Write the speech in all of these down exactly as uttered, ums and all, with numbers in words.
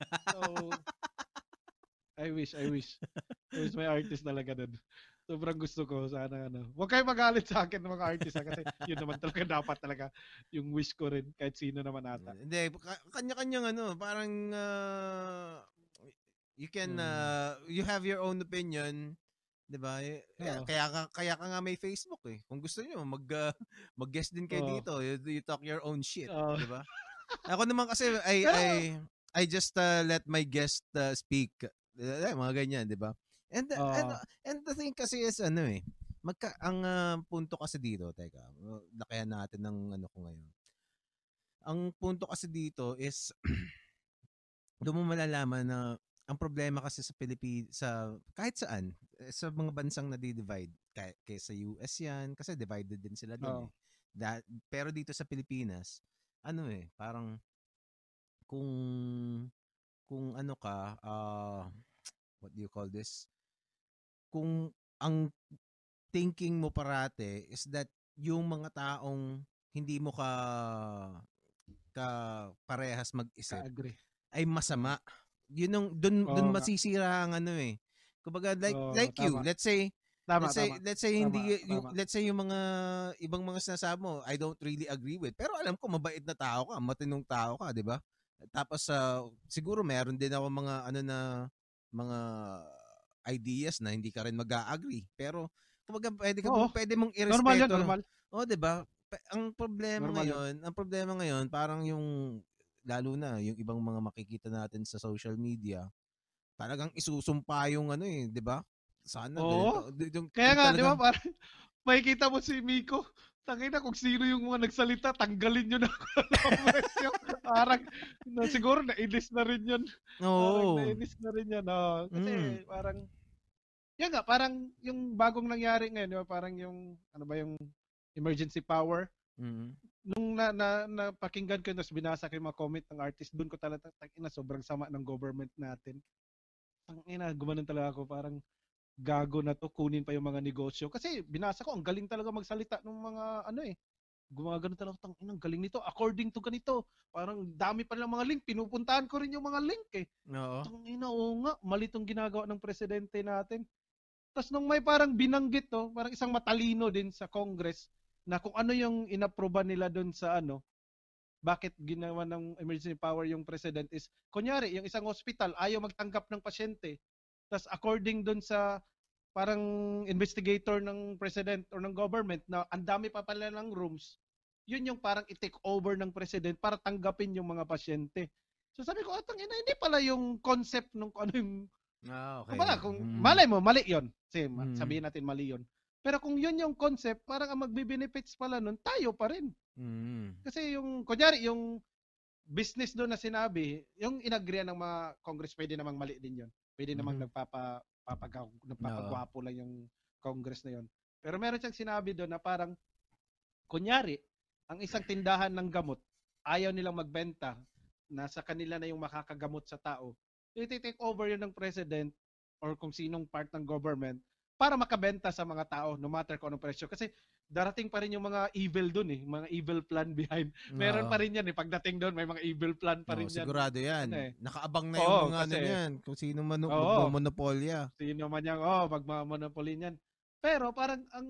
So, I wish, I wish. I wish may artist talaga nun. Sobrang gusto ko. Sana, ano. Huwag kayo magalit sa akin ng mga artist. Ha? Kasi yun naman talaga dapat talaga yung wish ko rin. Kahit sino naman ata. Hindi. Kanya-kanyang ano. Parang, uh, you can, uh, you have your own opinion. Diba? Kaya, kaya, kaya ka nga may Facebook eh. Kung gusto nyo, mag, uh, mag-guest din kayo oh. dito. You, you talk your own shit. Oh. Diba? Ako naman kasi, I, I, I just uh, let my guest uh, speak. Eh, mga ganyan, diba? And, oh. and, and the thing kasi is, ano eh, magka, ang uh, punto kasi dito, teka, lakayan natin ng ano ko ngayon. Ang punto kasi dito is, doon mo malalaman na ang problema kasi sa Pilipinas, sa kahit saan, sa mga bansang nadi-divide, kay, kay sa U S yan, kasi divided din sila doon. Oh. Eh. Da, pero dito sa Pilipinas, ano eh, parang kung kung ano ka, uh, what do you call this? Kung ang thinking mo parate is that yung mga taong hindi mo ka, ka parehas mag-isip ka-agree ay masama. Yun ang dun oh, dun masisira ang ano eh. Kumbaga like oh, like tama. You, let's say tama, let's say tama. let's say tama, hindi tama. Yung, let's say yung mga ibang mga sinasabi mo, I don't really agree with. Pero alam ko mabait na tao ka, matinong tao ka, 'di ba? Tapos uh, siguro meron din ako mga ano na mga ideas na hindi ka rin mag-agree. Pero kumbaga pwede ka oh, pwede mong i-respeto. Normal 'yan, normal. Oh, 'di ba? Ang problema normal ngayon, yun. ang problema ngayon parang yung lalo na yung ibang mga makikita natin sa social media, talagang isusumpa yung ano eh, di ba? Sana. Oo. Dito, yung, kaya yung nga, talagang... di ba? Parang, makikita mo si Miko, tangina kung sino yung mga nagsalita, tanggalin nyo na. Parang, na, siguro nainis na rin yun. Oo. Parang nainis na rin yun. No? Kasi mm. parang, yan nga, parang yung bagong nangyari ngayon, di ba? Parang yung, ano ba yung emergency power. Mm-hmm. Nung na, na, na pakinggan ko, tapos binasa ko yung mga comment ng artist, doon ko talaga, tangina, sobrang sama ng government natin. Tangina, gumanon talaga ako, parang gago na to, kunin pa yung mga negosyo. Kasi binasa ko, ang galing talaga magsalita ng mga ano eh. Gumagano talaga, tangina, ang galing nito, according to ganito. Parang dami pa lang mga link, pinupuntahan ko rin yung mga link eh. Oo. Tangina, oo nga, mali tong ginagawa ng presidente natin. Tapos nung may parang binanggit to, parang isang matalino din sa Congress, na kung ano yung inaproba nila doon sa ano, bakit ginawa ng emergency power yung president is, kunyari, yung isang hospital, ayaw magtanggap ng pasyente. Tapos according doon sa parang investigator ng president or ng government na ang dami pa pala ng rooms, yun yung parang i-take over ng president para tanggapin yung mga pasyente. So sabi ko, atang ina, hindi pala yung concept ng ano yung... Ah, okay. Kumbaga, kung mm. malay mo, mali yun. Kasi mm. sabihin natin mali yun. Pero kung yun yung concept, parang ang magbe-benefits pala nun, tayo pa rin. Mm. Kasi yung, kunyari, yung business doon na sinabi, yung inagrihan ng mga Congress, pwede namang mali din yun. Pwede mm. namang nagpapa, papagaw, nagpapagwapo no. lang yung Congress na yun. Pero meron siyang sinabi doon na parang, kunyari, ang isang tindahan ng gamot, ayaw nilang magbenta, nasa kanila na yung makakagamot sa tao. I-take over yun ng president or kung sinong part ng government, para makabenta sa mga tao, no matter kung anong presyo. Kasi darating pa rin yung mga evil dun eh, mga evil plan behind. Meron no. pa rin yan eh, pagdating doon, may mga evil plan pa rin no, yan. Sigurado yan. Eh. Nakaabang na oo, yung mga kasi, ano yan, kung sino man oh, magmamonopolya. Sino man yan, oh, magmamonopolya yan. Pero parang ang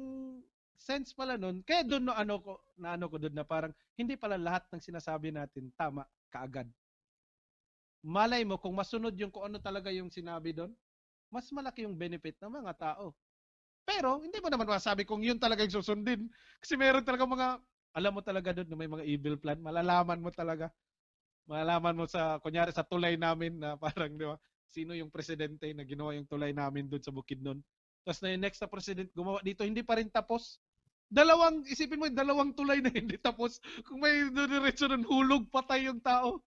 sense pala nun, kaya doon no, ano ko, na ano ko doon na parang, hindi pala lahat ng sinasabi natin tama kaagad. Malay mo, kung masunod yung kung ano talaga yung sinabi doon, mas malaki yung benefit ng mga tao. Pero, hindi mo naman masabi kung yun talaga yung susundin. Kasi meron talaga mga, alam mo talaga doon, may mga evil plan, malalaman mo talaga. Malalaman mo sa, kunyari sa tulay namin na parang, di ba, sino yung presidente na ginawa yung tulay namin doon sa bukid noon. Tapos na yung next na president gumawa dito, hindi pa rin tapos. Dalawang, isipin mo, dalawang tulay na hindi tapos. Kung may diretso nun, hulog, patay yung tao.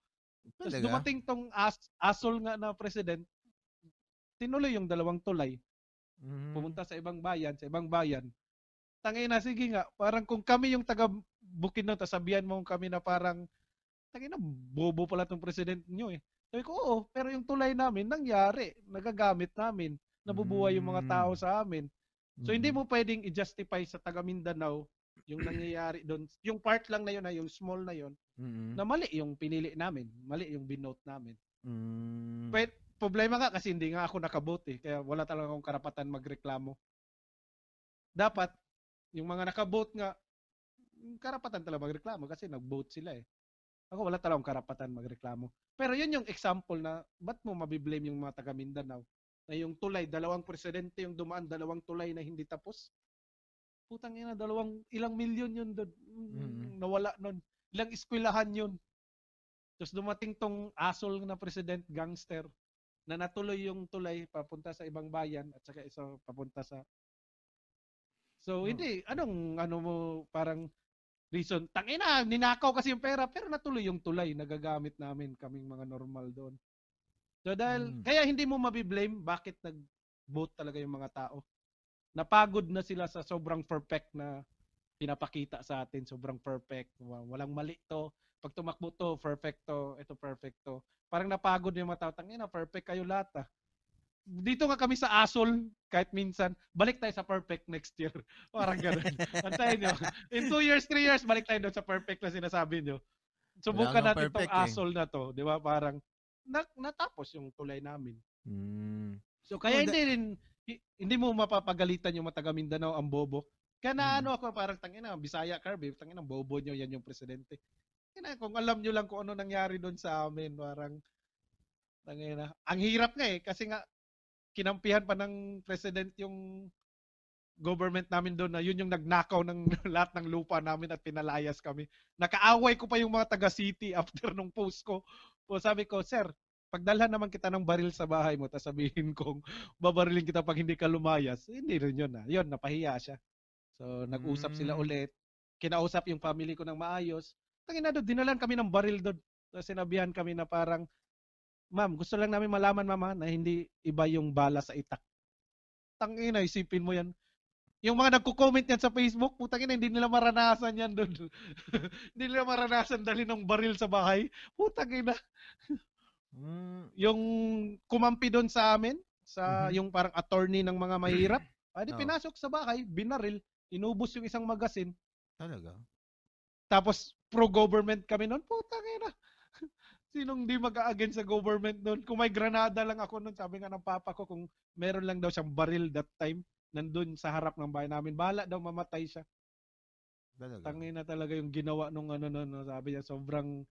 Tapos dumating tong as, asol nga na president, tinuloy yung dalawang tulay. Mm. Pumunta sa ibang bayan, sa ibang bayan. Tangina, sige nga, parang kung kami yung taga-bukid nun, sabihan mo kami na parang, tangina, bobo pala itong president nyo eh. Sabi ko, oo, pero yung tulay namin, nangyari, nagagamit namin, nabubuhay yung mga tao sa amin. So, mm. hindi mo pwedeng i-justify sa taga-Mindanao yung nangyayari doon. Yung part lang na yun, yung small na yun, mm. na mali yung pinili namin, mali yung binote namin. Mm. Wait, problema ka kasi hindi nga ako nakabote eh. Kaya wala talaga akong karapatan magreklamo. Dapat, yung mga nakabote nga, karapatan talaga magreklamo kasi nagbote sila eh. Ako wala talagang karapatan magreklamo. Pero yun yung example na ba't mo mabiblame yung mga taga Mindanao? Na yung tulay, dalawang presidente yung dumaan, dalawang tulay na hindi tapos. Putang ina, dalawang ilang milyon yun doon. Mm-hmm. Nawala noon. Ilang eskwelahan yun. Tapos dumating tong asol na president gangster na natuloy yung tulay papunta sa ibang bayan at saka isa papunta sa... So, hindi. Anong ano mo parang reason? Tangina, ninakaw kasi yung pera pero natuloy yung tulay. Nagagamit namin kaming mga normal doon. So, dahil... Mm-hmm. Kaya hindi mo mabiblame bakit nag-vote talaga yung mga tao. Napagod na sila sa sobrang perfect na pinapakita sa atin. Sobrang perfect. Walang mali to. Pag tumakbo to, perfecto, ito perfecto. Parang napagod yung mga tao, tangina, perfect kayo lahat ah. Dito nga kami sa asol, kahit minsan, balik tayo sa perfect next year. Parang gano'n. Antayin nyo. In two years, three years, balik tayo doon sa perfect na sinasabi nyo. Subukan natin perfect, tong asol eh. na to. Di ba? Parang natapos yung tulay namin. Mm. So kaya so, hindi that... rin, hindi mo mapapagalitan yung mga taga Mindanao ang bobo. Kaya na mm. ano ako, parang tangina, Bisaya, Carby, tangina, bobo nyo, yan yung presidente. Kina, kung alam nyo lang kung ano nangyari doon sa amin, parang, tangina. Ang hirap nga eh, kasi nga, kinampihan pa ng president yung government namin doon na yun yung nagnakaw ng lahat ng lupa namin at pinalayas kami. Nakaaway ko pa yung mga taga-city after nung post ko. So sabi ko, sir, pagdalhan naman kita ng baril sa bahay mo, tapos sabihin kong babariling kita pag hindi ka lumayas. Eh, hindi rin yun ah. Yun, napahiya siya. So, nag-usap mm. sila ulit. Kinausap yung family ko ng maayos. Tangina doon, dinalan kami ng baril doon. So, sinabihan kami na parang, ma'am, gusto lang namin malaman, mama, na hindi iba yung bala sa itak. Tangina, isipin mo yan. Yung mga nagko-comment yan sa Facebook, putangina, hindi nila maranasan yan doon. Hindi nila maranasan dali ng baril sa bahay. Putangina. Mm. Yung kumampi doon sa amin, sa mm-hmm. yung parang attorney ng mga mahirap, ay di, no. pinasok sa bahay, binaril, inubos yung isang magasin. Talaga? Tapos, pro-government kami noon, putang ina. Sinong di mag-a-against sa government noon? Kung may granada lang ako noon, sabi nga ng papa ko, kung meron lang daw siyang baril that time, nandun sa harap ng bahay namin, bahala daw mamatay siya. Tangina talaga yung ginawa nung ano noon, sabi niya, sobrang,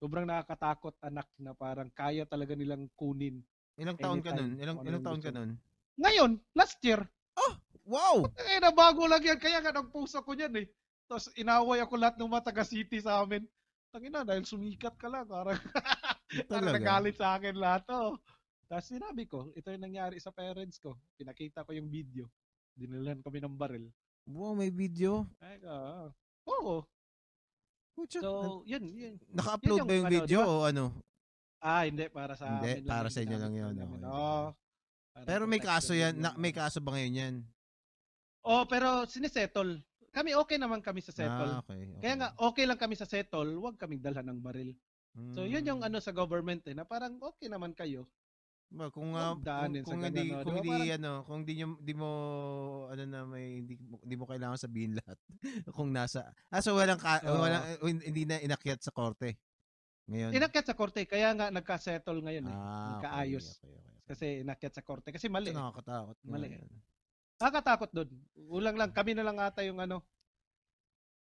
sobrang nakakatakot anak na parang kaya talaga nilang kunin. Ilang taon ka noon? Ilang, ilang taon ka noon? Ngayon, last year. Oh, wow! Tangina, bago lang yan, kaya nga nag-post ako niyan eh. Tapos inaway ako lahat ng mga taga-city sa amin. Tangina, dahil sumikat ka lang. Parang, parang nagalit sa akin lahat. Oh. Tapos sinabi ko, ito yung nangyari sa parents ko. Pinakita ko yung video. Dinilan kami ng baril. Wow, may video? Ay, uh, oo. So, yun. yun. Naka-upload yun yung, ba yung ano, video diba? O ano? Ah, hindi. Para sa hindi, amin. Hindi, para lang, sa inyo lang yun. Namin, no. Oh. Pero may kaso yan. Na, may kaso ba ngayon yan? Oo, oh, pero sinisettle. Kami okay naman kami sa settle. Ah, okay, okay. Kaya nga okay lang kami sa settle, huwag kaming dalhan ng baril. Hmm. So yun yung ano sa government eh, na parang okay naman kayo. Ba kung uh, kung, kung hindi kung hindi diba, ano, kung hindi di mo ano na may hindi di mo kailangan sabihin lahat kung nasa. Ah, so walang ka, so, walang hindi na inakyat sa korte. Ngayon. Inakyat sa korte kaya nga nagka-settle ngayon eh. Ah, nagkaayos. Okay, okay, okay, okay. Kasi inakyat sa korte kasi mali. So, nakakatakot. Mali. Ngayon. Nakakatakot doon. Ulang lang, kami na lang ata yung ano.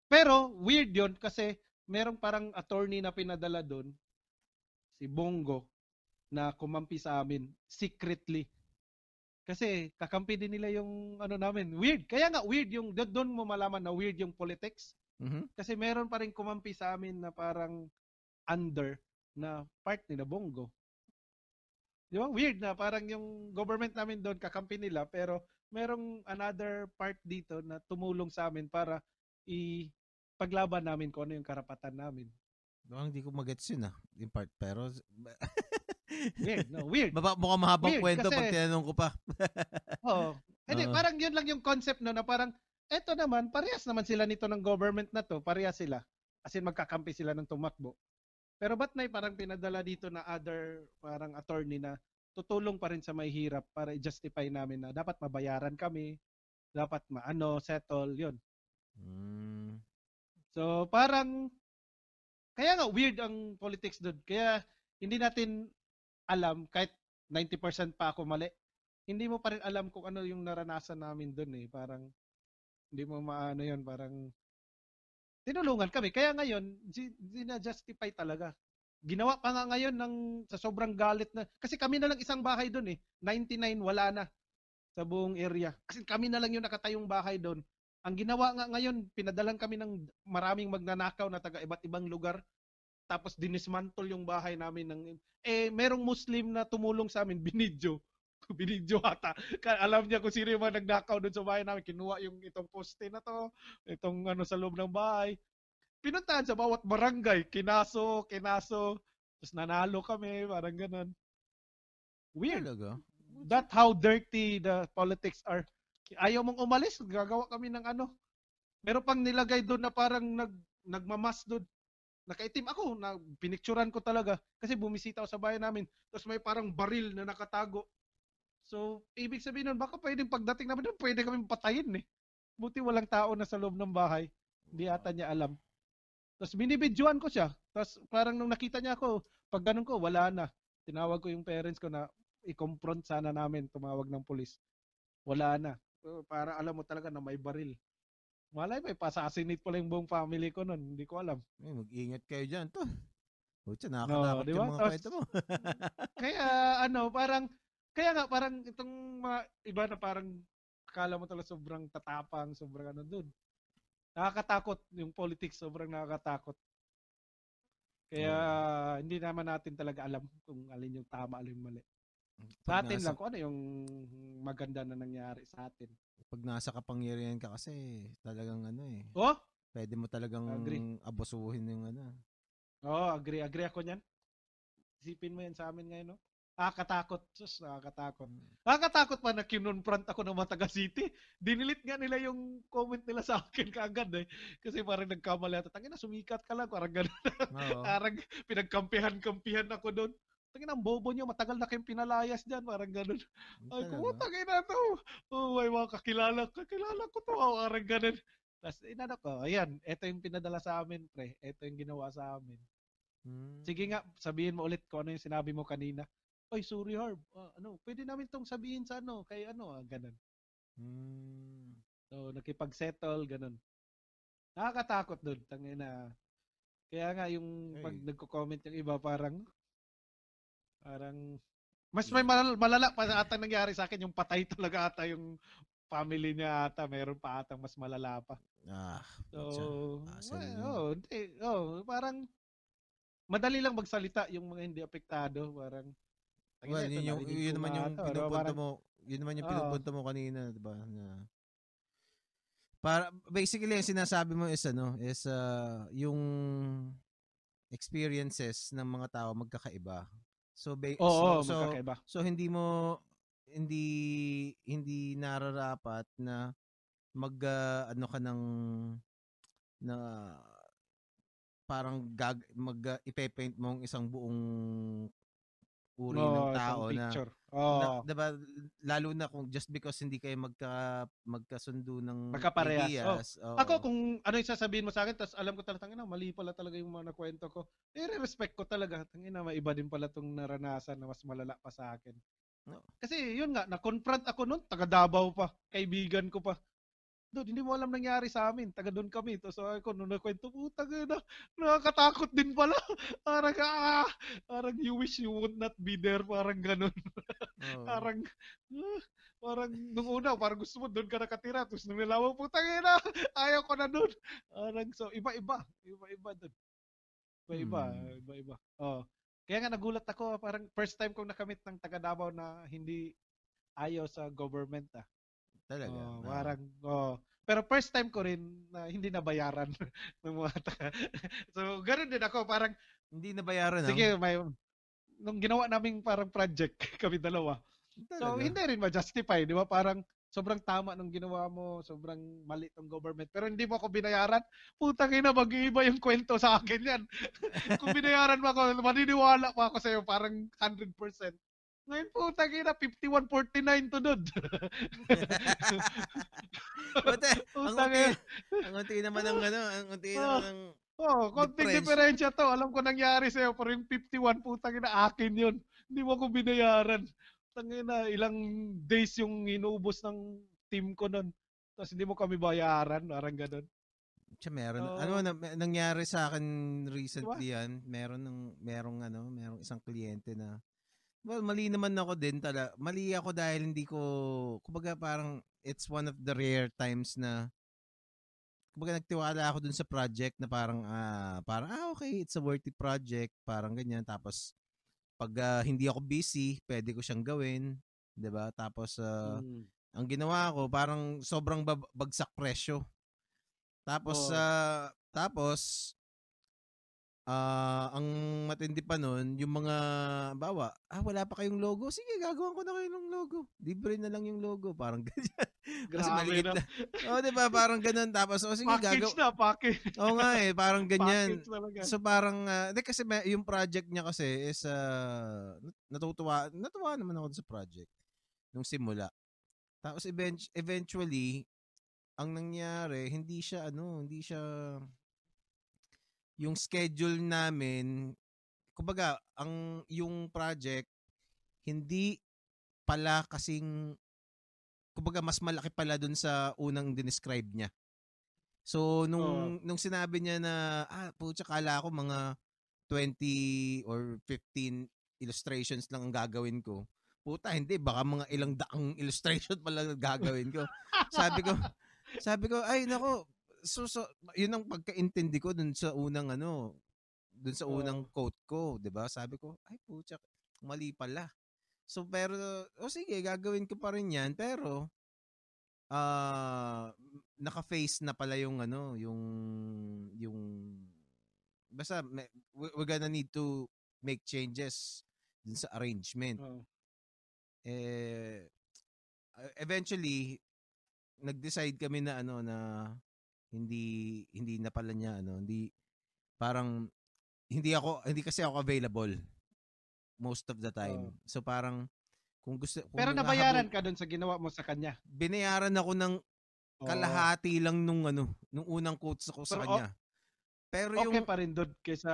Pero, weird yun kasi merong parang attorney na pinadala doon, si Bongo, na kumampi sa amin, secretly. Kasi, kakampi din nila yung ano namin. Weird. Kaya nga, weird yung, doon mo malaman na weird yung politics. Mm-hmm. Kasi meron pa rin kumampi sa amin na parang under na part nila Bongo. Di ba? Weird na parang yung government namin doon, kakampi nila, pero merong another part dito na tumulong sa amin para ipaglaban namin kung ano yung karapatan namin. Doon, hindi ko magets yun ah, yung part. Pero, weird, no? Weird. Mab- mukhang mahabang weird, kwento kasi, pag tinanong ko pa. Oo. Hindi, uh-huh. Parang yun lang yung concept no, na parang, eto naman, parehas naman sila nito ng government na to, parehas sila. As in, magkakampi sila ng tumakbo. Pero ba't na parang pinadala dito na other parang attorney na tutulong pa rin sa may hirap para i-justify namin na dapat mabayaran kami, dapat maano, settle, yun. Mm. So, parang, kaya nga, weird ang politics doon. Kaya, hindi natin alam, kahit ninety percent pa ako mali, hindi mo pa rin alam kung ano yung naranasan namin dun eh. Parang, hindi mo maano yun. Parang, tinulungan kami. Kaya ngayon, dinajustify talaga. Ginawa pa nga ngayon ng, sa sobrang galit na, kasi kami na lang isang bahay dun eh. ninety-nine, wala na sa buong area. Kasi kami na lang yung nakatayong bahay dun. Ang ginawa nga ngayon, pinadalan kami ng maraming magnanakaw na taga iba't ibang lugar. Tapos dinismantle yung bahay namin. Ng, eh, merong Muslim na tumulong sa amin, binidyo. Binidyo ata. Alam niya kung sino yung mga nagnakaw doon sa bahay namin. Kinuha yung itong poste na to, itong ano sa loob ng bahay. Pinuntahan sa bawat barangay, kinaso, kinaso. Tapos nanalo kami, parang ganun. Weird. That's how dirty the politics are. Ayaw mong umalis, gagawa kami ng ano. Meron pang nilagay doon na parang nag, nagmamas doon. Nakaitim ako, na, pinicturan ko talaga. Kasi bumisita ako sa bahay namin. Tapos may parang baril na nakatago. So, ibig sabihin nun, baka pwedeng pagdating namin doon, pwede kami patayin eh. Buti walang tao na sa loob ng bahay. Hindi ata niya alam. Tapos binibidyoan ko siya. Tapos parang nung nakita niya ako, pag ganun ko, wala na. Tinawag ko yung parents ko na i-confront sana namin, tumawag ng polis. Wala na. So, para alam mo talaga na may baril. Malay ba, ipasasinate pala yung buong family ko nun. Hindi ko alam. Ay, mag-ingat kayo dyan to. Pucha, nakakatakot no, diba? Yung mga tapos, kwento mo. Kaya ano, parang, kaya nga parang itong mga iba na parang akala mo talaga sobrang tatapang, sobrang ano dun. Nakakatakot yung politics, sobrang nakakatakot. Kaya oh. Hindi naman natin talaga alam kung alin yung tama, alin yung mali. Sa atin nasa, lang kung ano yung maganda na nangyari sa atin. Pag nasa kapangyarihan ka kasi, talagang ano eh. Oh? Pwede mo talagang agree. Abusuhin yung ano. Oo, oh, agree. Agree ako niyan. Isipin mo yan sa amin ngayon, no? Nakakatakot. Sus, nakakatakot. Nakakatakot pa na kinonfront ako ng Mataga City. Dinilit nga nila yung comment nila sa akin kaagad eh. Kasi parang nagkamali at tangina, sumikat ka lang. Parang gano'n. Oh. Parang pinagkampihan-kampihan ako doon. Tangina, ang bobo niyo, matagal na kayong pinalayas dyan, parang ganun. Ay, kumutangin na to. Oh, may mga kakilala, kakilala ko to, oh, parang ganun. Tapos, inano ko, ayan, ito yung pinadala sa amin, pre. Ito yung ginawa sa amin. Hmm. Sige nga, sabihin mo ulit ko ano yung sinabi mo kanina. Oy, sorry, Harb. Uh, ano, pwede namin tong sabihin sa ano, kay ano, ah, ganun. Hmm. So, nakipag-settle, ganun. Nakakatakot dun, tangina. Kaya nga, yung hey. Pag nagko-comment yung iba, parang, Parang, mas may malala pa ata nangyari sa akin, yung patay talaga ata yung family niya ata, meron pa ata mas malala pa. Ah, so, ah, well, oh, di, oh, parang, madali lang magsalita yung mga hindi apektado, parang, well, yun, yun, yun, yun naman yung pinupunto mo, yun naman yung pinupunto mo kanina, diba? Na, para, basically, yung sinasabi mo is, ano, is, uh, yung experiences ng mga tao magkakaiba. So, ba- Oo, so, so, so hindi mo hindi hindi nararapat na mag uh, ano ka ng na parang gag, mag uh, ipe-paint mong isang buong uri oh, ng tao na, oh. na diba, lalo na kung just because hindi kayo magka magkasundo ng ideas. Oh. Oh. Ako kung ano yung sasabihin mo sa akin tapos alam ko talaga na mali pala talaga yung mga nakwento ko. Eh respect ko talaga. Tangina, may iba din pala tong naranasan na mas malala pa sa akin. No. Kasi yun nga na-confront ako noon, taga Davao pa, kaibigan ko pa. Dude, hindi mo alam nangyari sa amin. Taga doon kami. Tapos ako, nung nakwento, putang ina, nakakatakot din pala. Parang, ah, parang you wish you would not be there. Parang ganun. Oh. Parang, uh, parang, nung una, parang gusto mo, doon ka nakatira. Tapos nung nalaman, putang ina, ayaw ko na doon. Parang, so, iba-iba. Iba-iba doon. Iba-iba. Hmm. Iba-iba. Oh. Kaya nga, nagulat ako. Parang, first time kong nakamit ng taga Davao na hindi ayaw sa government, ah. Talaga. Oh, parang, oh. Pero first time ko rin na hindi nabayaran ng mga ta- So, ganoon din ako. Parang, hindi nabayaran. Sige, may, nung ginawa naming parang project, kami dalawa. Talaga. So, hindi rin ma-justify. Di ba? Parang, sobrang tama nung ginawa mo, sobrang mali ng government. Pero hindi mo ako binayaran. Putang ina, mag-iiba yung kwento sa akin yan. Kung binayaran mo ako, maniniwala pa ako sa'yo. Parang one hundred percent. Ngayon po, tagina, fifty-one forty-nine to doon. Ang unti naman ng ano, ang unti naman ng Oh, konting diferensya to. Alam ko nangyari sa'yo, pero yung fifty-one putang ina akin yun. Hindi mo ko binayaran. Tangina, ilang days yung inuubos ng team ko nun. Tapos hindi mo kami bayaran, parang ganun. Siya meron. So, ano nangyari sa akin recently diba? Yan? Meron ng merong ano, merong isang kliyente na well, mali naman ako din talaga. Mali ako dahil hindi ko kumbaga parang it's one of the rare times na kumbaga nagtiwala ako dun sa project na parang ah, parang ah okay, it's a worthy project, parang ganyan. Tapos pag uh, hindi ako busy, pwede ko siyang gawin, 'di ba? Tapos uh, mm. ang ginawa ko parang sobrang bab- bagsak presyo. Tapos oh. uh, tapos uh, ang matindi pa nun, yung mga bawa, ah wala pa kayong logo. Sige, gagawin ko na kayo ng logo. Libre na lang yung logo, parang ganyan. Kasi maliit na. O oh, 'di ba, parang ganoon. Tapos oh sige, gagawin. Package na, package. Oo nga eh, parang ganyan. So parang uh, de, kasi may, yung project niya kasi is uh, natutuwa, natuwa naman ako sa project nung simula. Tapos event- eventually ang nangyari, hindi siya ano, hindi siya yung schedule namin. Kumbaga, ang yung project hindi pala kasing kumbaga mas malaki pala dun sa unang dinescribe niya. So nung oh. nung sinabi niya na ah, putya, kala ko mga twenty or fifteen illustrations lang ang gagawin ko. Puta, hindi, baka mga ilang daang illustration pala gagawin ko. Sabi ko Sabi ko, ay nako, so, so yun ang pagkaintindi ko dun sa unang ano, dun sa unang quote ko, 'di ba? Sabi ko, ay putya, mali pala. So pero oh sige, gagawin ko pa rin 'yan, pero ah uh, naka-face na pala yung ano, yung yung basta may, we're gonna need to make changes dun sa arrangement. Oh. Eh eventually nag-decide kami na ano na hindi hindi na pala niya ano, hindi parang hindi ako hindi kasi ako available most of the time. Oh. So parang kung gusto kung pero nabayaran ka doon sa ginawa mo sa kanya. Binayaran ako ng oh. kalahati lang nung ano, nung unang quotes ko sa pero, kanya. Pero okay yung okay pa rin doon kaysa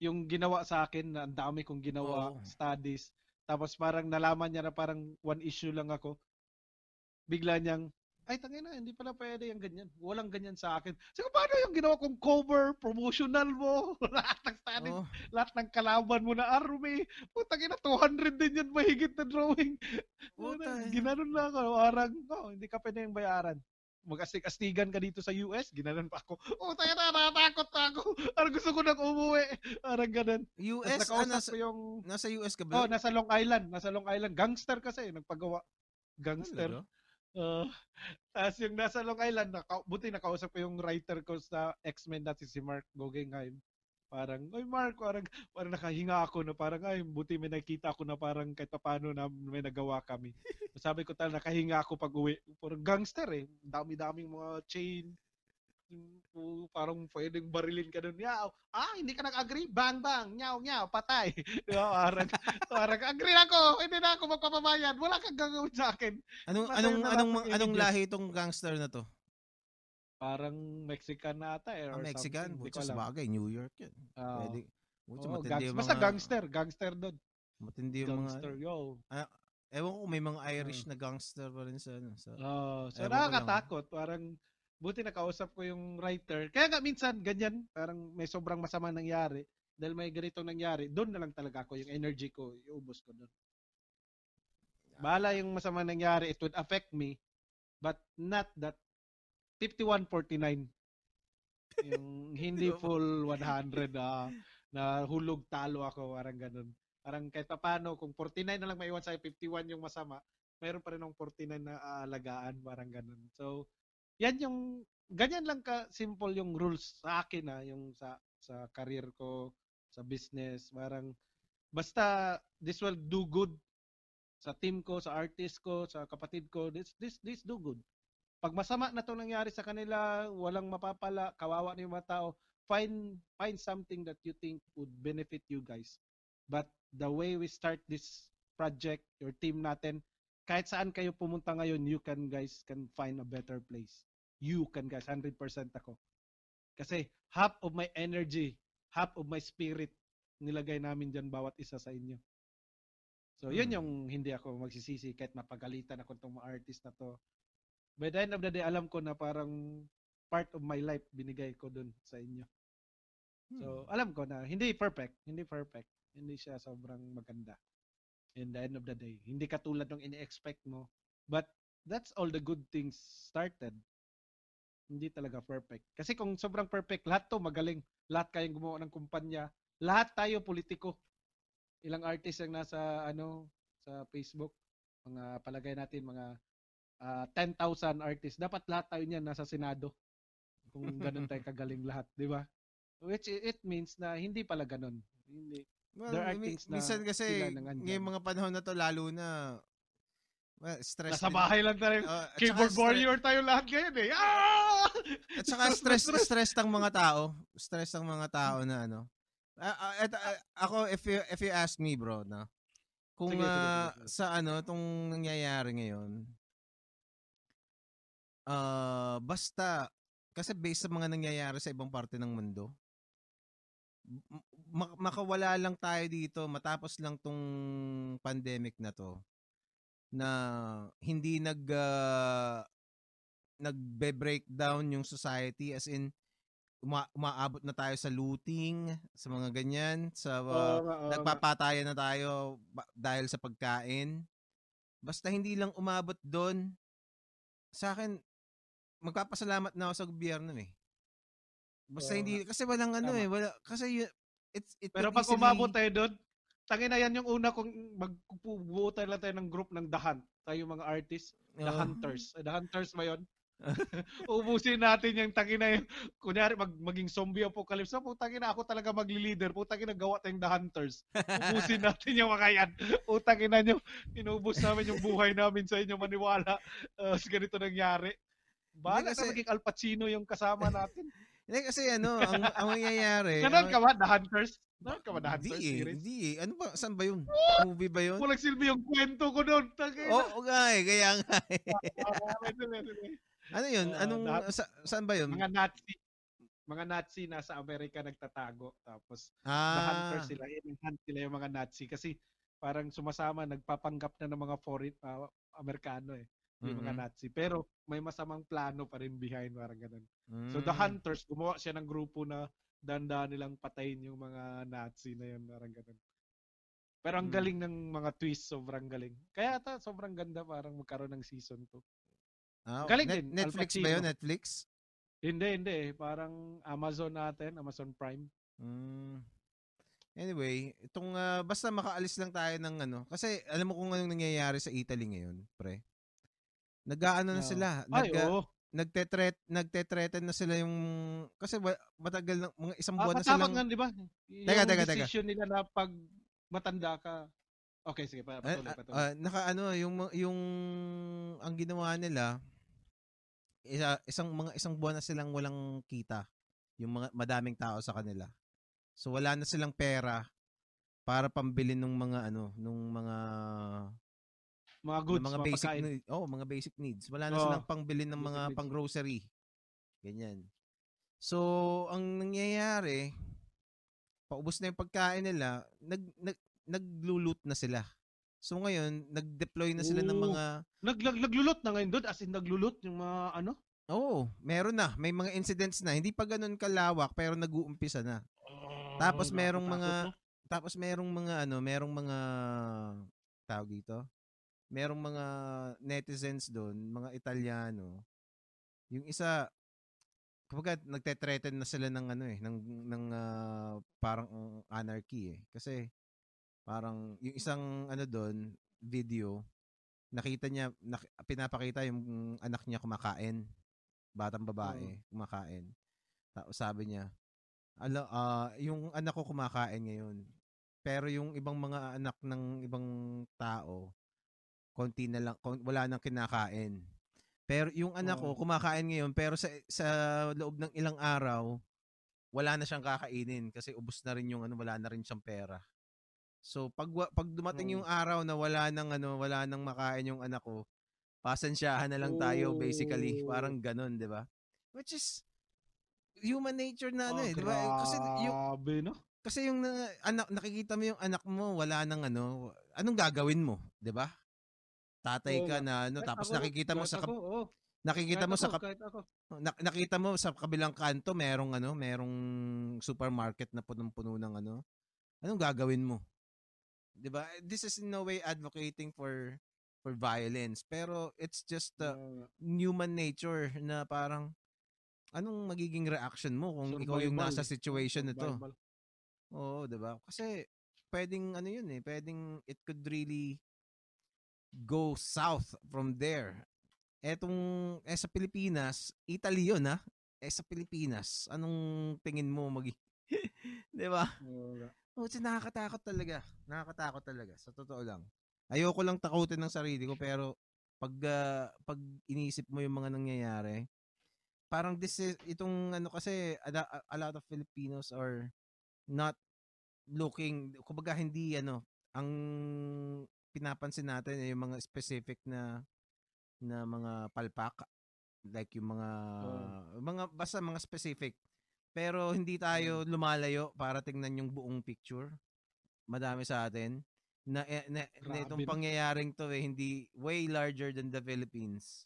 yung ginawa sa akin na ang dami kong ginawa, oh. studies. Tapos parang nalaman niya na parang one issue lang ako. Bigla niyang ay, tangina, hindi pala pwede yung ganyan. Walang ganyan sa akin. Sige, paano yung ginawa kong cover, promotional mo, lahat ng status, oh. lahat ng kalaban mo na army. Putang ina, two hundred din yun, mahigit na drawing. Ginanon na ako, arang, oh, hindi ka pwede yung bayaran. Mag-astigan ka dito sa U S, ginanon pa ako. Oh, tangina, natatakot na ako. Arang gusto ko nang umuwi. Arang ganun. U S, ah, nasa, yung, nasa U S ka ba? Oh, nasa Long Island. Nasa Long Island. Gangster kasi, nagpagawa. Gangster. Hello? Uh, as yung nasa Long Island, naka, buti nakausap ko yung writer ko sa X-Men dati, si Mark Guggenheim. Parang, oy Mark, parang, parang nakahinga ako na parang, ay, buti may nakita ako na parang kahit paano na may nagawa kami. Sabi ko talaga, nakahinga ako pag uwi. Parang gangster eh. Dami-daming mga chain. Parang pwedeng barilin ka doon. Yaw. Ah, hindi ka nag-agree? Bang, bang. Nyaw, nyaw. Patay. Parang, parang, agree na ako. Hindi na ako magpapamayan. Wala kang gagawin sa akin. Anong, anong, anong, anong lahi itong gangster na to? Parang Mexican na ata. Eh, ah, Mexican? Buto sa bagay. New York yan. Uh, Pwede. Buto, oh, matindi gangs- mga... Basta gangster. Gangster doon. Matindi yung gangster, mga... Gangster, yo. Ewan ko, may mga Irish uh, na gangster pa rin sa... sa oh, so nakakatakot. Parang... Buti nakausap ko yung writer. Kaya nga minsan, ganyan, parang may sobrang masama nangyari. Dahil may ganitong nangyari, doon na lang talaga ako, yung energy ko, iubos ko doon. Bahala yung masama nangyari, it would affect me, but not that fifty-one forty-nine. Yung hindi full one hundred na, na hulog talo ako, parang ganun. Parang kahit paano, kung forty-nine na lang maiwan sa'yo, fifty-one yung masama, mayroon pa rin ng forty-nine na aalagaan, parang ganun. So, yan yung, ganyan lang ka simple yung rules sa akin na yung sa sa career ko, sa business, parang basta this will do good sa team ko, sa artist ko, sa kapatid ko, this this this do good. Pag masama na 'tong nangyari sa kanila, walang mapapala, kawawa na yung mga tao, find find something that you think would benefit you guys. But the way we start this project, your team natin, kahit saan kayo pumunta ngayon, you can guys can find a better place. You can guys, one hundred percent ako. Kasi half of my energy, half of my spirit, nilagay namin dyan bawat isa sa inyo. So, yun yung hindi ako magsisisi kahit mapagalitan ako itong mga artist na to. By the end of the day, alam ko na parang part of my life binigay ko dun sa inyo. So, alam ko na hindi perfect, hindi perfect, hindi siya sobrang maganda. In the end of the day, hindi katulad ng ini-expect mo. But that's all the good things started. Hindi talaga perfect. Kasi kung sobrang perfect, lahat to magaling. Lahat kayong gumawa ng kumpanya. Lahat tayo politiko. Ilang artist ang nasa ano sa Facebook, mga palagay natin mga uh, ten thousand artists. Dapat lahat tayo niyan nasa Senado. Kung ganoon tayo kagaling lahat, 'di ba? Which it means na hindi pala ganoon. Hindi. Well, there are things na minsan kasi ngayong mga panahon na 'to lalo na well, stress. Nasa bahay lang tayo. Uh, keyboard warrior tayo lahat ngayon eh. Ah! At saka stress stress, stress ng mga tao, stress ng mga tao na ano. Uh, uh, at, uh, ako if you if you ask me bro na kung sige, uh, sige, sige. Sa ano tong nangyayari ngayon uh, basta kasi based sa mga nangyayari sa ibang parte ng mundo ma- makawala lang tayo dito matapos lang tong pandemic na to na hindi nag uh, nagbe-breakdown yung society as in Uma- umaabot na tayo sa looting, sa mga ganyan, sa uh, oh, oh, nagpapatayan na tayo ba- dahil sa pagkain. Basta hindi lang umabot doon. Sa akin, magpapasalamat na ako sa gobyerno eh. Basta oh, hindi, kasi walang ano tama. eh, wala, kasi it's, it Pero pag easily... umabot tayo doon, tangin na yan yung una kung magbuo tayo lang tayo ng group ng The Hunt, tayo mga artists, The oh. Hunters. The Hunters ba yun? Ubusin natin yung tangina yun. Kunyari mag, maging zombie apocalypse. So, putangin na ako talaga magli-leader. Putangin na gawa tayong The Hunters. Ubusin natin yung mga yan. Utangin na nyo. Inubos namin yung buhay namin sa inyo. Maniwala. Uh, ganito nangyari. Bala kasi, na maging Al Pacino yung kasama natin. Hindi kasi ano, ang, ang nangyayari. Ganon ka ba? The Hunters? Ganon ka ba? The Hunters di, series? Hindi eh. Ano ba? Saan ba yun? Movie ba yun? Walang silbi yung kwento ko doon. Oo nga eh. Kaya nga eh. Ano yun? Uh, Anong, lahat, sa, saan ba yun? Mga Nazi. Mga Nazi nasa Amerika nagtatago. Tapos, ah. The Hunters sila. In-hunt sila yung mga Nazi. Kasi, parang sumasama, nagpapanggap na ng mga foreign, uh, Amerikano eh. Yung mm-hmm. mga Nazi. Pero, may masamang plano pa rin behind. Parang ganun. Mm. So, The Hunters, gumawa siya ng grupo na dandan nilang patayin yung mga Nazi na yun. Parang ganun. Pero, ang mm. galing ng mga twist. Sobrang galing. Kaya, ata, sobrang ganda parang magkaroon ng season two. Oh, galing net, din. Netflix ba yun? Netflix? Hindi, hindi. Parang Amazon natin. Amazon Prime. Mm. Anyway, itong uh, basta makaalis lang tayo ng ano. Kasi alam mo kung anong nangyayari sa Italy ngayon, pre. Nag-aano na sila. Ay, nag, oh. nagtetret, nagtetreten na sila yung... Kasi matagal ng mga isang buwan ah, na silang... Nga, di ba? Teka, teka, teka. Yung decision nila na pag matanda ka... Okay, sige. Patuloy, patuloy. Uh, uh, naka ano, yung, yung... Ang ginawa nila... Isa, isang mga isang buwan na silang walang kita yung mga madaming tao sa kanila. So wala na silang pera para pambili ng mga ano, nung mga mga goods, mga basic need, oh, mga basic needs. Wala na oh, silang pangbili ng mga needs. Pang-grocery. Ganyan. So ang nangyayari, paubos na yung pagkain nila, nag, nag naglulut na sila. So ngayon, nag-deploy na sila Ooh. ng mga... Nag-nag-nag-lulut na ngayon doon? As in, nag-lulut yung mga ano? Oo, meron na. May mga incidents na. Hindi pa ganun kalawak, pero nag-uumpisa na. Oh, tapos merong mga... Mo? Tapos merong mga ano, merong mga... Tawag dito? Merong mga netizens doon, mga Italiano. Yung isa... Kapag nagte-threaten na sila ng ano eh, ng, ng uh, parang uh, anarchy eh. Kasi... Parang yung isang ano doon, video, nakita niya, nak- pinapakita yung anak niya kumakain. Batang babae, mm. kumakain. Tapos sabi niya, Ala, uh, yung anak ko kumakain ngayon. Pero yung ibang mga anak ng ibang tao, konti na lang, kon- wala nang kinakain. Pero yung anak oh. ko kumakain ngayon, pero sa, sa loob ng ilang araw, wala na siyang kakainin kasi ubos na rin yung ano, wala na rin siyang pera. So pag pag dumating yung araw na wala nang ano, wala nang makain yung anak ko, pasensyahan na lang tayo basically, parang ganun, 'di ba? Which is human nature na ano oh, eh, di ba? Kasi yung no? Kasi yung uh, anak nakikita mo yung anak mo wala nang ano, anong gagawin mo, di ba? Tatay oh, ka na ano, tapos ako, nakikita mo sa kap- ako, oh. Nakikita kahit mo ako, sa kap- na- nakita mo sa kabilang kanto merong ano, merong supermarket na punong-puno ng ano. Anong gagawin mo? Di ba? This is in no way advocating for for violence, pero it's just uh, human nature na parang anong magiging reaction mo kung survival. Ikaw yung nasa situation na to? Oo, di ba? Kasi pwedeng ano yun eh, pwedeng it could really go south from there. Etong eh sa Pilipinas, Italy yun ha? Eh sa Pilipinas, anong tingin mo magiging? Di ba? Oh, it's nakakatakot talaga. Nakakatakot talaga. Sa totoo lang. Ayoko lang takutin ng sarili ko, pero pag uh, pag iniisip mo yung mga nangyayari, parang this is, itong ano kasi, a, a lot of Filipinos are not looking, kumbaga hindi ano, ang pinapansin natin ay yung mga specific na na mga palpak, like yung mga oh. mga basta mga specific. Pero hindi tayo lumalayo para tingnan yung buong picture. Madami sa atin na, na, na itong pangyayaring to eh, hindi way larger than the Philippines.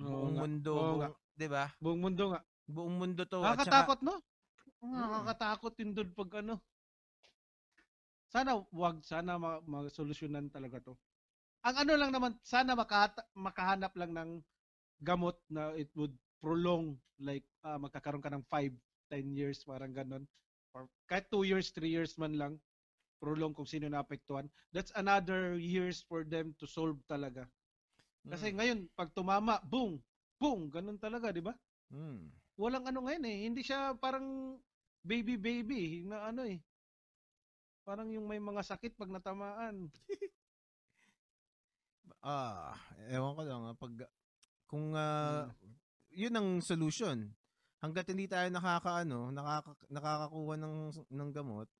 Buong oh, mundo, oh, buong, oh, 'di ba? Buong mundo nga. Buong mundo to. Nakakatakot, no? Nakakatakot din doon pag ano. Sana wag sana ma-solusyonan talaga to. Ang ano lang naman, sana makata- makahanap lang ng gamot na it would prolong, like uh, magkakaroon ka ng five, ten years, parang ganun. Or kahit two years, three years man lang. Prolong kung sino naapektuhan. That's another years for them to solve talaga. Kasi mm. ngayon, pag tumama, boom, boom, ganun talaga, di ba? Mm. Walang ano ngayon eh. Hindi siya parang baby-baby na ano eh. Parang yung may mga sakit pag natamaan. ah, ewan ko lang. Pag, kung uh, yun ang solution. Hanggat hindi tayo nakakaano, nakaka, nakakakuha ng, ng gamot,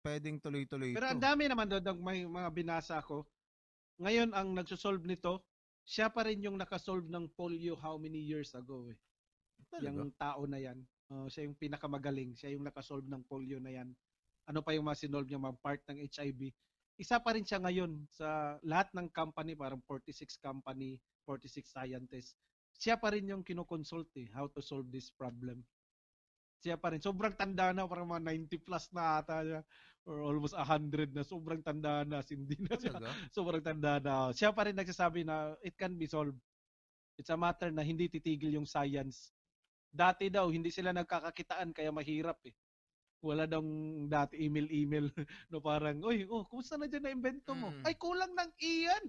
pwedeng tuloy-tuloy. Pero ang dami naman doon, may mga binasa ako. Ngayon, ang nagsosolve nito, siya pa rin yung nakasolve ng polio how many years ago eh. Yung tao na yan. Uh, siya yung pinakamagaling. Siya yung nakasolve ng polio na yan. Ano pa yung mga sinolve niya, mga part ng H I V. Isa pa rin siya ngayon sa lahat ng company, parang forty-six company, forty-six scientists. Siya pa rin yung kinoconsult eh, how to solve this problem. Siya pa rin. Sobrang tanda na, parang mga ninety plus na ata siya. Or almost one hundred na, sobrang tanda na, hindi na siya. Sobrang tanda na. Siya pa rin nagsasabi na it can be solved. It's a matter na hindi titigil yung science. Dati daw, hindi sila nagkakakitaan, kaya mahirap eh. Wala daw dati email-email na parang, oy, oh, kumusta na dyan na invento mo? Hmm. Ay, kulang ng E yan.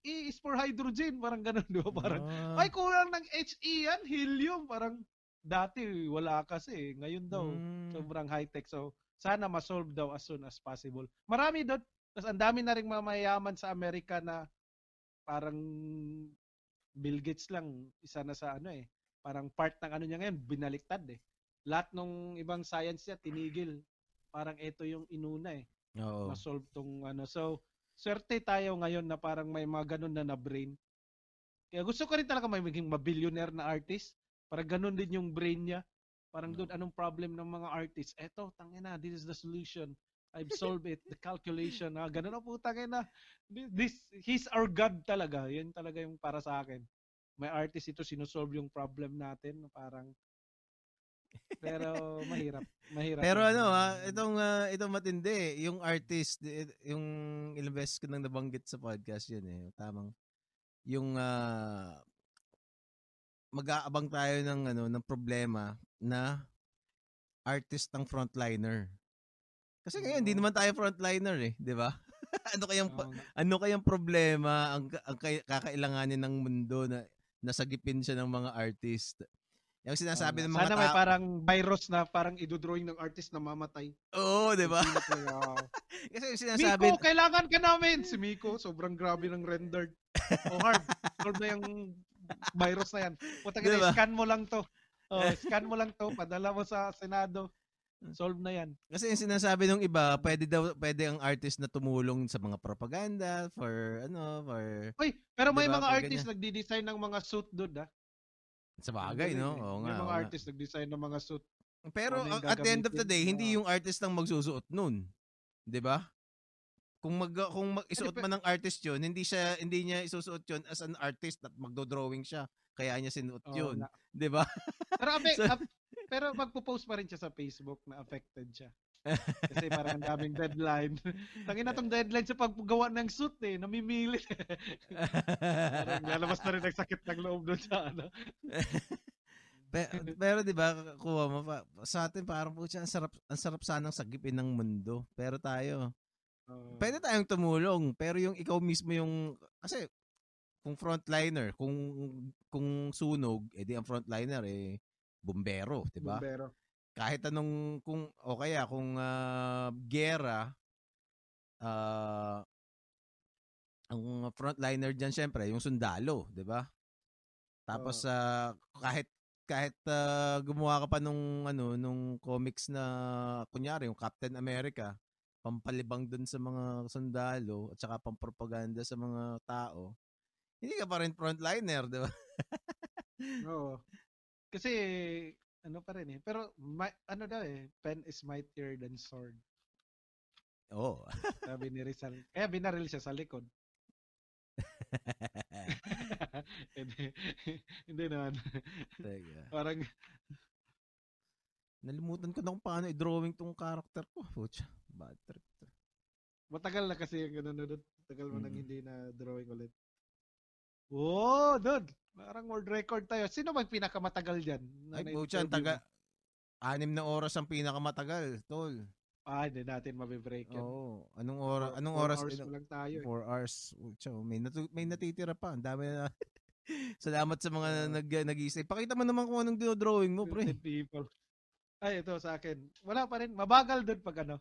E is for hydrogen, parang ganun, di ba? Parang, oh. Ay, kulang ng H E yan, helium, parang dati wala kasi. Ngayon daw, hmm. sobrang high-tech. So, sana ma-solve daw as soon as possible. Marami doon. Tapos ang dami na rin mga mayayaman sa Amerika na parang Bill Gates lang, isa na sa ano eh. Parang part ng ano niya ngayon, binaliktad eh. Lahat nung ibang science niya, tinigil. Parang ito yung inuna eh. Oo. Ma-solve tong ano. So, swerte tayo ngayon na parang may mga ganun na na-brain. Kaya gusto ko rin talaga may maging mabillionaire na artist. Parang ganun din yung brain niya. Parang doon, anong problem ng mga artists? Eto, tangina, this is the solution. I've solved it. The calculation. Ah, ganun na po, tangina. This, he's our God talaga. Yan talaga yung para sa akin. May artist ito, sinusolve yung problem natin. Parang, pero mahirap. Mahirap. Pero ano ha, itong, uh, itong matindi, yung artist, yung ilang beses ko nang nabanggit sa podcast yun eh. Tamang, yung, uh, mag-aabang tayo ng ano ng problema na artist ng frontliner. Kasi ngayon hindi oh. naman tayo frontliner eh, 'di ba? ano kayang oh. ano kayang problema ang, ang kakailanganin ng mundo na nasagipin siya ng mga artist. Yung sinasabi oh. ng mga sana ta- may parang virus na parang idodrawing ng artist na mamatay. Oo, oh, 'di ba? Kasi yung sinasabi Miko, kailangan ka namin. Si Miko, sobrang grabe ng rendered. Oh, hard. Solve na yung virus na yan. Putang ina, diba? Scan mo lang to. Oh, scan mo lang to, padala mo sa Senado. Solve na yan. Kasi yung sinasabi ng iba, pwede daw pwede ang artist na tumulong sa mga propaganda for ano, for Oy, pero may diba, mga artist nagdi-design ng mga suit doon, ah. Sa bagay, no? Oo nga. Yung mga artist nag-design ng mga suit. Pero at the end of the day, hindi yung artist ang magsusuot nun. 'Di ba? Kung mag kung mag, isuot man ng artist 'yon, hindi siya hindi niya isusuot 'yon as an artist at magdo-drawing siya. Kaya niya sinuot 'yon, oh, 'di ba? Pero so, pero magpo-post pa rin siya sa Facebook na affected siya. Kasi parang ang daming deadline. Tangin na tong deadline sa paggawa ng suit eh, namimili. Parang lalabas na rin ang sakit ng loob doon sa ano. Pero, pero 'di ba, kuha mo pa. Sa atin parang po siya, ang sarap ang sarap sanang sagipin ng mundo. Pero tayo Uh, pwede tayong tumulong, pero yung ikaw mismo yung, kasi kung frontliner, kung kung sunog, edi ang frontliner eh bombero, 'di ba? Bombero. Kahit anong kung o kaya kung uh, giyera, uh, ang frontliner diyan syempre yung sundalo, 'di ba? Tapos uh, uh, kahit kahit uh, gumawa ka pa nung ano nung comics na kunyari yung Captain America, pampalibang dun sa mga sundalo at saka pampropaganda sa mga tao, hindi ka pa rin frontliner, di ba? Oo. Kasi, ano pa rin eh. Pero, my, ano daw eh, pen is mightier than sword. Oo. Oh. Sabi ni Rizal. Kaya binaril siya sa likod. hindi, hindi naman. Teka. Parang, nalimutan ko na kung paano i-drawing tong character ko. Pucha, bad trip to. Matagal na kasi yung ganun. Matagal mo mm. nang hindi na drawing ulit. Oh, dude! Parang world record tayo. Sino bang pinakamatagal dyan? Ay, pucha, taga... Anim na oras ang pinakamatagal, tol. Ah, hindi natin mabibreak yan. Oo. Anong, or- anong four oras? Four hours ino- lang tayo. Four eh. hours. Pucha, may, natu- may natitira pa. Ang dami na... Salamat sa mga uh, nag- nag-isip. Pakita mo naman kung anong drawing mo, pre. People. Ay, ito sa akin. Wala pa rin. Mabagal doon pag ano.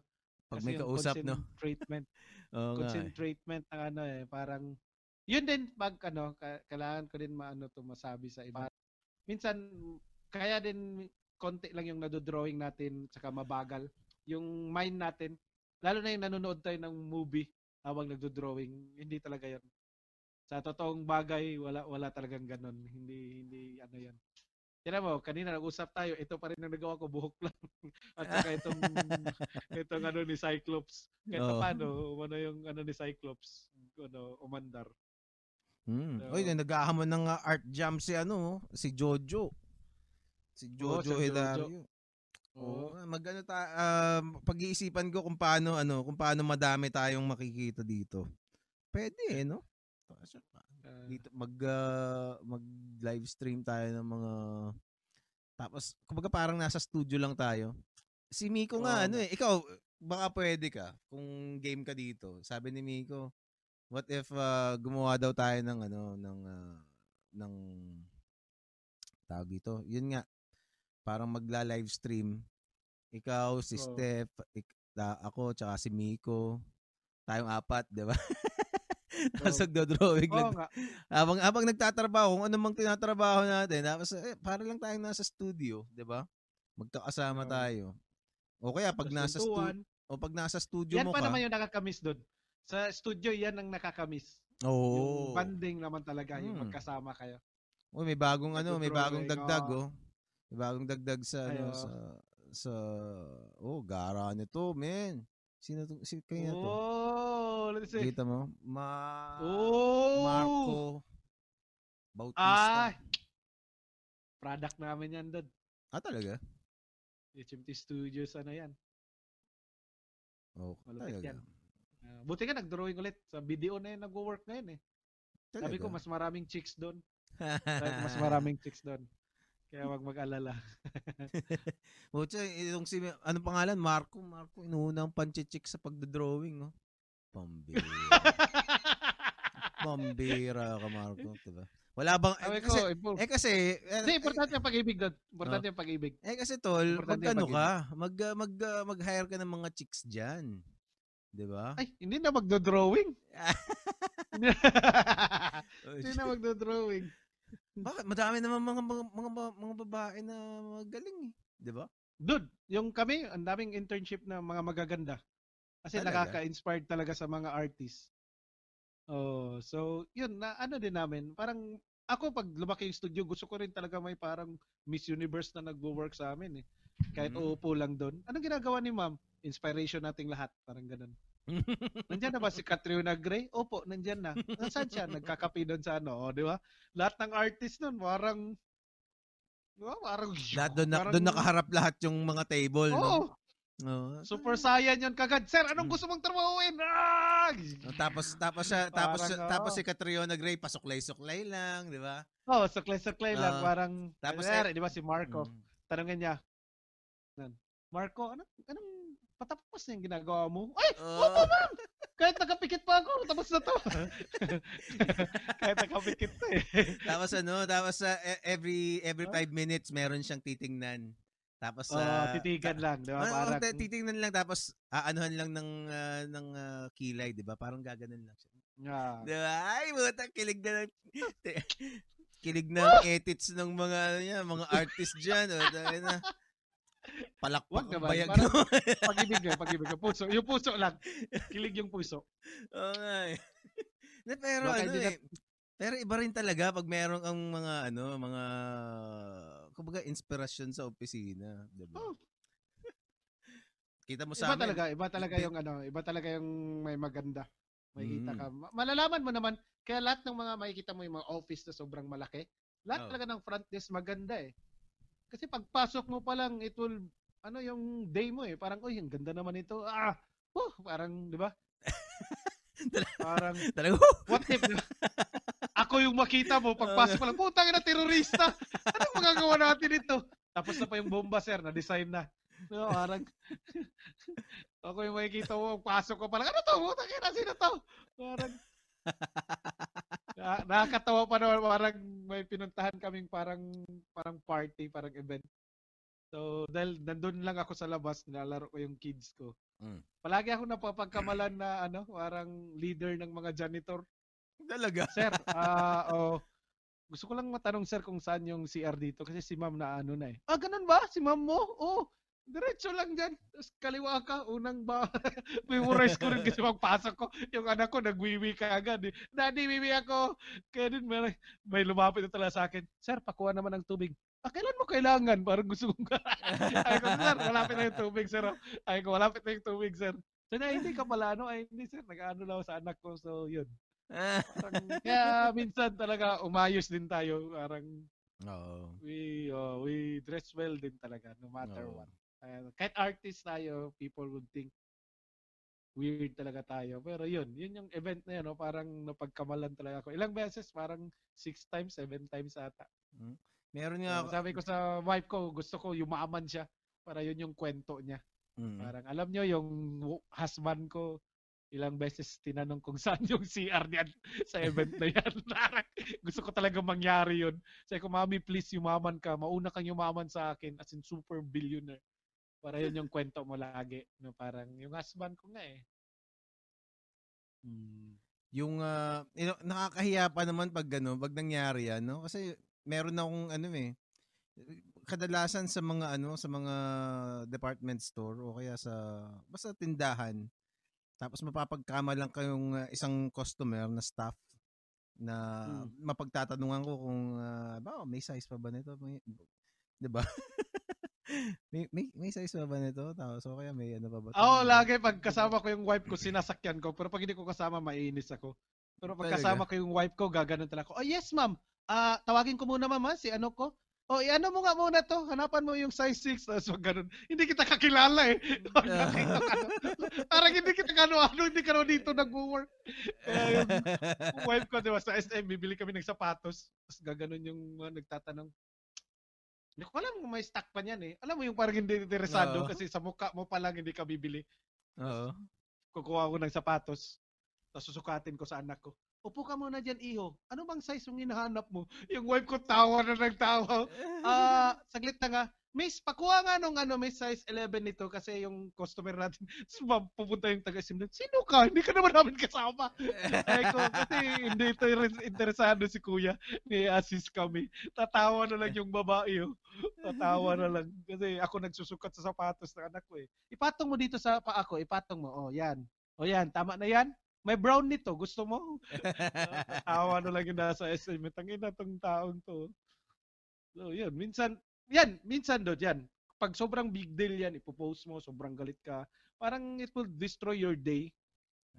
Pag may kausap, no? Treatment. Oh, treatment ang ano eh. Parang, yun din pag ano, kailangan ko din maano to masabi sa iba. Minsan, kaya din konti lang yung nadodrawing natin tsaka mabagal. Yung mind natin, lalo na yung nanonood tayo ng movie habang nagdodrawing, hindi talaga yun. Sa totoong bagay, wala wala talagang ganun. Hindi, hindi ano yan. Tira mo, kanina nag-usap tayo, ito pa rin ang nagawa ko, buhok lang. At saka itong, itong ano ni Cyclops. Kahit oh. paano, ano yung ano ni Cyclops, ano, umandar. Hmm. So, oy, nag-ahamon ng uh, art jam si ano, si Jojo. Si Jojo oh, Hilario. Oh. Oh, magano ta uh, pag-iisipan ko kung paano ano, kung paano madami tayong makikita dito. Pwede eh, no? Dito mag uh, mag live stream tayo ng mga, tapos kumbaga parang nasa studio lang tayo. Si Miko nga oh. ano eh, ikaw baka pwede ka kung game ka dito. Sabi ni Miko, what if uh, gumawa daw tayo ng ano ng uh, ng tawag dito. Yun nga. Parang magla live stream ikaw, si oh. Steph, ik- ako, tsaka si Miko. Tayong apat, 'di ba? Tapos so, nagdo-drawing oh, lang. Habang, habang nagtatrabaho, kung anumang tinatrabaho natin, tapos, eh, para lang tayong nasa studio, di ba? Magkakasama so, tayo. O kaya, pag nasa, stu- o pag nasa studio yan mo ka. Yan pa naman yung nakakamiss doon. Sa studio, yan ang nakakamiss. Oh. Yung banding naman talaga, hmm. yung magkasama kayo. O, may bagong ano, may bagong dagdag, oh. oh. May bagong dagdag sa, ano, sa, sa, oh, gara nito, man. Sino to? Si kaya to? Oh, let's see. Kita mo? Ma oh! Marco Bautista. Ah, product namin yan, dad. Ah, talaga? H M T Studios, ano yan? Oh, malapit talaga. Yan. Uh, buti ka, nag-drawing ulit. Sa video na yan, nag-work ngayon eh. Talaga? Sabi ko, mas maraming chicks doon. mas maraming chicks doon. Kaya wag mag-alala. Mucha, itong si, ano pangalan? Marco, Marco, inuuna ang panchichik sa pagdodrawing, no? Pambira. Pambira ka, Marco, diba? Wala bang, eh, ko, kasi, eh kasi, eh, Di, importante eh, yung pag-ibig doon. Importante no? yung pag-ibig. Eh kasi, tol, magkano ka? Mag, mag, uh, mag-hire ka ng mga chicks dyan. Diba? Ay, hindi na magdodrawing. Hindi na magdodrawing. Bakit? Madami naman mga mga, mga, mga babae na magaling eh. Di ba? Dude, yung kami, ang daming internship na mga magaganda. Kasi talaga? Nakaka-inspired talaga sa mga artists. Oh, so, yun, na ano din namin, parang ako pag lumaki yung studio, gusto ko rin talaga may parang Miss Universe na nagwo-work sa amin eh. Kahit mm-hmm. uupo lang doon. Anong ginagawa ni Ma'am? Inspiration nating lahat, parang ganun. Nandiyan na ba si Catriona Gray? Opo, nandiyan na. Nasaan siya? Nagkakape doon sa ano, oh, di ba? Lahat ng artist noon, parang oh, parang doon na, parang... nakaharap lahat yung mga table, oh. no? No. Super Saiyan yun kagad. Sir, anong gusto mong trabahuin? Ah! No, tapos tapos siya, tapos parang, tapos oh. si Catriona Gray pasuklay-suklay lang, di ba? Oh, suklay-suklay uh, lang parang. Tapos sir, eh, di ba si Marco? Mm. Tanungin niya. Marco, ano? Anong patapos na yung ginagawa mo? Ay, oh. opo ma'am! Kahit nakapikit pa ako, tapos na to. Kahit nakapikit pa eh. Tapos ano, tapos uh, every every five minutes meron siyang titingnan. Tapos oh, uh, titigan ta- lang, 'di ba? Oh, parang titingnan lang tapos aanuhan lang ng uh, ng uh, kilay, 'di ba? Parang gaganon lang siya. Yeah. 'Di ba? Ay, buta kilig na ng kilig na edits ng mga ano niya, mga artist diyan, 'di ba? Palakpak ng bayag. Pag-ibig, pag-ibig ng puso. Yung puso lang. Kilig yung puso. Oo nga. Eh. Pero Baka ano eh, na- pero iba rin talaga pag merong ang mga ano, mga kumbaga inspirasyon sa opisina, diba? Oh. Kita mo sa iba amin. Talaga, iba talaga yung ano, iba talaga yung may maganda. Makikita mm. ka. Malalaman mo naman kaya lahat ng mga makikita mo yung mga office na sobrang malaki. Lahat oh. talaga ng front desk maganda eh. Kasi pagpasok mo pa lang it will ano yung day mo eh, parang oy, ang ganda naman ito. Ah, oh, parang 'di ba? Parang talaga. What if ako yung makita mo pagpasok pa lang, putang ina terorista. Anong magagawa natin ito? Tapos na pa yung bomba, sir, na design na. No, parang ako yung makikita mo pagpasok ko pa lang. Ano to? Putang ina, sino to? Parang na, nakakatawa pa naman, parang may pinuntahan kaming parang parang party, parang event. So, dahil nandun lang ako sa labas, nilalaro ko yung kids ko. Mm. Palagi ako napapagkamalan na ano, parang leader ng mga janitor. Talaga? Sir, ah, uh, oh, gusto ko lang matanong sir kung saan yung C R dito kasi si ma'am na ano na eh. Ah, ganun ba? Si ma'am mo? Oh, diretso lang dyan. Kaliwa ka, unang ba? Memorize ko rin kasi magpasok ko. Yung anak ko, nagwiwi ka agad eh. Daddy, wiwi ako. Kaya din may, may lumapit na talaga sa akin. Sir, pakuha naman ng tubig. Ah, kailan mo kailangan? Parang gusto kong ka. Ay ko, sir, malapit na yung tubig, sir. Ay ko, malapit na yung tubig, sir. So, na, hindi ka pala, ano? Ay, hindi, sir. Nag-ano lang sa anak ko. So, yun. Parang, kaya, minsan talaga, umayos din tayo. Parang, no. we, oh, we dress well din talaga, no matter no. what. Uh, kahit artist tayo, people would think weird talaga tayo. Pero yun, yun yung event na yun, no? Parang napagkamalan talaga ako. Ilang beses, parang six times, seven times ata. Hmm? Meron nga so, sabi ko sa wife ko, gusto ko yumaman siya para yun yung kwento niya. Mm. Parang alam nyo yung husband ko, ilang beses tinanong kung saan yung C R niyan sa event na yan. Gusto ko talaga mangyari yun. Sabi ko, mami, please yumaman ka. Mauna kang yumaman sa akin as in super billionaire. Para yun yung kwento mo lagi. No, parang yung husband ko nga eh. Mm. Yung uh, nakakahiya pa naman pag gano'n, pag nangyari yan. No? Kasi meron na akong ano eh kadalasan sa mga ano sa mga department store o kaya sa basta tindahan tapos mapapagkama lang kayong uh, isang customer na staff na hmm. mapagtatanungan ko kung uh, ba may size pa ba nito may, 'di ba? may, may may size pa ba nito tapos so, kaya may ano pa ba ito? Oh, lagi pag kasama ko yung wife ko sinasakyan ko pero pag hindi ko kasama maiinis ako pero pag kasama ko yung wife ko gaganon talaga ako. Oh yes ma'am. Ah, uh, tawagin ko muna mama si ano ko. O, oh, i-ano mo nga muna to. Hanapan mo yung size six. Tapos so, wag ganun. Hindi kita kakilala eh. Parang hindi kita kano-ano. Hindi ka dito nag-work. Kaya yung wife ko, diba, sa S M, bibili kami ng sapatos. Tapos gaganon yung mga uh, nagtatanong. Hindi ko alam kung may stock pa niyan eh. Alam mo yung parang hindi interesado kasi sa mukha mo pa lang hindi ka bibili. Oo. Kukuha ko ng sapatos. Tapos susukatin ko sa anak ko. Upo ka muna dyan, iho. Ano bang size yung hinahanap mo? Yung wife ko tawa na nagtawa. Ah, uh, saglit na nga. Miss, pakuha nga nung ano, may size eleven nito kasi yung customer natin pupunta yung taga-sim. Sino ka? Hindi ka naman namin kasama. Ay ko, kasi hindi ito interesado si kuya. Ni-assist kami. Tatawa na lang yung babae. Oh. Tatawa na lang. Kasi ako nagsusukat sa sapatos ng anak ko eh. Ipatong mo dito sa paako. Ipatong mo. Oh, yan. Oh, yan. Tama na yan. may brown nito, gusto mo? Tawa na lang yung nasa S M. Tangin na tong taong to. So, yun. Minsan, yan. Minsan doon, yan. Pag sobrang big deal yan, ipopost mo, sobrang galit ka. Parang it will destroy your day.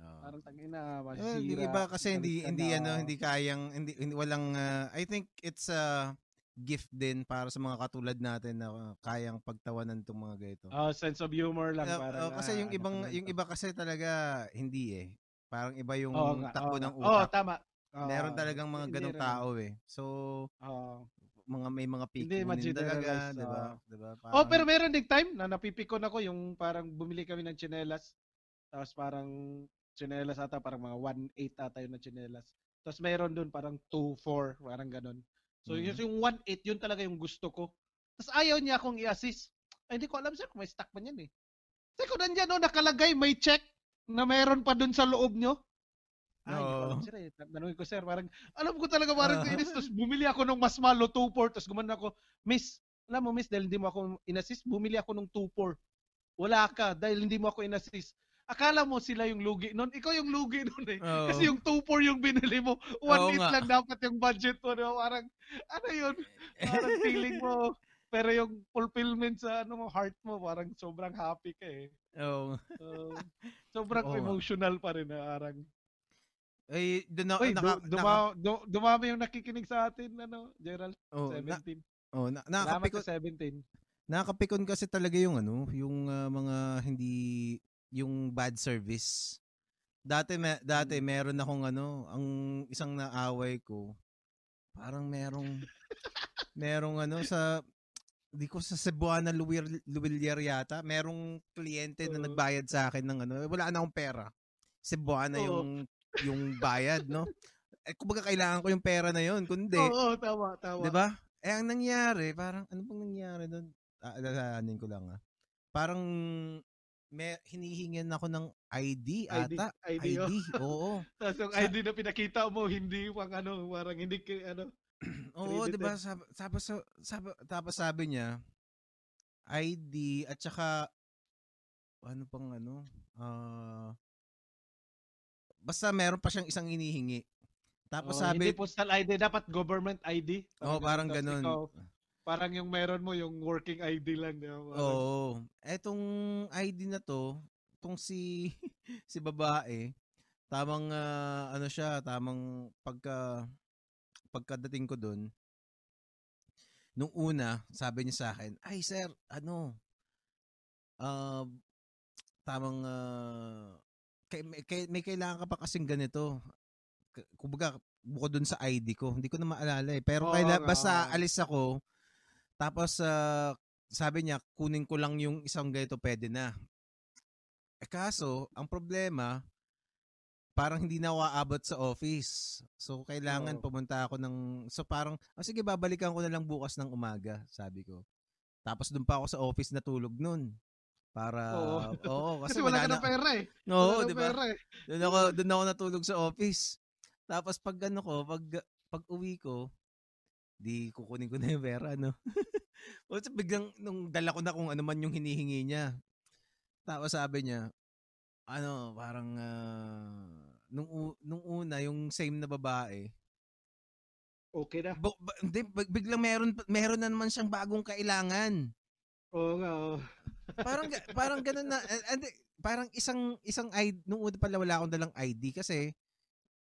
Oh. Parang tangin na, masisira. Eh, yung iba kasi hindi, hindi, ano, hindi kayang, hindi, hindi walang, uh, I think it's a uh, gift din para sa mga katulad natin na uh, kayang pagtawanan itong mga ganito. Oh, sense of humor lang. Uh, parang, uh, kasi yung, ah, ibang, yung iba kasi talaga, hindi eh. Parang iba yung oh, takbo oh, ng utak. Oo, oh, tama. Oh, meron talagang mga ganong tao eh. So, oh, mga may mga pikon din talaga, 'di ba? 'Di ba? Oh, pero meron ding time na napipikon ako yung parang bumili kami ng tsinelas. Tapos parang tsinelas ata parang mga one eight ata yun na tsinelas. Tapos meron doon parang two four, parang ganun. So, mm-hmm. yung one eight yun talaga yung gusto ko. Tapos ayaw niya akong i-assist. Ay, hindi ko alam sir kung may stock pa niyan eh. Kasi ko nandiyan oh, nakalagay may check na meron pa dun sa loob nyo? Ay, no. Sir, eh. Tanungin ko, sir, parang, alam ko talaga, parang, uh-huh. tapos bumili ako ng mas malo, two four, tapos gumanon ako, miss, alam mo, miss, dahil hindi mo ako inassist, bumili ako ng two four. Wala ka, dahil hindi mo ako inassist. Akala mo sila yung lugi nun, ikaw yung lugi nun eh. Uh-huh. Kasi yung two four yung binili mo, one eight uh-huh. lang dapat yung budget mo, no? Parang, ano yun? Parang feeling mo, pero yung fulfillment sa ano mo heart mo parang sobrang happy ka eh. Oh. So, sobrang oh, emotional pa rin na arang. Ay, dun, Oy, naka, du- duma- naka, du- dumami yung nakikinig sa atin ano, Gerald. Oh, seventeen. Na, oh, na, nakakapikon sa seventeen. Nakakapikon kasi talaga yung ano, yung uh, mga hindi yung bad service. Dati may, dati meron akong ano, ang isang naaway ko. Parang merong merong ano sa di ko sa Cebuana Luwiliar yata, merong kliyente na nagbayad sa akin ng ano, wala na akong pera. Cebuana oh. yung yung bayad, no? Eh, kumbaga kailangan ko yung pera na yun, kundi. Oo, oh, oh, tama, tama. Diba? Eh, ang nangyari, parang, ano pong nangyari doon? Ah, alahanin ko lang, ha? Parang, may hinihingin ako ng I D, I D ata. I D, I D oo. Tapos yung sa, I D na pinakita mo, hindi pang ano, parang hindi, ano, oo, di ba? Sab- sab- sab- sab- tapos sabi niya, I D at saka, ano pang ano, uh, basta meron pa siyang isang inihingi. Tapos oh, sabi, hindi postal I D, dapat government I D. Oo, oh, parang ganun. Ikaw, parang yung meron mo, yung working I D lang. Oo. Oh, etong I D na to, itong si, si babae, tamang, uh, ano siya, tamang pagka, pagkadating ko doon, nung una, sabi niya sa akin, ay sir, ano, uh, tamang, uh, kay, kay, may kailangan ka pa kasing ganito. K- kumbaga, bukod doon sa I D ko. Hindi ko na maalala eh. Pero oh, kaila, no. Basta alis ako, tapos uh, sabi niya, kunin ko lang yung isang ganito, pwede na. Eh kaso, ang problema, parang hindi na aabot sa office. So, kailangan oh. pumunta ako ng... So, parang, oh, sige, babalikan ko na lang bukas ng umaga, sabi ko. Tapos, doon pa ako sa office natulog nun. Para... Oo, oh. oh, kasi, kasi wala, wala ka na pera eh. Oo, di ba? Doon ako, doon ako natulog sa office. Tapos, pag ano ko, pag, pag uwi ko, di kukunin ko na yung pera, no? O, biglang, nung dala ko na kung ano man yung hinihingi niya. Tapos, sabi niya, ano, parang... Uh, Nung, u- nung una, yung same na babae. Okay na. Ba- ba- hindi, biglang meron, meron na naman siyang bagong kailangan. Oo nga, oo. Parang, parang ganun na, and, and, parang isang, isang I D, nung una pala wala akong dalang I D kasi,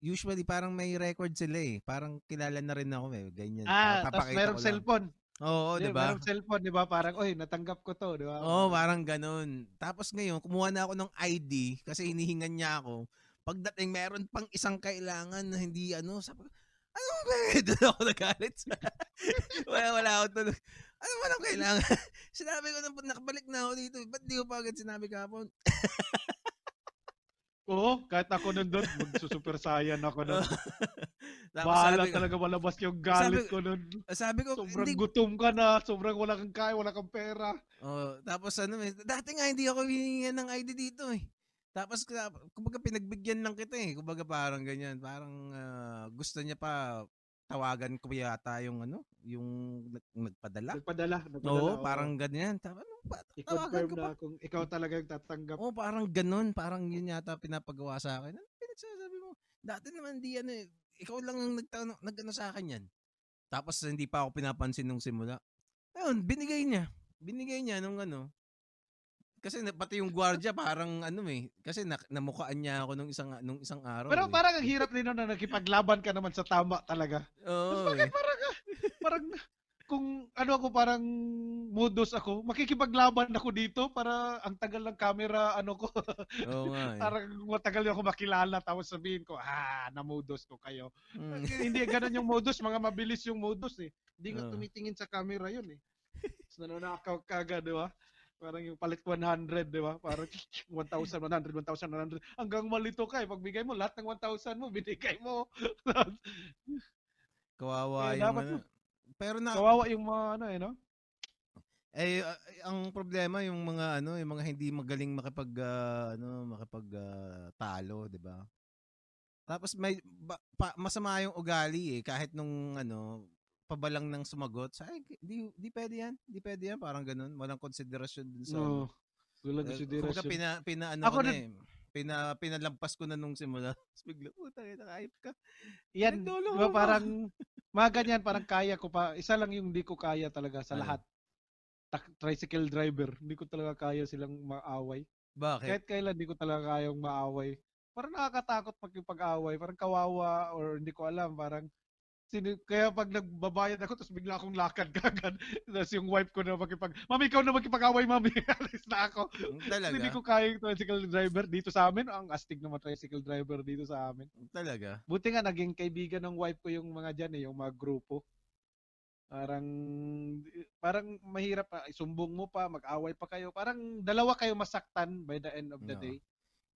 usually parang may record sila eh. Parang kilala na rin ako eh, ganyan. Ah, ah tapos merong cellphone. Oo, di ba? Merong cellphone, di ba? Parang, oy, natanggap ko to, di ba? Oo, parang ganun. Tapos ngayon, kumuha na ako ng I D kasi hinihingan niya ako. Pagdating meron pang isang kailangan na hindi ano, sabi ko, ano ba? Doon ako nagalit. wala, wala ako tulog. Ano ba nang kailangan? Sinabi ko na, nakabalik na ako dito. Ba't di ko pa agad sinabi kahapon? Oo, kahit ako nandun, magsusuper sayan ako nun. Bahala sabi, talaga malabas yung galit sabi, ko nun. Sabi ko, sobrang hindi, gutom ka na, sobrang wala kang kaya, wala kang pera. Oh, tapos ano, eh, dati nga hindi ako hiningan ng I D dito eh. Tapos, kumbaga pinagbigyan lang kita eh. Kumbaga parang ganyan. Parang uh, gusto niya pa tawagan ko yata yung ano, yung nagpadala. Nagpadala. nagpadala Oo, o. Parang ganyan. Tapos, ano ba? I-confirm na kung ikaw talaga yung tatanggap. Oo, parang ganun. Parang yun yata pinapagawa sa akin. sabi mo, dati naman di ano, ikaw lang ang nagtanong, nagano sa akin yan. Tapos hindi pa ako pinapansin nung simula. Ayun, binigay niya. Binigay niya nung ano. Kasi pati yung guardia parang ano eh. Kasi na, namukaan niya ako nung isang nung isang araw. Pero eh. Parang ang hirap nino na nakipaglaban ka naman sa tama talaga. Oo. Bakit eh. parang parang kung ano ako parang modus ako, makikipaglaban ako dito para ang tagal ng camera ano ko. Oo nga. Eh. Parang matagal ako makilala tapos sabihin ko, ah, namodus ko kayo. Mm. Hindi ganoon yung modus, mga mabilis yung modus eh. Hindi nga oh. tumitingin sa camera yun eh. So nananakaw kagad, di ba? Parang yung palit one hundred, di ba? Parang one thousand, one hundred, one thousand, one hundred. Hanggang malito ka eh. Pagbigay mo, lahat ng one thousand mo, binigay mo. Kawawa eh, yung ano. Pero na... Kawawa yung mga ano eh, no? Eh, uh, ang problema, yung mga ano, yung mga hindi magaling makipag, uh, ano, makipag uh, talo, di ba? Tapos may, ba, pa, masama yung ugali eh. Kahit nung ano, pabalang ng sumagot sa ay di di pwede yan di pwede yan parang ganun walang konsiderasyon dun sa no, wala konsiderasyon uh, pina, pina, ano ako na, na eh, pina, pinalampas ko na nung simula bigla puta eh nakaip ka yan diba, parang mga ganyan parang kaya ko pa isa lang yung di ko kaya talaga sa ano? Lahat tak, tricycle driver hindi ko talaga kaya silang maaway bakit kahit kailan hindi ko talaga kayang maaway parang nakakatakot pag yung pag-away parang kawawa or hindi ko alam parang kaya pag nagbabayad ako, tapos bigla akong lakad kagad. Tapos yung wife ko na makipag... Mami, ikaw na makipag-away, mami. Alis na ako. Talaga? Hindi ko kaya yung tricycle driver dito sa amin. Ang astig naman tricycle driver dito sa amin. Talaga? Buti nga, naging kaibigan ng wife ko yung mga dyan eh, yung mga grupo. Parang... Parang mahirap pa. Isumbong mo pa, mag-away pa kayo. Parang dalawa kayo masaktan by the end of the no. day.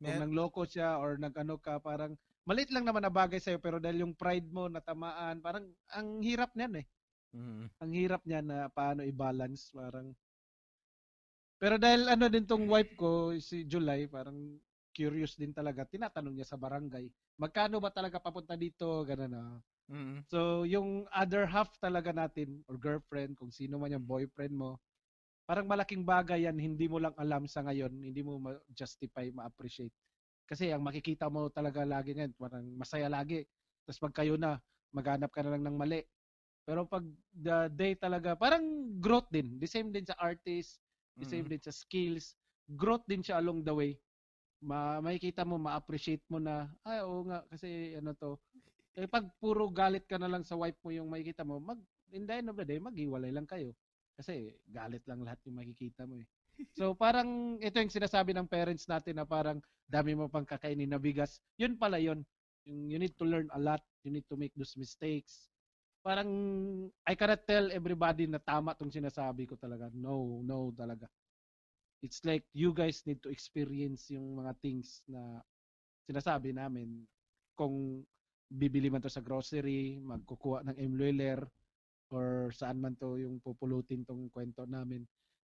Kung nang loko siya or nag-ano ka, parang... Maliit lang naman na bagay sa'yo, pero dahil yung pride mo, natamaan, parang ang hirap niyan eh. Mm. Ang hirap niyan na paano i-balance, parang. Pero dahil ano din tong wife ko, si July, parang curious din talaga. Tinatanong niya sa barangay, magkano ba talaga papunta dito, gano'n na. Mm. So, yung other half talaga natin, or girlfriend, kung sino man yung boyfriend mo, parang malaking bagay yan, hindi mo lang alam sa ngayon, hindi mo ma-justify, ma-appreciate. Kasi ang makikita mo talaga lagi ngayon, parang masaya lagi. Tapos pag kayo na, maghanap ka na lang ng mali. Pero pag the day talaga, parang growth din. The same din sa artist, the same mm. din sa skills. Growth din siya along the way. Ma- makikita mo, ma-appreciate mo na, ay oo nga, kasi ano to. Eh pag puro galit ka na lang sa wife mo yung makikita mo, mag, in the end of the day, maghiwalay lang kayo. Kasi galit lang lahat yung makikita mo eh. So parang ito yung sinasabi ng parents natin na parang dami mo pang kakainin na bigas. Yun pala yun. You need to learn a lot. You need to make those mistakes. Parang I cannot tell everybody na tama itong sinasabi ko talaga. No, no talaga. It's like you guys need to experience yung mga things na sinasabi namin. Kung bibili man to sa grocery, magkukuha ng M-Lueller, or saan man to yung pupulutin tong kwento namin.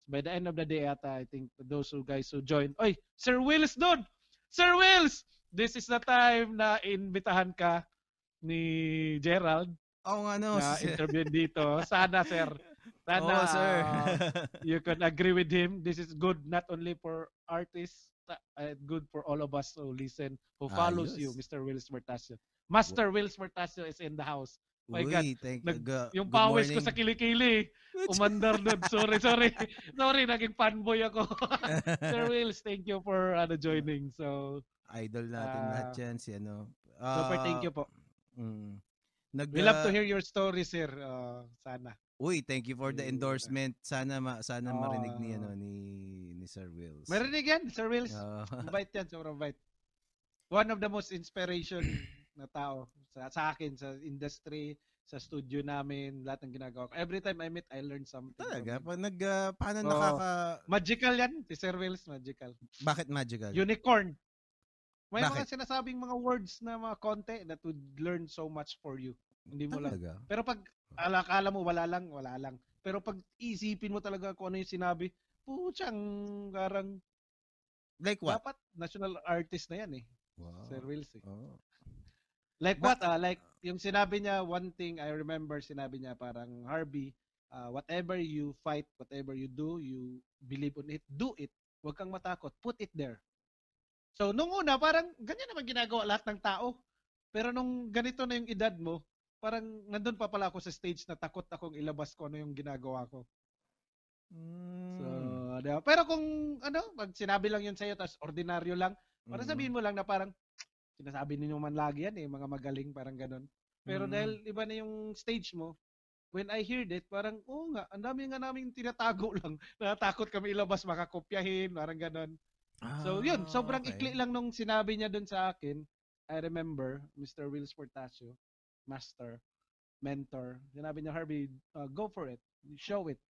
By the end of the day ata, I think those who guys who join, oy, Sir Wills, dude! Sir Wills! This is the time na inbitahan ka ni Gerald. Oh, ano? Na interview dito. Sana, sir. Sana, oh, sir. uh, you can agree with him. This is good not only for artists, uh, good for all of us who listen, who ah, follows yes. you, Mister Will Sportaccio. Master Will Sportaccio is in the house. My God, uy, thank nag, you. Yung good pawis morning. Ko sa kilikili, umandar nun. Sorry, sorry. Sorry, naging fanboy ako. Sir Wills, thank you for ano, joining. So idol natin uh, lahat yan, si ano. Uh, super thank you po. Mm, nag, we love to hear your story, sir. Uh, sana. Uy, thank you for the endorsement. Sana ma, sana uh, marinig ni, ano, ni, ni Sir Wills. Marinig yan, Sir Wills. Uh, invite yan, super invite. One of the most inspiration na tao sa, sa akin, sa industry, sa studio namin, lahat ng ginagawa ko. Every time I meet, I learn something. Talaga? Pa, nag, uh, paano so, nakaka... Magical yan. Si Sir Wills, magical. Bakit magical? Unicorn. May Bakit? Mga sinasabing mga words na mga konti that would learn so much for you. Hindi mo talaga? Lang. Pero pag alakala mo, wala lang, wala lang. Pero pag isipin mo talaga kung ano yung sinabi, putyang garang... Like what? Dapat national artist na yan eh. Wow. Sir Wills eh. Oh. Like what? Uh, like yung sinabi niya, one thing I remember sinabi niya parang, Harvey, uh, whatever you fight, whatever you do, you believe on it, do it. Huwag kang matakot. Put it there. So, nung una, parang ganyan naman ginagawa lahat ng tao. Pero nung ganito na yung edad mo, parang nandun pa pala ako sa stage na takot akong ilabas ko ano yung ginagawa ko. Mm. So, diba? Pero kung ano, pag sinabi lang yun sa'yo, tapos ordinaryo lang, parang mm. sabihin mo lang na parang, sinasabi ninyo man lagi yan eh, mga magaling, parang ganun. Pero mm. dahil iba na yung stage mo, when I heard it, parang, oo oh, nga, ang dami nga namin tinatago lang. Natatakot kami ilabas, makakopyahin, parang ganun. So, yun. Sobrang okay. ikli lang nung sinabi niya dun sa akin. I remember, Mister Will Sportaccio, master, mentor. Sinabi niya, Harvey, uh, go for it. Show it.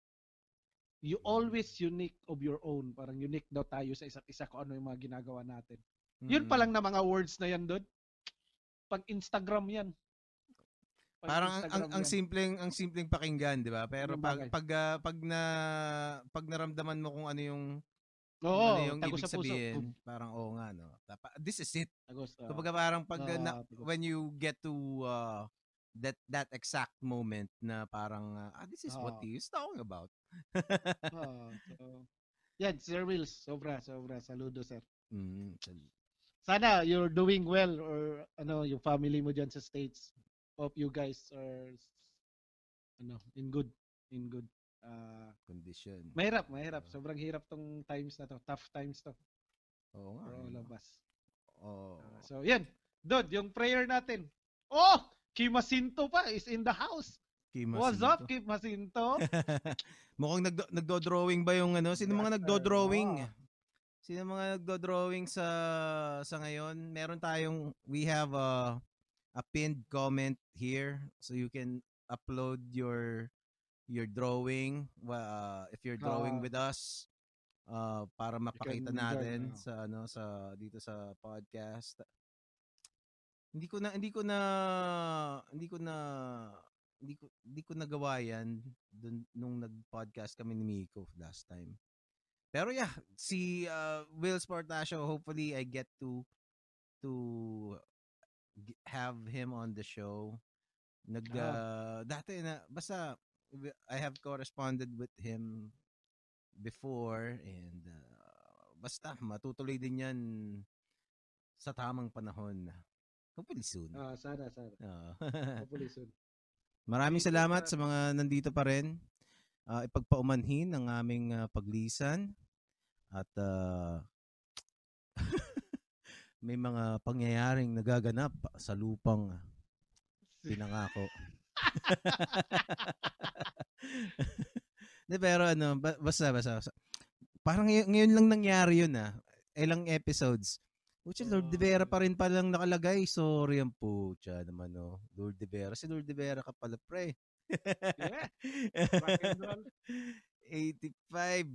You always unique of your own. Parang unique daw tayo sa isa't isa kung ano yung mga ginagawa natin. Mm-hmm. Yun palang na mga words na yan dun. Pang Instagram yan. Pag parang Instagram ang, yan. ang simpleng ang simpleng pakinggan, di ba? Pero pag pag, uh, pag na pag naramdaman mo kung ano yung Oo, ano yung ibig sabihin, parang oo oh, nga, no? This is it. Kumbaga parang pag, uh, na, when you get to uh, that that exact moment na parang, uh, ah, this is uh, what he is talking about. uh, so, yan, Sir Wills, sobra, sobra. Saludo, sir. Mm, sana you're doing well or ano yung family mo dyan sa States. Hope you guys are ano, in good, in good. Uh, condition. Mahirap, mahirap. So, sobrang hirap tong times na to. Tough times to. Oo nga. Pero labas. Oo. Uh, so, yan. Dude, yung prayer natin. Oh! Kim Jacinto pa is in the house. Kim Jacinto. What's up, Kim Jacinto? Mukhang nagdo- nagdo-drawing ba yung ano? Sino yes, mga nagdo-drawing? Oh. Sino mga nagdo-drawing sa sa ngayon? Meron tayong, we have a, a pinned comment here so you can upload your your drawing uh, if you're drawing uh, with us uh, para mapakita natin now. sa ano sa dito sa podcast. Hindi ko na hindi ko na hindi ko na hindi ko hindi ko nagawa yan dun, nung nag-podcast kami ni Miko last time. Pero yeah, si uh, Will Sportaccio, hopefully I get to to have him on the show. Nag oh. uh, dati na basta I have corresponded with him before and uh, basta matutuloy din yan sa tamang panahon. Hopefully soon. Ah, uh, sana, sana. Uh. Hopefully soon. Maraming salamat sa mga nandito pa rin. Uh, ipagpaumanhin ang aming uh, paglisan at uh, may mga pangyayaring nagaganap sa lupang pinangako. De, pero ano, basta, basta, basta. Parang ngayon, ngayon lang nangyari yun ah. Ilang episodes. Pucha, Lord De Vera pa rin palang nakalagay. Sorry ang pucha naman oh. Lord De Vera. Si Lord De Vera ka pala, pre. Yeah. eighty-five.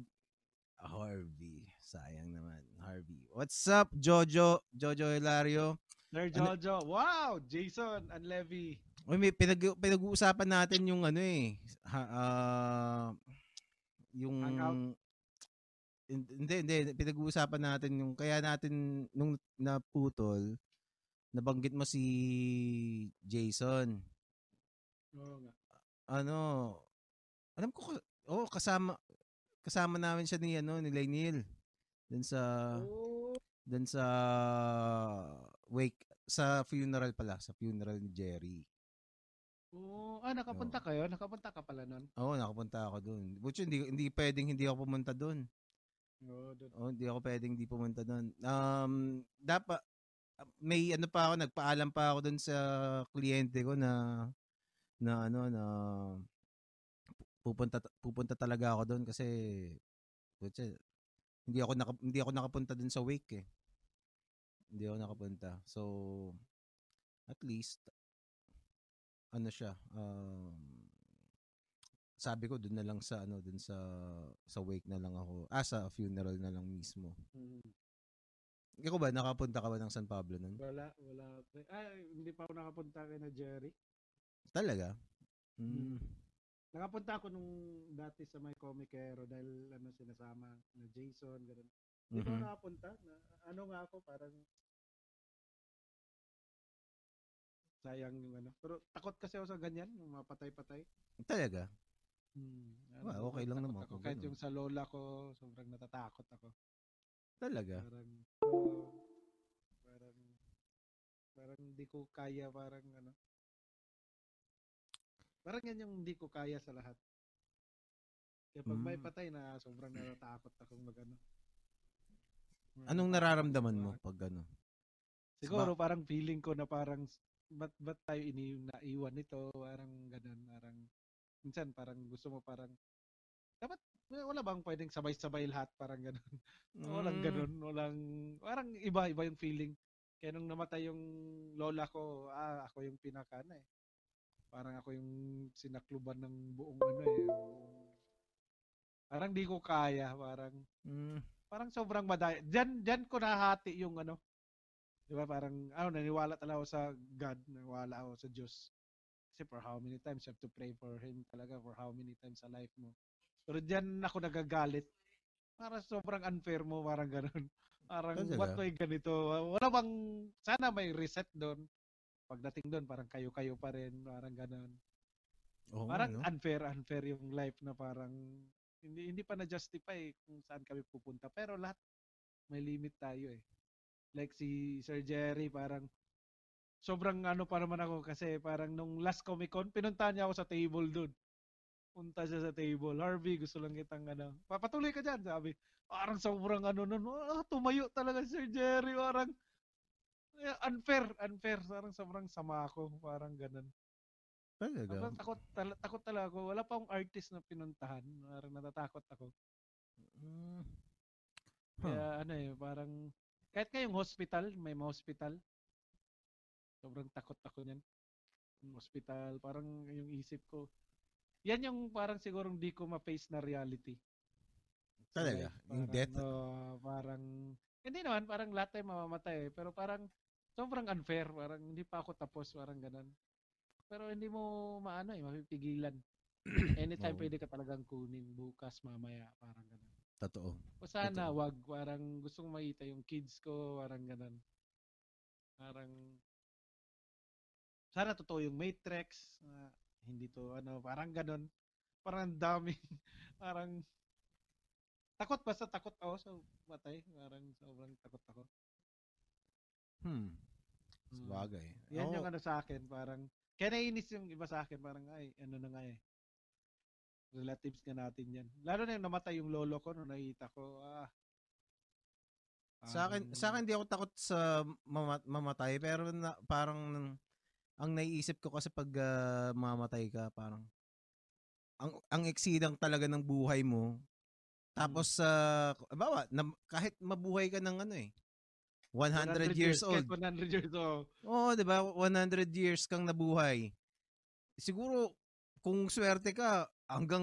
Harvey. Sayang naman. Harvey. What's up, Jojo? Jojo Hilario. Sir Jojo. Ano? Wow! Jason and Levy. Uy, may pinag- pinag-uusapan natin yung ano eh. Ha, uh, yung... Hindi, hindi. Pinag-uusapan natin yung... Kaya natin nung naputol, nabanggit mo si Jason. Oo nga. Ano? Alam ko, oh, kasama kasama namin siya ni, ano, ni Lainil. Dun sa... Oh. Dun sa... Wake. Sa funeral pala. Sa funeral ni Jerry. Oh, ah, nakapunta oh. kayo? Nakapunta ka pala nun? Oo, oh, nakapunta ako dun. But hindi, hindi pwedeng hindi ako pumunta dun. Oo, oh, oh, hindi ako pwedeng hindi pumunta dun. Um, dapat, may ano pa ako, nagpaalam pa ako dun sa kliyente ko na, na ano, na pupunta, pupunta talaga ako dun kasi, but hindi ako, naka, hindi ako nakapunta dun sa wake eh. Hindi ako nakapunta. So, at least, ano siya um, sabi ko doon na lang sa ano doon sa sa wake na lang ako ah sa funeral na lang mismo. Mm-hmm. Ikaw ba nakapunta ka ba ng San Pablo noon? Wala, wala. Ay, hindi pa ako nakapunta kay na Jerry. Talaga? Mm. Nakapunta ako nung dati sa may Comicero dahil ano sinasama na Jason ganun. Hindi mm-hmm. ko nakapunta na, ano nga ako parang sayang yung ano. Pero takot kasi ako sa ganyan, yung mga patay-patay. Talaga? Hmm. Ano, wow, okay lang naman ako. Kahit yung sa lola ko, sobrang natatakot ako. Talaga? Parang, uh, Parang hindi ko kaya, parang ano. Parang yan yung hindi ko kaya sa lahat. Kaya pag may patay na sobrang natatakot akong mag-ano. Anong nararamdaman mo pag ano? Siguro parang feeling ko na parang ba't, ba't tayo ini naiwan nito? Parang ganun, parang minsan parang gusto mo parang dapat wala bang pwedeng sabay-sabay lahat parang ganun. Walang ganun, walang parang iba-iba yung feeling. Kaya nung namatay yung lola ko, ah, ako yung pinakana eh. Parang ako yung sinakluban ng buong ano eh. Parang di ko kaya, parang mm. parang sobrang madaya. Diyan, diyan ko nahati yung ano. Di ba parang, ano, naniwala talaga ako sa God, naniwala ako sa Diyos. Kasi for how many times you have to pray for Him talaga, for how many times sa life mo. Pero diyan ako nagagalit. Parang sobrang unfair mo, parang ganun. Parang, what way ganito? Wala bang, sana may reset doon. Pagdating doon, parang kayo-kayo pa rin. Parang ganun. Oh, parang no? unfair, unfair yung life na parang, hindi hindi pa na-justify kung saan kami pupunta. Pero lahat, may limit tayo eh. Like si Sir Jerry, parang, sobrang ano pa naman ako kasi parang nung last Comic Con, pinuntahan niya ako sa table doon. Punta siya sa table. Harvey, gusto lang kitang ano. Papatuloy ka dyan, sabi. Parang sobrang ano nun. Ah, tumayo talaga Sir Jerry. Parang unfair, unfair. Parang sobrang sama ako. Parang ganun. Talaga? Takot, tal- takot talaga ako. Wala pa akong artist na pinuntahan. Parang natatakot ako. Hmm. Kaya ano eh, parang kahit ngayong hospital, may hospital. Sobrang takot ako niyan. Hospital, parang yung isip ko. Yan yung parang siguro hindi ko ma-face na reality. Talaga? Like, yung death? Uh, parang, hindi naman, parang lahat tayo mamamatay eh. Pero parang, sobrang unfair. Parang hindi pa ako tapos, parang ganun. Pero hindi mo maano eh, mapipigilan. Anytime oh. pwede ka talagang kunin, bukas, mamaya, parang ganun. Totoo. O sana, Totoo. wag, parang gusto kong makita yung kids ko, parang ganun. Parang, sana totoo yung Matrix, uh, hindi to ano, parang ganun. Parang dami. Parang takot basta takot ako sa matay. Parang sobrang takot ako. Hmm. Sabagay. Hmm. Yan oh. yung ano sa akin. Parang kaya nainis yung iba sa akin. Parang ay, ano na nga eh. Relatives nga natin yan. Lalo na yung namatay yung lolo ko nung nakita ko. Ah. Parang, sa akin, sa akin di ako takot sa mamatay. Pero na, parang ang naiisip ko kasi pag uh, mamatay ka, parang ang ang eksidang talaga ng buhay mo. Tapos uh, bawa, na, kahit mabuhay ka ng ano eh, one hundred years old one hundred years old Oo, di ba? one hundred years kang nabuhay. Siguro kung swerte ka hanggang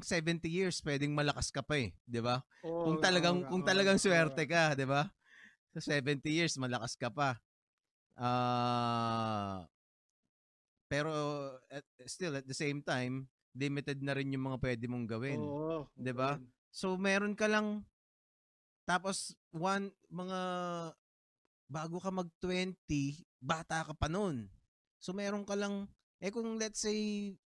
seventy years pwedeng malakas ka pa eh, di ba? Oh, kung talagang oh, kung talagang oh, swerte ka, di ba? Sa seventy years malakas ka pa. Uh, pero at, still at the same time limited na rin yung mga pwede mong gawin. Oo, diba? Okay. So meron ka lang tapos one mga bago ka mag twenty bata ka pa noon. So meron ka lang eh kung let's say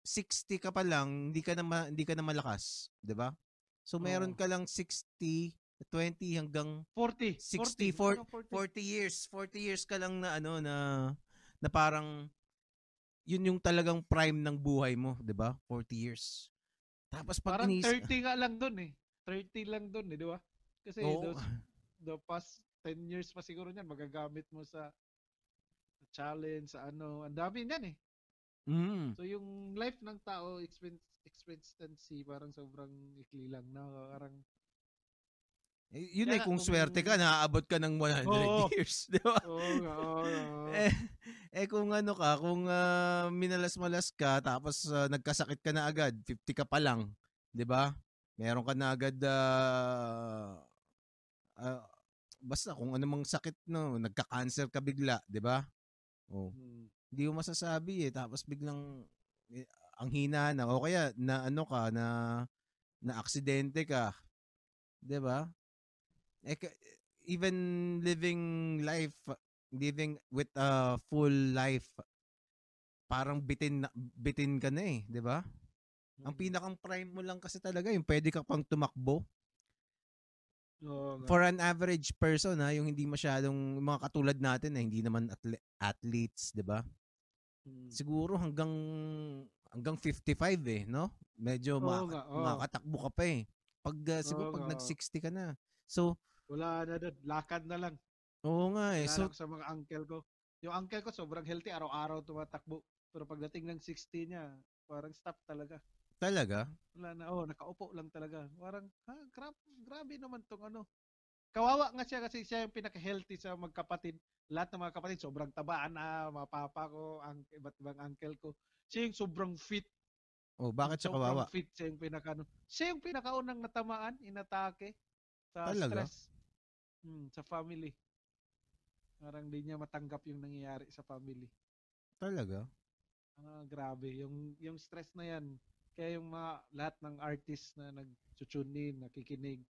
sixty ka pa lang hindi ka na ma, hindi ka na malakas, 'di ba? So meron oh. ka lang sixty twenty hanggang forty, sixty, forty, forty, forty years forty years ka lang na ano na na parang yun yung talagang prime ng buhay mo, 'di ba? forty years Tapos pag parang inis- thirty nga lang doon eh. thirty lang doon eh, 'di ba? Kasi oh. those, the past ten years pa siguro niyan magagamit mo sa challenge, sa ano, ang dami niyan eh. Mm. So yung life ng tao expectancy parang sobrang ikli lang na parang Eh, yun yeah, eh, kung um, swerte ka, naaabot ka ng one hundred oh, years, di ba? Oo, oo, oo. Eh, kung ano ka, kung uh, minalas-malas ka, tapos uh, nagkasakit ka na agad, fifty ka pa lang, di ba? Meron ka na agad, uh, uh, basta kung anumang sakit, no, nagka-cancer ka bigla, di ba? Oh. Hmm. Hindi mo masasabi eh, tapos biglang, eh, ang hina na, o kaya, na ano ka, na, na aksidente ka, di ba? Even living life, living with a full life, parang bitin, bitin ka na eh, di ba? Ang pinakang prime mo lang kasi talaga, yung pwede ka pang tumakbo, Oh, for an average person, ha, yung hindi masyadong mga katulad natin, eh, hindi naman atle- athletes, di ba? Hmm. Siguro hanggang hanggang fifty-five eh, no? Medyo oh, maka- oh. makatakbo ka pa eh. Pag, uh, siguro oh, pag oh. nag-sixty ka na. So, wala na doon. Lakad na lang. Oo nga eh. Wala so, sa mga uncle ko. Yung uncle ko sobrang healthy. Araw-araw tumatakbo. Pero pagdating ng sixty niya, parang stop talaga. Talaga? Wala na. Oh, nakaupo lang talaga. Parang, ha, grabe, grabe naman tong ano. Kawawa nga siya kasi siya yung pinaka-healthy sa magkapatid. Lahat ng mga kapatid, sobrang tabaan na, mga papa ko, ang iba't ibang uncle ko. Siya yung sobrang fit. Oh, bakit siya kawawa? Sobrang fit siya yung pinaka ano. Siya yung pinakaunang natamaan, inatake sa talaga? Stress. Hmm, sa family. Parang di niya matanggap yung nangyayari sa family. Talaga? Ah, grabe. Yung, yung stress na yan. Kaya yung mga, lahat ng artists na nag-tune in, nakikinig,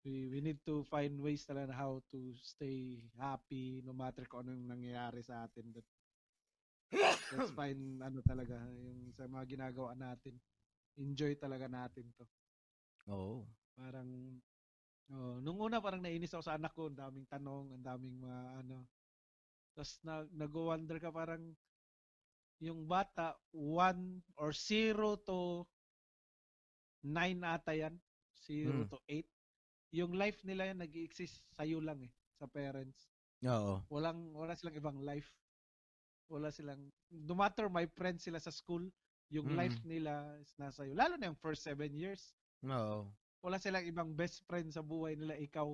we, we need to find ways talaga how to stay happy no matter kung anong nangyayari sa atin. But let's find ano talaga, yung sa mga ginagawa natin. Enjoy talaga natin to. Oo. Oh. Parang, oh, nung una parang nainis ako sa anak ko, ang daming tanong, ang daming mga ano. Tapos na, nag-wonder ka parang, yung bata, one or zero to nine ata yan. zero mm. to eight. Yung life nila yan, nag-i-exist sa'yo lang eh. Sa parents. Oo. Walang, wala silang ibang life. Wala silang, no matter my friends sila sa school, yung mm. life nila is nasa iyo. Lalo na yung first seven years. Oo. Wala silang ibang best friend sa buhay nila, ikaw.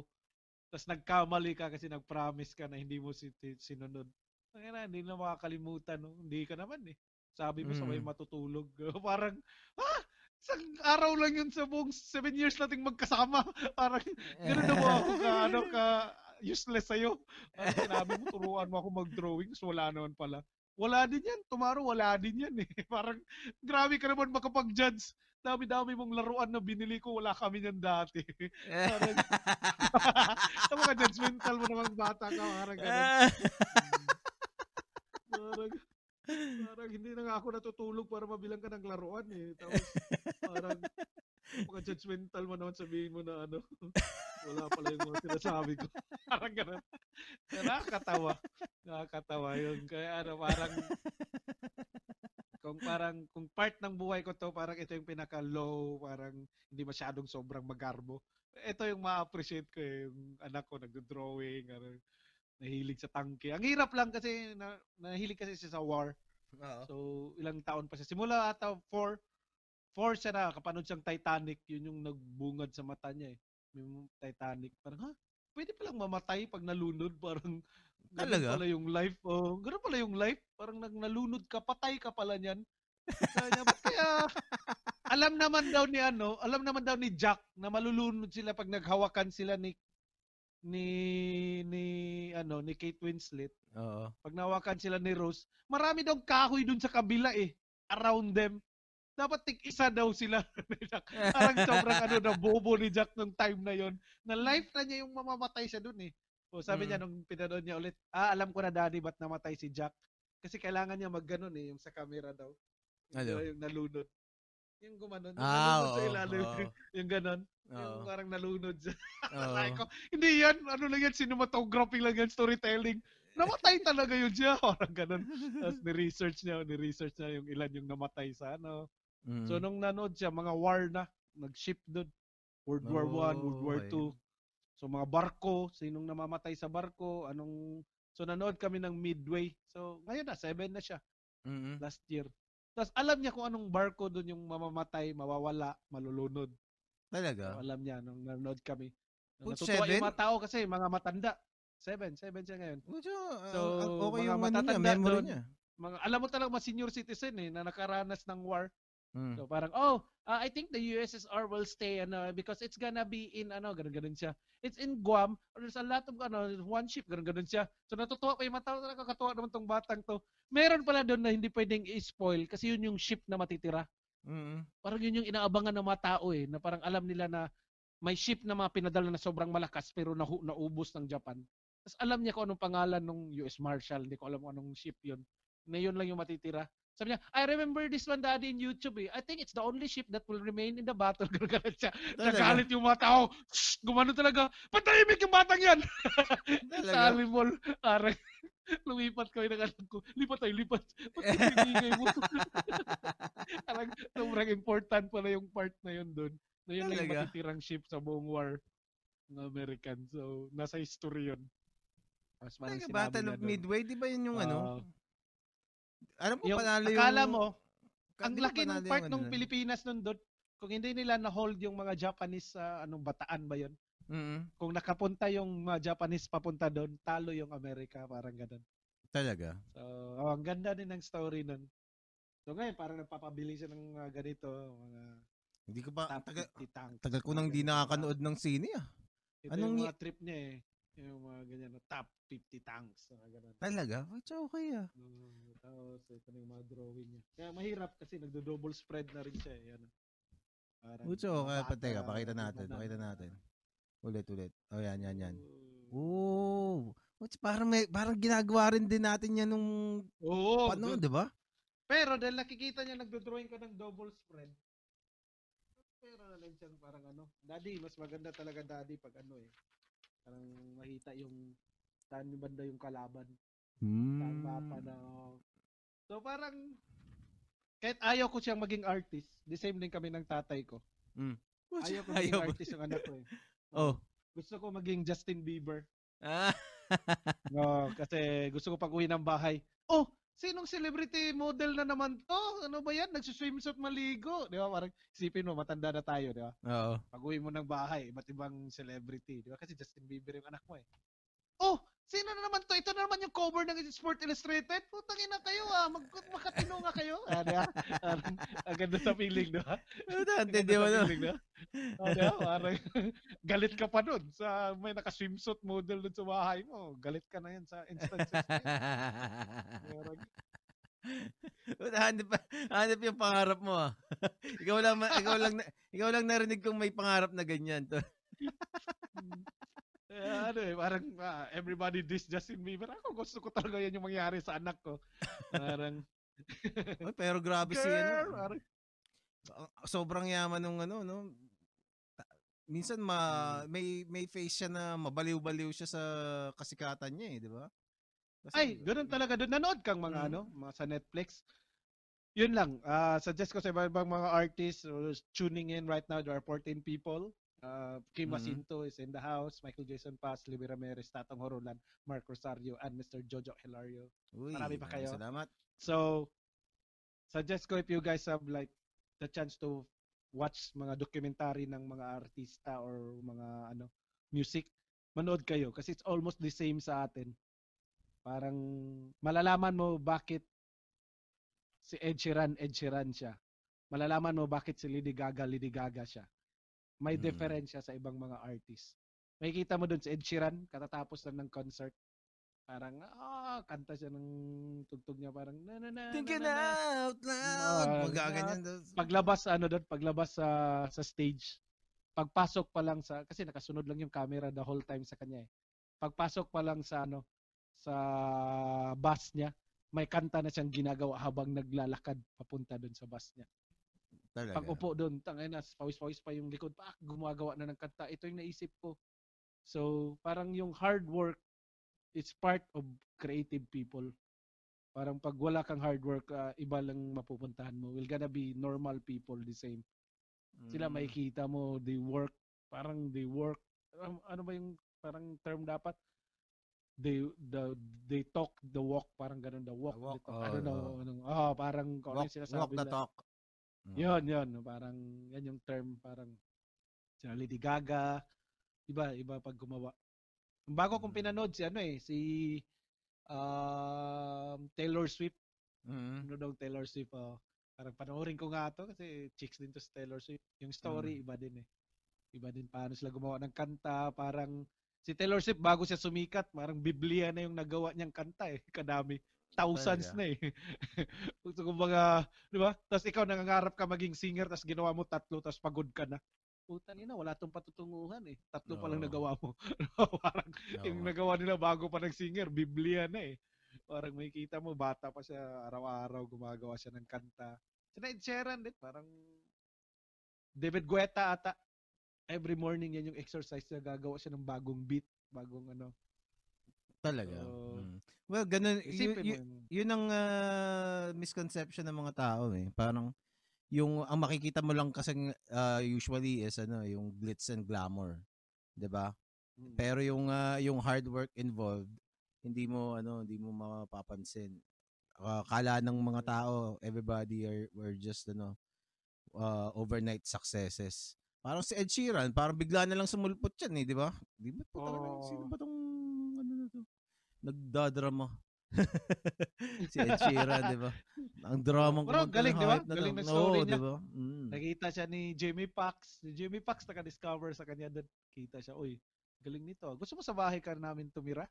Tapos nagkamali ka kasi nag-promise ka na hindi mo sinunod. Kaya hindi na makakalimutan. No? Hindi ka naman eh. Sabi mo mm. sabay matutulog. Parang, ah! Isang araw lang yun sa buong seven years nating magkasama. Parang, gano'n na mo ako ka, ano, ka useless sa'yo. Parang sinabi mo, turuan mo ako mag-drawings. Wala naman pala. Wala din yan. Tomorrow, wala din yan eh. Parang, grabe ka naman makapag-judge. Dami-dami mong laruan na binili ko. Wala kami niyan dati. Parang, sa mga judgmental mo naman bata ka. Parang gano'n. Parang, parang hindi na nga ako natutulog para mabilang ka ng laruan eh. Tapos parang mga judgmental mo naman sabihin mo na ano, wala pala yung mga sinasabi ko. Parang gano'n. Nakakatawa. Nakakatawa yun. Kaya ano, parang kung parang, kung part ng buhay ko to, parang ito yung pinaka-low, parang hindi masyadong sobrang magarbo. Ito yung ma-appreciate ko eh. Yung anak ko, nagdo-drawing, ano. Nahilig sa tanke. Ang hirap lang kasi, na, nahilig kasi siya sa war. Uh-oh. So, ilang taon pa siya. Simula ata, four, four siya na, kapanood siyang Titanic, yun yung nagbungad sa mata niya eh. Yung Titanic, parang, ha? Pwede palang mamatay pag nalunod, parang, talaga? Ganun pala yung life. Oh, ganun pala yung life, parang nag nalunod ka, patay ka pala niyan. Kaya, kaya, alam naman daw ni ano, alam naman daw ni Jack, na malulunod sila pag naghawakan sila ni ni ni ano ni Kate Winslet. Oo. Pag nawakan sila ni Rose, marami daw kahoy dun sa kabila eh, around them. Dapat tig-isa daw sila. Parang sobrang ano na bobo ni Jack nung time na yon. Na life na niya yung mamamatay siya dun eh. O sabi mm. niya nung pinanood niya ulit, ah alam ko na daddy ba't namatay si Jack. Kasi kailangan niya magganon eh yung sa camera daw. Yung, yung nalunod. Yung gumanon, yung ah, nalunod oh, sa ilalim, oh. yung ganon, oh. yung parang nalunod sa oh. ko. Hindi yan, ano lang yan, cinematography lang yan, storytelling. Namatay talaga yun siya, parang ganon. Tapos ni-research niya, ni-research niya yung ilan yung namatay sa ano. Mm. So nung nanood siya, mga war na, nag-ship doon. World War oh, One, World War Two. Okay. So mga barko, sinong namamatay sa barko, anong... So nanood kami ng Midway. So ngayon na, seven na siya. Mm-hmm. Last year. Tapos alam niya kung anong barko doon yung mamamatay, mawawala, malulunod. Talaga? So, alam niya nung nanonood kami. Natutuwa yung mga tao kasi mga matanda. Seven, seven siya ngayon. Medyo, uh, so, okay yung matatanda doon. Mga, alam mo talaga mga senior citizen eh, na nakaranas ng war. Hmm. So parang, oh, uh, I think the U S S R will stay ano, because it's gonna be in, ano, ganun-ganun siya. It's in Guam, or there's a lot of, ano, one ship, ganun-ganun siya. So natutuwa pa yung mga tao, nakakatuwa naman tong batang to. Meron pala doon na hindi pwedeng i-spoil kasi yun yung ship na matitira. Mm-hmm. Parang yun yung inaabangan ng mga tao eh, na parang alam nila na may ship na mga pinadala na sobrang malakas pero nahu- naubos ng Japan. Tapos alam niya kung anong pangalan ng U S Marshal, hindi ko alam kung anong ship yun. Na yun lang yung matitira. Sabi niya, I remember this one daddy in YouTube eh. I think it's the only ship that will remain in the battle. Gagalit siya. Nagalit yung mga tao. Shhh, gumano talaga. Patahimik yung batang yan. Sa alimol. Arang. Lumipat ko yung anak ko. Lipat tayo, lipat. Pati pinigay mo. Arang, sobrang important pala yung part na yun dun. Na yun lang yung matitirang ship sa buong war ng American. So, nasa history yun. Mas parang sinabi Battle of Midway, di ba yun yung uh, ano? Alam mo, yung, panalo yung... Akala mo, ang laki ng part ng ano, Pilipinas nun doon, kung hindi nila na-hold yung mga Japanese sa uh, anong Bataan ba yun? Mm-hmm. Kung nakapunta yung mga Japanese papunta doon, talo yung Amerika, parang ganun. Talaga? So, oh, ang ganda din ng story nun. So ngayon, parang napapabili siya ng uh, ganito, mga... Hindi ko pa... Taga, taga ko nang di nakakanood ng sine ah. Ito anong yung mga trip niya eh. Yung mga ganyan na top fifty tanks. Talaga? It's okay ah. Tapos ito na yung mga drawing niya. Kaya mahirap kasi nagdo-double spread na rin siya eh. It's okay. Teka, pakita natin. Pakita natin. Ulit, ulit. O yan, yan, yan. Oo. Parang may, parang ginagawa rin din natin yan nung oo, paano, di ba? Pero dahil nakikita niya nagdo-drawing ka ng double spread, pero na lang siya parang ano. Daddy, mas maganda talaga daddy pag ano eh. Parang makita yung saan yung banda yung kalaban. Hmm. Saan mapa na. So parang, kahit ayaw ko siyang maging artist, the same din kami ng tatay ko. Hmm. Ayaw ko maging artist yung anak ko eh. Oh. Gusto ko maging Justin Bieber. Ah. No, kasi gusto ko pag-uwi ng bahay. Oh, sinong celebrity model na naman to? Ano ba yan? Nagsuswimsuit maligo. Di ba? Parang isipin mo, matanda na tayo, di ba? Oo. Pag-uwi mo ng bahay, iba't ibang celebrity. Di ba? Kasi Justin Bieber yung anak mo eh. Oh! Sino na naman to? Ito na naman yung cover ng Sport Illustrated. Putang ina kayo ah. Mag- makatino nga kayo. Ah, di ba? Ang ganda sa feeling, di ba? Ang ganda sa feeling, di ba? Ah, di ba? Parang galit ka pa nun. Sa may naka-swimsuit model dun sa bahay mo. Galit ka na yan sa instances. Hanap, hanap yung pangarap mo ah. Ikaw lang, ikaw lang, ikaw lang narinig kung may pangarap na ganyan to. Uh, ano eh, parang uh, everybody diss Justin Bieber. Ako gusto ko talaga yan yung mangyari sa anak ko. Parang... Oy, pero grabe siya. Ano, parang... Sobrang yaman nung ano, no? Minsan ma, may, may face siya na mabaliw-baliw siya sa kasikatan niya eh, di ba? Kasi, ay, ganoon talaga doon. Nanood kang mga mm. ano, mga sa Netflix. Yun lang. Uh, suggest ko sa ibang mga artists tuning in right now, there are fourteen people. Uh, Kim Jacinto mm-hmm. is in the house. Michael Jason Paz, Libby Ramirez, Tatong Horolan, Mark Rosario, and Mister Jojo Hilario. Uy, marami pa kayo. Salamat. So, suggest ko if you guys have like the chance to watch mga documentary ng mga artista or mga ano music, manood kayo kasi it's almost the same sa atin. Parang malalaman mo bakit si Ed Sheeran, Ed Sheeran siya. Malalaman mo bakit si Lady Gaga, Lady Gaga siya. May mm-hmm. diferensya sa ibang mga artist. Makikita mo doon si Ed Sheeran, katatapos lang ng concert. Parang, ah, oh, kanta siya ng tugtog niya, parang, na na na Think na na out loud. Uh, Magaganyan doon. Paglabas, ano doon, paglabas sa uh, sa stage, pagpasok pa lang sa, kasi nakasunod lang yung camera the whole time sa kanya eh. Pagpasok pa lang sa, ano, sa bus niya, may kanta na siyang ginagawa habang naglalakad papunta doon sa bus niya. Talaga. Pag upo doon, tangina, pawis-pawis pa yung likod, pak, gumagawa na ng kanta. Ito yung naisip ko. So, parang yung hard work, it's part of creative people. Parang pag wala kang hard work, uh, iba lang mapupuntahan mo. We're gonna be normal people, the same. Sila mm. makikita mo, they work, parang they work, um, ano ba yung parang term dapat? They the they talk, the walk, parang ganun, the walk, the walk the talk. Oh, I don't know. Oh, anong, oh parang kung walk, sila walk the talk. Yun, yun. Parang, yan yung term. Parang, si Lady Gaga. Iba, iba pag gumawa. Bago kong pinanood si ano eh, si uh, Taylor Swift. Mm-hmm. Ano daw Taylor Swift? Oh. Parang panoorin ko nga to kasi chicks din to si Taylor Swift. Yung story, mm-hmm. iba din eh. Iba din paano sila gumawa ng kanta. Parang, si Taylor Swift bago siya sumikat, parang Biblia na yung nagawa niyang kanta eh. Kadami. Thousands na eh. Kumbaga, di ba? Tapos ikaw nangangarap ka maging singer, tapos ginawa mo tatlo, tapos pagod ka na. Puta nina, wala tong patutunguhan eh. Tatlo no. pa lang nagawa mo. Parang no. yung nagawa nila bago pa nag-singer, Biblia na eh. Parang makikita mo, bata pa siya, araw-araw gumagawa siya ng kanta. Si Ed Sheeran din, parang David Guetta ata. Every morning yan yung exercise niya, gagawa siya ng bagong beat, bagong ano. Talaga. So, mm. Well, ganun, yun, yun, yun ang uh, misconception ng mga tao eh. Parang yung ang makikita mo lang kasi uh, usually is ano, yung glitz and glamour, 'di ba? Mm. Pero yung uh, yung hard work involved, hindi mo ano, hindi mo mapapansin. Uh, kala ng mga tao, everybody are were just ano, uh, overnight successes. Parang si Ed Sheeran, parang bigla na lang sumulpot 'yan eh, 'di ba? Di ba po talaga oh. Sino ba tong ano na to? Nagdadrama. Si Ed Sheeran, 'di ba? Ang drama ko. Pero galing, 'di ba? Galing na story niya. Diba? Mm. Nakita siya ni Jamie Foxx. Si Jamie Foxx naka-discover sa kanya doon. Kita siya, "Uy, galing nito. Gusto mo sa bahay ka namin tumira?"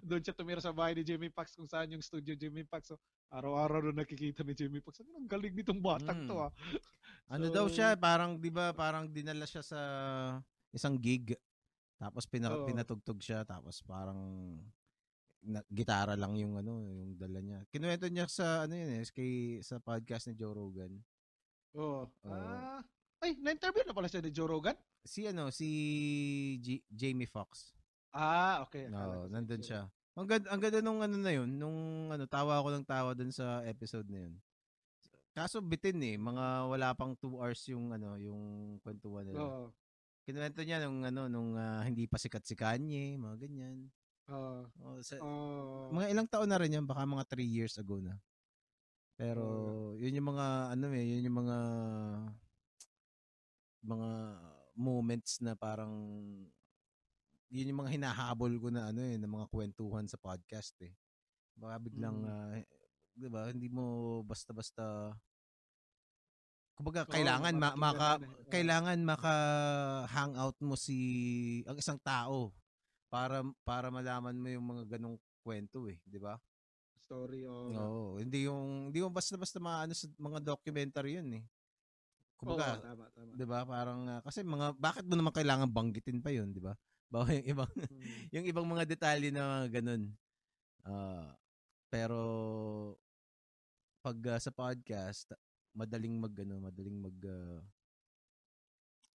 Doon siya tumira sa bahay ni Jamie Foxx kung saan yung studio Jamie Foxx. So, araw-araw doon nakikita ni Jamie Foxx. Ang galing nitong batang mm. to, ah. Ano so, daw siya, parang 'di ba, parang dinala siya sa isang gig. Tapos pina, oh. pinatugtog siya, tapos parang na, gitara lang yung ano, yung dala niya. Kinuwento niya sa ano yun eh, kay sa podcast ni Joe Rogan. Oh. oh. Ah, ay, na-interview na pala siya ni Joe Rogan? Si ano, si G- Jamie Foxx. Ah, okay. No, nandun siya. Ang ganda, ang ganda nung ano na yun, nung ano, tawa ako ng tawa dun sa episode na yun. Kaso bitin eh, mga wala pang two hours yung ano, yung kwentuhan nila. Oo. Kinuwento niya nung ano, nung uh, hindi pa sikat si Kanye, mga ganyan. Oo. Uh, uh, mga ilang taon na rin yan, baka mga three years ago na. Pero uh, yun yung mga ano eh, yun yung mga mga moments na parang yun yung mga hinahabol ko na ano eh, ng mga kwentuhan sa podcast eh. Baka biglang mm. uh, 'di ba? Hindi mo basta-basta kumbaga kailangan oh, ma- maka kailangan maka-hangout mo si ang isang tao para para malaman mo yung mga ganung kwento eh, 'di ba? Story o oh. Oo, hindi yung hindi mo basta-basta maano sa mga documentary 'yun eh. Kumbaga, oh, 'di ba? Parang uh, kasi mga bakit mo naman kailangan banggitin pa 'yun, 'di ba? Bawa yung ibang yung ibang mga detalye na mga ganun. Ah uh, Pero pag uh, sa podcast, madaling mag ano, madaling mag uh,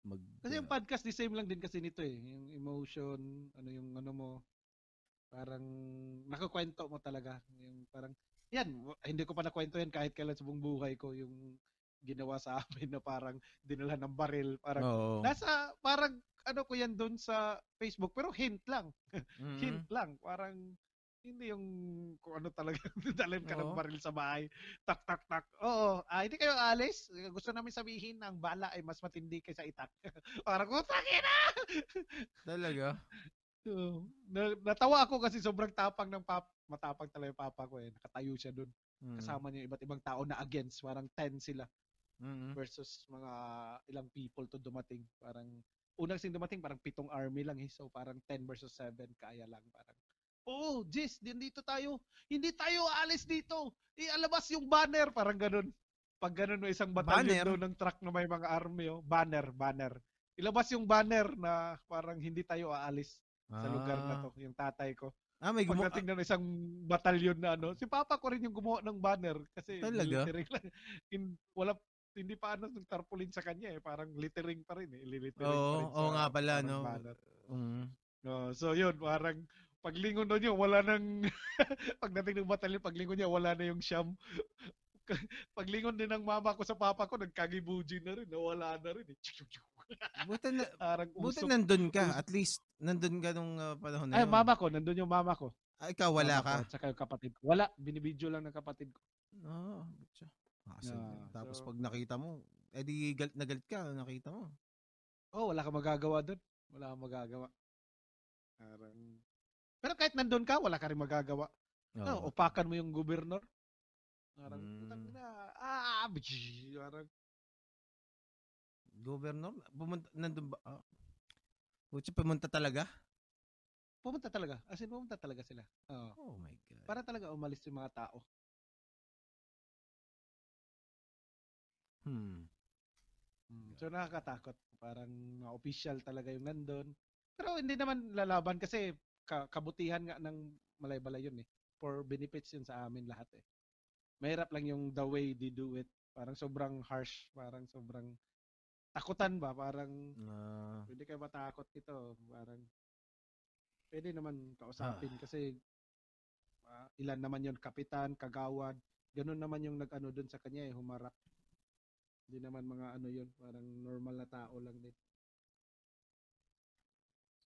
mag kasi uh, yung podcast the same lang din kasi nito eh, yung emotion, ano yung ano mo parang makukuwento mo talaga, yung parang yan, hindi ko pa nakwento yan kahit kailan sa buong buhay ko yung ginawa sa amin na parang dinala ng baril, parang oh. nasa parang ano ko yan doon sa Facebook pero hint lang. Mm-hmm. Hint lang, parang hindi yung kung ano talaga dalhin ka ng baril sa bahay tak tak tak oo ah, hindi kayo alis gusto namin sabihin ang bala ay mas matindi kaysa itak parang utangin na talaga so, natawa ako kasi sobrang tapang ng pap matapang talaga yung papa ko eh nakatayo siya dun mm-hmm. kasama niya iba't ibang tao na against parang ten sila mm-hmm. versus mga ilang people to dumating parang unang sing dumating parang pitong army lang eh so parang ten versus seven kaya lang parang oh, jeez, dito tayo. Hindi tayo alis dito. Ialabas yung banner. Parang ganun. Pag ganun, isang batalyon daw ng truck na may mga army. Oh. Banner, banner. Ilabas yung banner na parang hindi tayo aalis ah. sa lugar na to. Yung tatay ko. Ah, may gumawa. Pag nating na isang batalyon na ano. Si Papa ko rin yung gumawa ng banner. Kasi littering lang. In, wala, hindi pa ano ng tarpaulin sa kanya eh. Parang littering pa rin eh. Littering oh, pa rin oh, sa, nga pala, no? Mm. No, so yun, parang paglingon na niya, wala nang pagdating ng batalyon, paglingon niya, wala na yung siyam. Paglingon din ng mama ko sa papa ko, nagkagibuji na rin, nawala na rin. Buta, na, buta nandun ka, at least nandun ka nung uh, panahon na yun. Ay, mama ko, nandun yung mama ko. Ah, ikaw, wala mama ka? Ko, at saka yung kapatid ko. Wala, binibidyo lang ng kapatid ko. Oo. Oh, ah, so, yeah, tapos so, pag nakita mo, edi galit na galit ka, nakita mo. Oh, wala ka magagawa dun. Wala ka magagawa. Parang pero kahit nandun ka, wala ka rin magagawa. Oh. No, upakan mo yung gobernador. Parang, putang mm. na, ah, bji, parang. Gobernador? Pumunta, nandun ba? Oh. Uchi, pumunta talaga? Pumunta talaga. As in, pumunta talaga sila. Oh. Oh my God. Para talaga umalis yung mga tao. Hmm. hmm. So, nakakatakot. Parang, official talaga yung nandun. Pero, hindi naman lalaban kasi, kabutihan nga ng Malaybalay yun eh. for benefits yun sa amin lahat eh. Mahirap lang yung the way they do it. Parang sobrang harsh, parang sobrang takutan ba? Parang uh, pwede kayo matakot ito. Parang pwede naman kausapin uh, kasi uh, ilan naman yun, kapitan, kagawad. Ganun naman yung nag-ano dun sa kanya eh, humarap. Hindi naman mga ano yun, parang normal na tao lang din.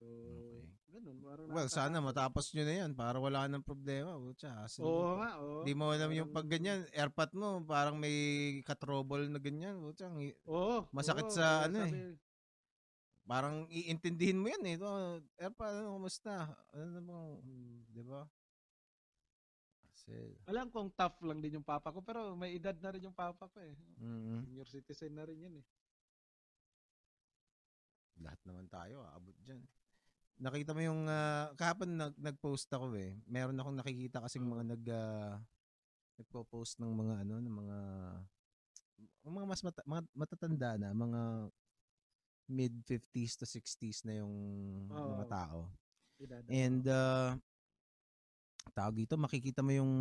So, okay. Ganun, well, nata- sana matapos nyo na yan para wala nang problema. Ucha, oo nga, oo. Di mo alam yung pag ganyan, airpot mo, parang may katrobol na ganyan. Ucha, oo, masakit oo, sa oo, ano sabi... eh. Parang iintindihin mo yan eh. Airpot, ano, kumusta? Ano naman, hmm. di ba? Alam kong tough lang din yung papa ko, pero may edad na rin yung papa ko eh. Mm-hmm. Senior citizen na rin yan eh. Lahat naman tayo, aabot dyan. Nakita mo yung, uh, kahapon nag- nag-post ako eh. Meron akong nakikita kasing mga nag, uh, nagpo-post ng mga ano, ng mga, mga mas mata- mga matatanda na, mga mid-fifties to sixties na yung oh, mga tao. And, uh, tawag dito, makikita mo yung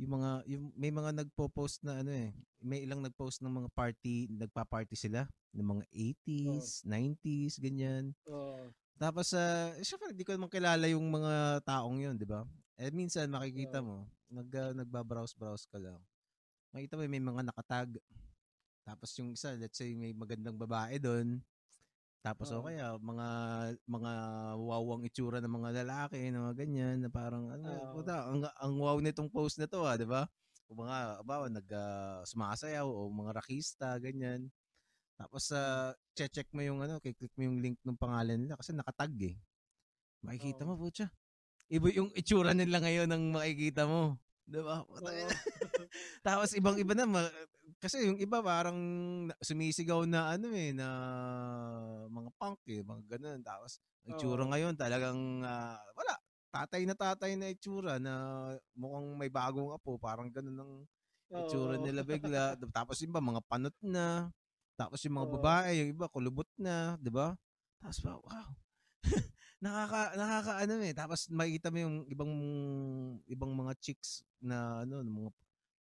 yung mga yung, may mga nagpo-post na ano eh, may ilang nagpost ng mga party, nagpa-party sila ng mga eighties, oh. nineties, ganyan. Oh. Tapos uh, syempre hindi ko naman kilala yung mga taong yun, di ba? Eh minsan makikita oh. mo, nag uh, nagba-browse-browse ka lang. Makita mo may mga nakatag. Tapos yung isa, let's say may magandang babae doon. Tapos oh. okay, ah, mga mga wawang itsura ng mga lalaki, ng mga ganyan, na parang ano, oh. puta, ang ang wow nitong post na to, ah, 'di ba? O mga abaw nag uh, sumasayaw o mga rakista, ganyan. Tapos uh, check mo yung ano, click mo yung link ng pangalan nila kasi nakatag eh. Makikita oh. mo, putya. Iba yung itsura nila ngayon ng makikita mo, 'di ba? Oh. Tapos ibang-iba na ma- kasi yung iba parang sumisigaw na ano eh, na mga punk eh, mga ganun. Tapos itsura oh. ngayon talagang uh, wala, tatay na tatay na itsura na mukhang may bagong apo, parang ganun ang itsura oh. nila bigla. Tapos iba mga panot na, tapos yung mga oh. babae, yung iba kulubot na, di ba? Tapos wow, nakaka, nakaka ano eh. Tapos makikita mo yung ibang ibang mga chicks na ano, ng mga,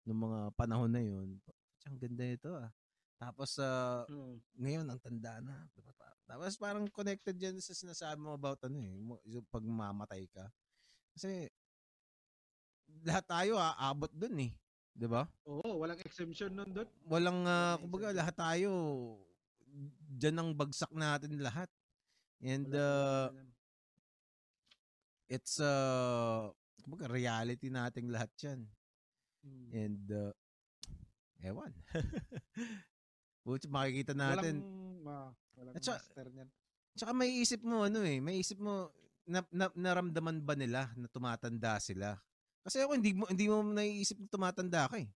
ng mga panahon na yun. Ang ganda nito ah. Tapos uh, mm. ngayon ang tanda na. Tapos parang connected yan sa sinasabi mo about ano eh, pag mamatay ka. Kasi lahat tayo aabot ah, doon eh, 'di ba? Oo, walang exemption noon doon. Walang uh, kumbaga lahat tayo diyan ang bagsak natin lahat. And uh, it's uh kumbaga reality nating lahat 'yan. Mm. And uh, ewan. But makikita natin. Walang, ma, walang at saka, master niyan. Tsaka may isip mo, ano eh, may isip mo, na, na, naramdaman ba nila na tumatanda sila? Kasi ako, hindi mo, hindi mo naiisip na tumatanda ka eh.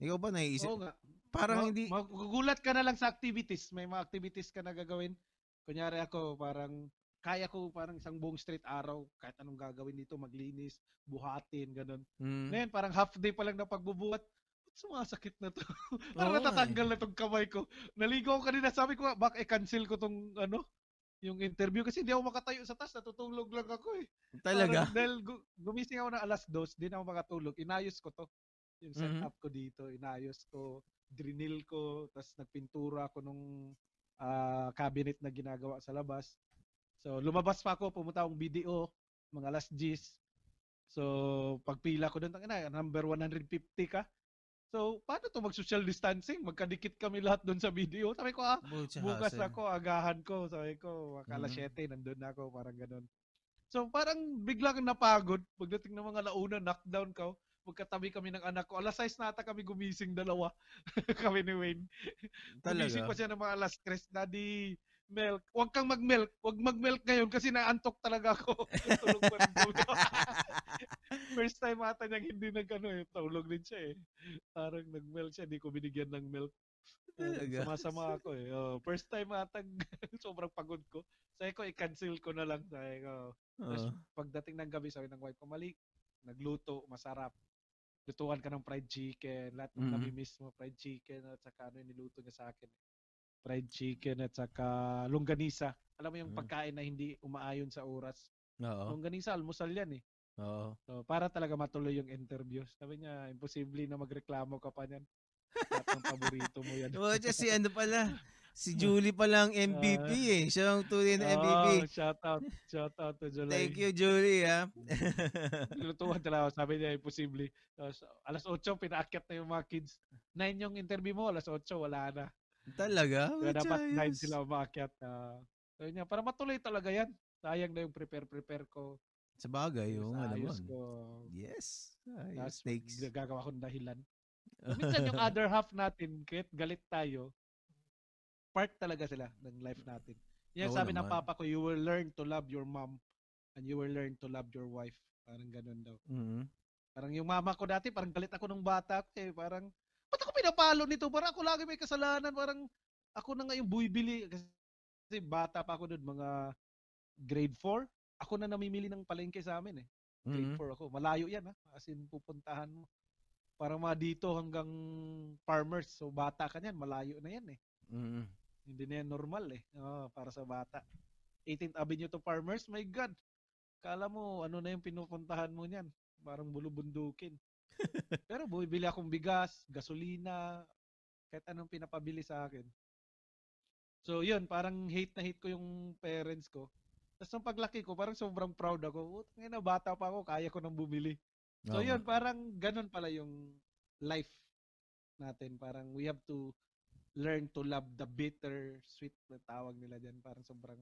Ikaw ba naiisip? Oo nga. Parang ma, hindi... Magugulat ka na lang sa activities. May mga activities ka na gagawin. Kunyari ako, parang, kaya ko parang isang buong straight araw, kahit anong gagawin dito, maglinis, buhatin, ganun. Mm. Ngayon, parang half day pa lang na pagbubuhat. Sumasakit na to. Parang oh, natatanggal eh. na tong kamay ko. Naligo ko kanina. Sabi ko, bak, i-cancel ko tong ano, yung interview. Kasi hindi ako makatayo sa task. Natutulog lang ako eh. Talaga? Parang, dahil gumising ako ng alas dos, hindi na ako makatulog. Inayos ko to. Yung setup mm-hmm. ko dito, inayos ko. Drinil ko. Tapos nagpintura ko nung uh, cabinet na ginagawa sa labas. So, lumabas pa ako. Pumunta akong B D O. Mga alas ten. So, pagpila ko doon. Number one hundred fifty ka. So, paano to mag-social distancing? Magkadikit kami lahat doon sa video. Sabi ko, ah, bukas ako, agahan ko. Sabi ko, alas mm-hmm. seven, nandun na ako, parang ganun. So, parang bigla kang napagod. Pagdating ng mga launa, knockdown ka. Magkatabi kami ng anak ko. Alas sais na ata kami gumising dalawa. Kami ni Wayne. Gumising pa siya ng mga alas tres. Daddy, milk. Huwag kang mag-milk. Huwag mag-milk ngayon kasi naantok talaga ako. Tulog pa rin daw. First time ata niyang hindi nag-ano eh. Tulog din siya eh. Parang nag-milk siya. Hindi ko binigyan ng milk. Uh, sumasama ako eh. Oh, first time ata sobrang pagod ko. Sabi ko, i-cancel ko na lang. Sabi ko. Uh-huh. Pagdating ng gabi, sabi ng wife ko, mali. Nagluto, masarap. Lutuan ka ng fried chicken. Lahat ng mm-hmm. nami-miss mo, fried chicken. At saka ano, niluto niya sa akin. Fried chicken at saka longganisa. Alam mo yung mm. pagkain na hindi umaayon sa oras. Oo. Longganisa, almusal yan eh. Oo. So, para talaga matuloy yung interviews. Sabi niya, imposible na magreklamo ka pa niyan. Ang paborito mo yan. Well, just si ano pala, si Julie pala ang M V P uh, eh. Siya ang tuloy na M V P. Oh, shout out. Shout out to Julie. Thank you, Julie. Ha? Lutuan talaga. Sabi niya, imposible. So, alas otso, pinaakyat na yung mga kids. nine yung interview mo, alas otso, wala na. Talaga? So, dapat nine sila umaakyat. Uh, so, niya, para matuloy talaga yan. Sayang na yung prepare-prepare ko. Sa bagay, yung ayos ko. Yes. Ayos. Tapos gagawa ko ng dahilan. Minsan yung other half natin, kahit galit tayo, part talaga sila ng life natin. Yan sabi ng papa ko, you will learn to love your mom and you will learn to love your wife. Parang ganun daw. Mm-hmm. Parang yung mama ko dati, parang galit ako nung bata ko eh. Parang, ba't ako pinapalo nito? Parang ako lagi may kasalanan. Parang ako na nga yung buibili. Kasi bata pa ako doon, mga grade four. Ako na namimili ng palengke sa amin eh. Grade four mm-hmm. ako. Malayo yan ha. As in, pupuntahan mo. Parang mga dito hanggang farmers. So, bata ka niyan. Malayo na yan eh. Mm-hmm. Hindi na yan normal eh. Oh, para sa bata. eighteenth Avenue to farmers. My God. Kala mo, ano na yung pinupuntahan mo niyan. Parang bulubundukin. Pero bumibili akong bigas, gasolina, kahit anong pinapabili sa akin. So, yun. Parang hate na hate ko yung parents ko. Tapos nung paglaki ko, parang sobrang proud ako. Ngayon na bata pa ako, kaya ko nang bumili. So okay. Yun, parang ganun pala yung life natin. Parang we have to learn to love the bitter, sweet na tawag nila dyan. Parang sobrang...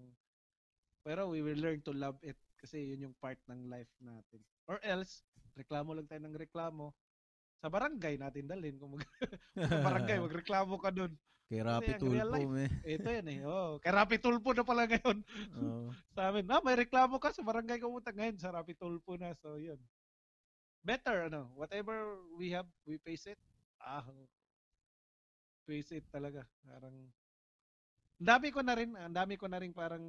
Pero we will learn to love it kasi yun yung part ng life natin. Or else, reklamo lang tayo ng reklamo. Sa barangay natin dalhin. Kung mag- sa barangay, magreklamo ka dun. Kay Rapi Tulpo, eh. Ito yan eh. Oh, kay Rapi Tulpo na pala ngayon. Oh. Sa amin, ah, may reklamo ka sa barangay kumunta ngayon sa Rapi Tulpo na. So, yun. Better, ano, whatever we have, we face it. Ah, face it talaga. Parang, ang dami ko na rin, ang dami ko na rin parang,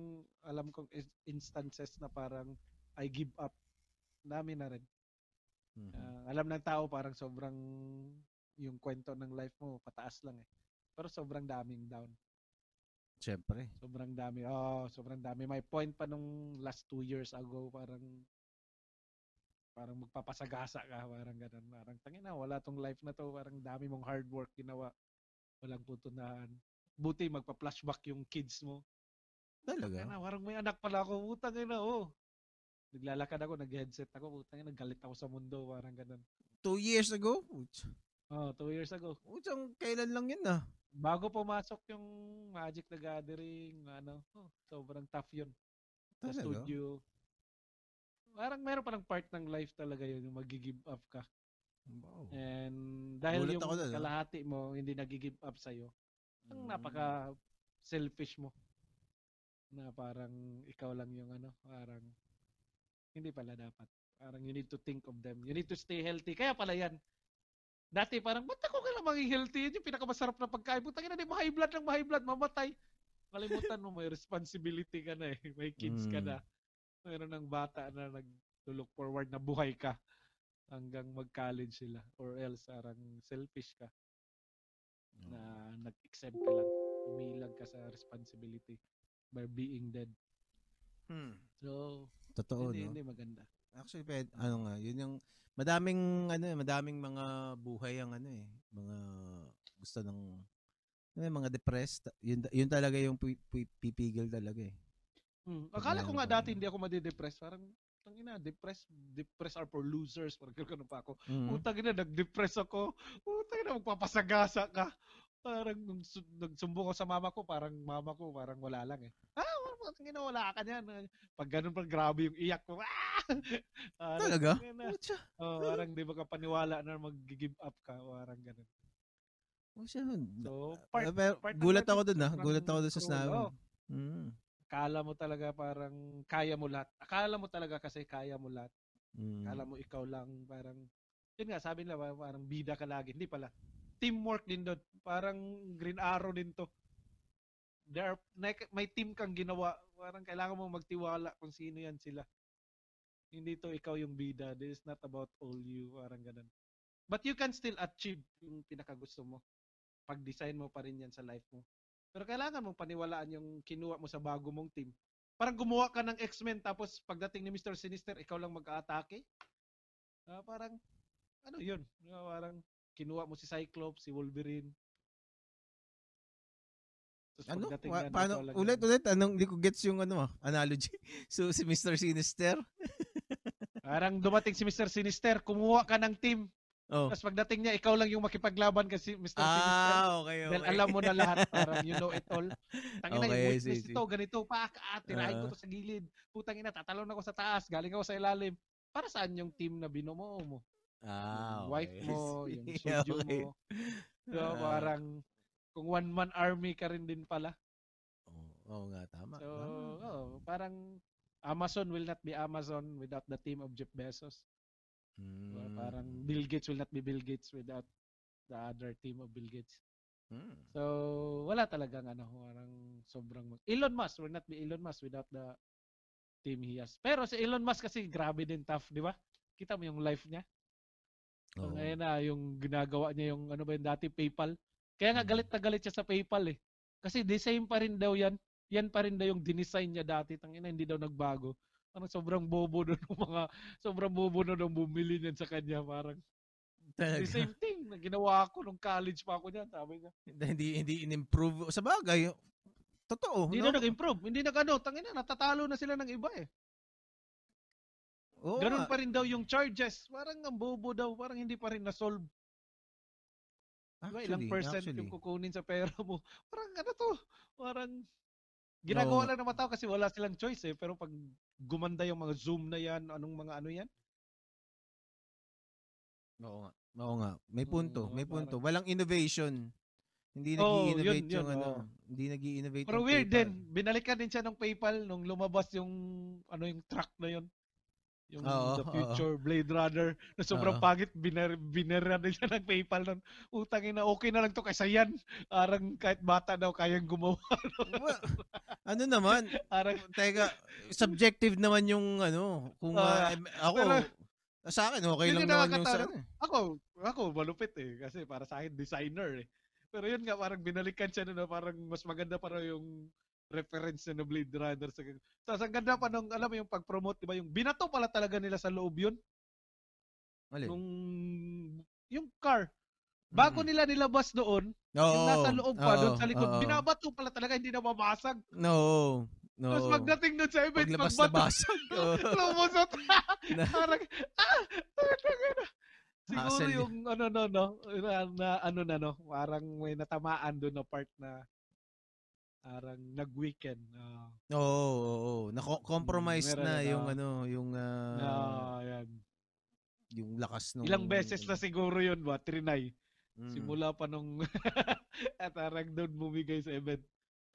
alam kong instances na parang, I give up. Ang dami na rin. Mm-hmm. Uh, alam ng tao, parang sobrang, yung kwento ng life mo, pataas lang eh. Pero sobrang daming down. Siyempre. Sobrang dami. Oh, sobrang dami. May point pa nung last two years ago, parang parang magpapasagasa ka, parang ganun. Parang tangina, wala tong life na to. Parang dami mong hard work ginawa. Walang putunahan. Buti magpa-flashback yung kids mo. Talaga? Tangina, parang may anak pala ako. Putang ina, oh. Naglalakad ako, nag-headset ako. Putang ina, naggalit ako sa mundo. Parang ganun. Two years ago? Oh, two years ago. Utsang kailan lang yun ah. Bago pumasok yung Magic the Gathering, ano, oh, sobrang tough yun. Sa talaga? Studio. Parang meron palang part ng life talaga yun, yung mag-give up ka. Wow. And dahil bulat yung na, kalahati mo, hindi nag-give up sa'yo, ang hmm. napaka-selfish mo. Na parang ikaw lang yung ano, parang hindi pala dapat. Parang you need to think of them. You need to stay healthy. Kaya pala yan. Dati parang, ba't ako ka lang mag-healthy? Yung pinakamasarap na pagkain. Putang ina, di ma-high blood lang, ma-high blood, mamatay. Kalimutan mo, may responsibility ka na eh. May kids mm. ka na. Mayroon ng bata na nag-look forward na buhay ka hanggang mag-college sila. Or else, parang selfish ka. Mm. Na nag-accept ka lang. Umilag ka sa responsibility by being dead. Hmm. So, totoo, hindi, no? Hindi maganda. Actually, pwede, ano nga, yun yung... Madaming ano eh, madaming mga buhay ang ano eh, mga gusto ng eh, mga depressed. Yun, yun talaga yung pi, pi, pipigil talaga eh. Hmm. Akala ko nga dati hindi ako madidepress, parang tangina, depressed, depressed are for losers, parang gano'n pa ako. Mm-hmm. Putang ina, nag-depress ako. Putang ina, magpapasagasa ka. Parang nung nagsumbong ko sa mama ko, parang mama ko, parang wala lang eh. Ah, putang ina, wala ka niyan. Pag ganun pa, grabe yung iyak ko. Ah! uh, Talaga? Oh, parang di ba ka paniwala na mag-give up ka? Parang ganun. Oh, so, part, uh, part gulat ako dun ha. Gulat ako dun sa sinabi. Oh. Mm. Akala mo talaga parang kaya mo lahat. Akala mo talaga kasi kaya mo lahat. Mm. Akala mo ikaw lang. Parang, yun nga, sabi nila parang bida ka lagi. Hindi pala. Teamwork din doon. Parang Green Arrow din to. There are, may team kang ginawa. Parang kailangan mo magtiwala kung sino yan sila. Hindi to ikaw yung bida. This is not about all you. Parang ganun. But you can still achieve yung pinakagusto mo. Pag-design mo pa rin yan sa life mo. Pero kailangan mong paniwalaan yung kinuha mo sa bago mong team. Parang gumawa ka ng X-Men tapos pagdating ni Mister Sinister, ikaw lang mag-aatake. Uh, parang, ano yun? Uh, parang kinuha mo si Cyclops, si Wolverine. Tapos ano? Wa- paano? Ulit, ulit. Anong, di ko gets yung ano, analogy. So, si Mister Sinister? Parang dumating si Mister Sinister, kumuha ka ng team. Oh. Tapos pagdating niya, ikaw lang yung makipaglaban kasi Mister Ah, Sinister. Okay, okay. Dahil alam mo na lahat. Parang you know it all. Tangin okay, na yung witness ito, ganito. Paaka, tirahin uh-huh. ko to sa gilid. Putang ina, tatalon ako sa taas. Galing ako sa ilalim. Para saan yung team na binumo mo? Ah, okay. Yung wife mo, yung studio okay. mo. So, uh-huh. parang... Kung one-man army ka rin din pala. Oo oh, oh, nga, tama. So, oh, parang Amazon will not be Amazon without the team of Jeff Bezos. Hmm. So, parang Bill Gates will not be Bill Gates without the other team of Bill Gates. Hmm. So, wala talagang ano, parang sobrang... Elon Musk will not be Elon Musk without the team he has. Pero si Elon Musk kasi grabe din tough, di ba? Kita mo yung life niya. So, oh. ngayon na, yung ginagawa niya, yung ano ba yung dati, PayPal. Kaya nga galit na galit siya sa PayPal eh. Kasi the same pa rin daw yan. Yan pa rin daw yung dinesign niya dati. Tangina, hindi daw nagbago. Parang sobrang bobo doon ng mga, sobrang bobo doon ang bumili niyan sa kanya. Parang, talaga. The same thing na ginawa ko nung college pa ako niyan. Sabi niya. Hindi, hindi in-improve. Sa bagay, totoo. Hindi no? na nag-improve. Hindi na gano'n. Tangina, natatalo na sila ng iba eh. Oh, ganun pa rin daw yung charges. Parang ang bobo daw. Parang hindi pa rin na-solve. Actually, ilang percent actually. Yung kukunin sa pera mo. Parang ano to? Parang ginagawa no. lang ng mga tao kasi wala silang choice eh. Pero pag gumanda yung mga Zoom na yan, anong mga ano yan? Oo nga. Oo nga. May punto. May punto. Walang innovation. Hindi oh, nag-i-innovate yun, yun, yung oh. ano. Hindi nag-i-innovate. Pero weird PayPal. Din. Binalikan din siya ng PayPal nung lumabas yung ano yung track na yun. Yung oh, The Future, oh. Blade Runner, na sobrang oh. pangit, biner, binera na siya ng PayPal nun. Utangin na, okay na lang to kasi yan. Arang kahit bata daw, kayang gumawa. Well, ano naman? Arang, teka, subjective naman yung ano. Kung uh, ako, pero, sa akin, okay lang naman yung sa akin. Ako, ako, malupit eh. Kasi para sa akin, designer eh. Pero yun nga, parang binalikan siya na parang mas maganda para yung reference na Blade Runner. Tapos ang ganda pa nung, alam mo yung pag-promote, diba? Yung binato pala talaga nila sa loob yun. Alin? Nung, yung car. Bago mm-hmm. nila nilabas doon, no, yung nasa loob pa, oh, doon sa likod, oh, binabato pala talaga, hindi na mabasag. No, no. Tapos magdating doon sa event, paglabas na basag. Lumusot. Parang, ah, siguro Asal yung, ano, no, no, na, ano, na, no, parang may natamaan doon na part na, parang nag-weekend. Uh, oo, oh, oh, oh. Na-compromise na, na yung ano, yung uh, uh, yan. Yung lakas nung ilang beses na siguro yun ba, trinay. Mm. Simula pa nung at parang doon bumigay sa event.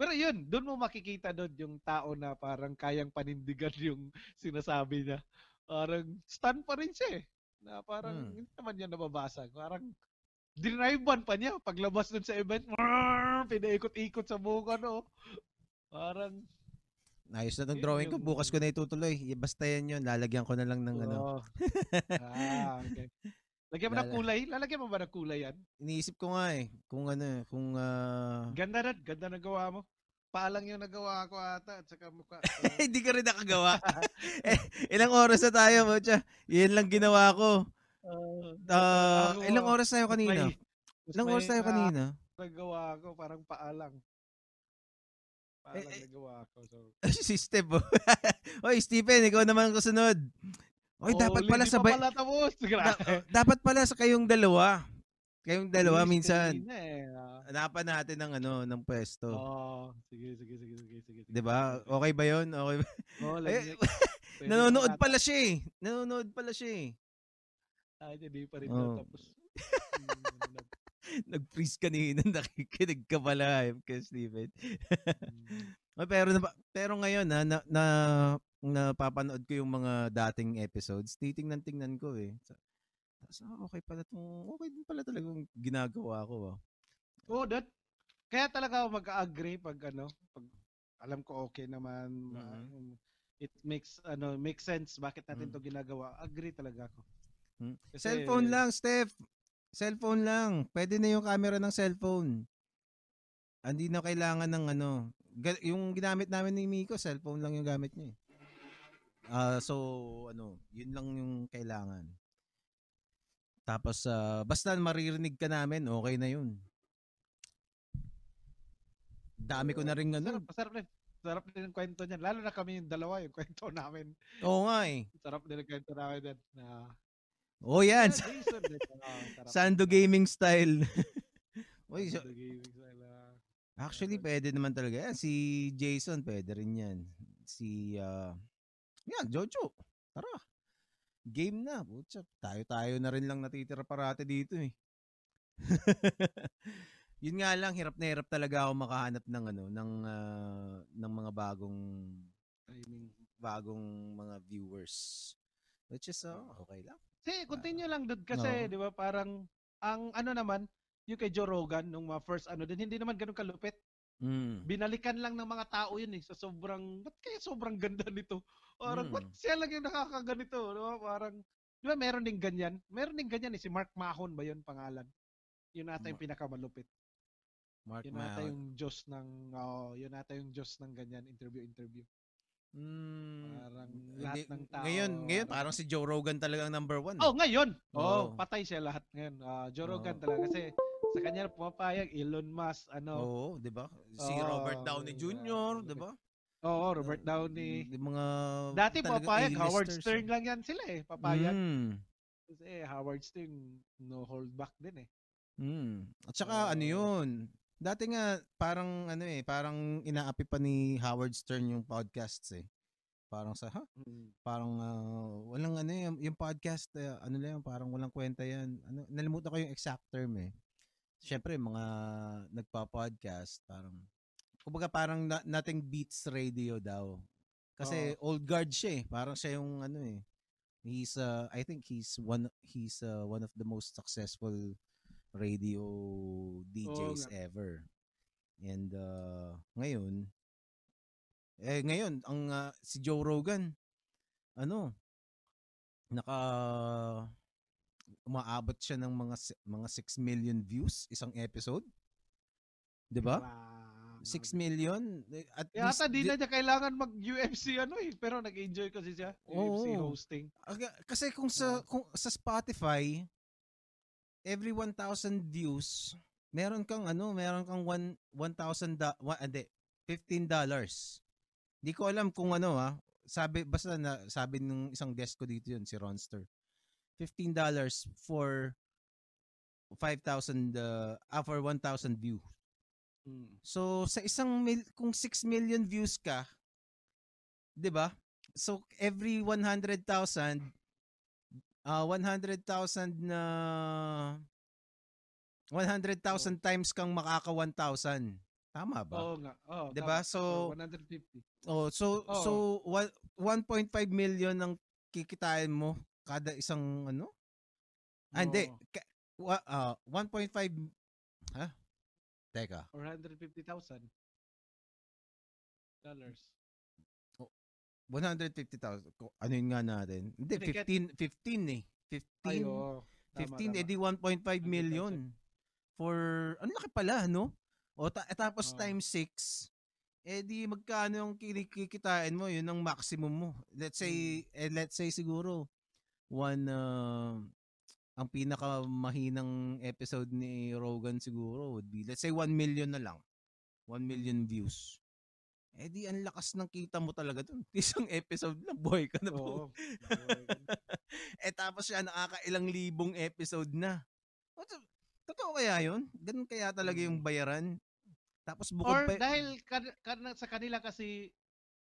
Pero yun, doon mo makikita doon yung tao na parang kayang panindigan yung sinasabi niya. Parang stand pa rin siya eh. Na parang mm. hindi naman yan nababasag. Parang dinriban pa niya paglabas dun sa event. Pinaikot-ikot sa buka, no? Parang... Ayos na itong drawing yung... ko. Bukas ko na itutuloy. Basta yan yun. Lalagyan ko na lang ng oh. ano. Ah, okay. Lagyan mo Lala. ng kulay? Lalagyan mo ba ng kulay yan? Iniisip ko nga eh. Kung ano, kung... Uh... Ganda na. Ganda na gawa mo. Paalang yung nagawa ko ata at saka mukha. Hindi ka rin nakagawa. Ilang oras na tayo, Mocha. Yan lang ginawa ko. Uh, uh, ilang oras tayo kanina? May, ilang oras tayo kanina? Uh, nagawa ko, parang paalang. Paalang eh, nagawa ko. So. Si Steve. Oy, Stephen, ikaw naman ang kasunod. Oy, oh, dapat pala sabay. Pa pala da- dapat pala sa kayong dalawa. Kayong dalawa minsan. Eh. Hanapan natin ng ano, ng pwesto. Oh, sige, sige, sige, sige, sige. sige. 'Di ba? Okay ba 'yon? Okay ba? Oh, like, nanonood pala siya eh. Nanonood pala siya eh. Ay, hindi pa rin oh. tapos. Nag-freeze kanina, nakikinig ka pala eh, kay Steven. oh, pero pero ngayon ha, na, na napapanood ko yung mga dating episodes. Titingnan-tingnan ko eh. So, okay pala tong okay din pala talaga yung ginagawa ko. Oh, oh that. Kaya talaga ako mag-agree pag ano, pag alam ko okay naman, mm-hmm. it makes ano, makes sense bakit natin mm-hmm. to ginagawa. Agree talaga ako. Hmm? Kasi, cellphone lang, Steph. Cellphone lang. Pwede na yung camera ng cellphone. Hindi na kailangan ng ano, yung ginamit namin ni Miko, cellphone lang yung gamit niya eh. Uh, so, ano, yun lang yung kailangan. Tapos, uh, basta maririnig ka namin, okay na yun. Dami ko na rin ano. Sarap na, sarap na yung kwento niyan. Lalo na kami yung dalawa, yung kwento namin. Oo nga eh. Sarap na yung kwento namin din. Uh, oh yan. Sando Gaming Style. Uy, so, Sando Gaming Style. Uh, actually, pwede naman talaga yan. Si Jason, pwede rin yan. Si, uh, yan, Jojo. Tara. Game na. Putsa. Tayo-tayo na rin lang natitira parate dito eh. Yun nga lang, hirap na hirap talaga ako makahanap ng ano, ng uh, ng mga bagong I mean, bagong mga viewers. Which is uh, okay lang. Si, continue uh, lang dud kasi, no. 'Di ba? Parang ang ano naman, yung kay Joe Rogan nung mga first ano, din hindi naman ganoon kalupit. Mm. Binalikan lang ng mga tao yun eh. So sobrang, ba't kaya sobrang ganda nito? Parang, mm. ba't siya lang yung nakakaganito? Diba? Parang, di ba meron din ganyan? Meron din ganyan eh. Si Mark Mahon ba yun pangalan? Yun ata yung pinakamalupit. Mark yun Mahon. Ata yung Diyos ng, oh, yun ata yung Diyos ng ganyan, interview, interview. Mm. Parang lahat di, ng tao. Ngayon, ngayon parang si Joe Rogan talaga ang number one. Oh, ngayon! Oh, oh patay siya lahat ngayon. Uh, Joe Rogan oh. talaga kasi, sa kanya pumapayag Elon Musk ano oo di ba si oh, Robert Downey Junior di ba oo Robert Downey uh, mga dati papayag Howard Stern lang yan sila eh papayag mm. eh Howard Stern no hold back din eh mm. at saka uh, ano yun dati nga parang ano eh parang inaapi pa ni Howard Stern yung podcasts eh parang sa ha mm. parang uh, walang ano yung, yung podcast uh, ano lang parang walang kwenta yan ano nalimutan ko yung exact term eh. Siyempre, mga nagpa-podcast, parang, kumbaga parang na, nothing beats radio daw. Kasi oh. old guard siya eh. Parang siya yung ano eh. He's, uh, I think he's one he's uh, one of the most successful radio D Js oh, okay. ever. And uh, ngayon, eh ngayon, ang uh, si Joe Rogan, ano, naka... umaabot siya ng mga mga six million views isang episode. 'Di ba? six million at yeah, least, ata di na niya kailangan mag U F C ano eh, pero nag-enjoy kasi siya U F C oh, hosting. Kasi kung sa kung sa Spotify every one thousand views, meron kang ano, meron kang one thousand hindi, fifteen dollars. Hindi ko alam kung ano ah, sabi basta na, sabi ng isang guest ko dito 'yun si Ronster. fifteen dollars for five thousand uh, ah, for one thousand views. Mm. So sa isang mil- kung six million views ka, 'di ba? So every one hundred thousand uh one hundred thousand na uh, one hundred thousand oh. times kang makaka one thousand. Tama ba? Oo nga. Oo. 'Di ba? So one hundred fifty. Oh, so oh. so one point five million ang kikitain mo. Kada isang ano? Ah, hindi. Oh. Uh, one point five ha? Huh? Teka. one hundred fifty thousand dollars. Oh, one hundred fifty thousand. Ano yun nga natin? Hindi, fifteen, fifteen eh. fifteen. Ay, oh. Tama, fifteen, edi one point five million. For, ano laki pala, no? O, ta- tapos oh. times six. Eh di magkano yung kikitain mo? Yun ang maximum mo. Let's say, eh, let's say siguro, one uh, ang pinakamahinang episode ni Rogan siguro would be let's say one million na lang. one million views. Eh di ang lakas ng kita mo talaga dun. Isang episode na boy ka na po. Oh, eh tapos siya nakakailang libong episode na. Totoo kaya yun? Ganun kaya talaga yung bayaran? Tapos bukod Or pa- dahil kan- kan- sa kanila kasi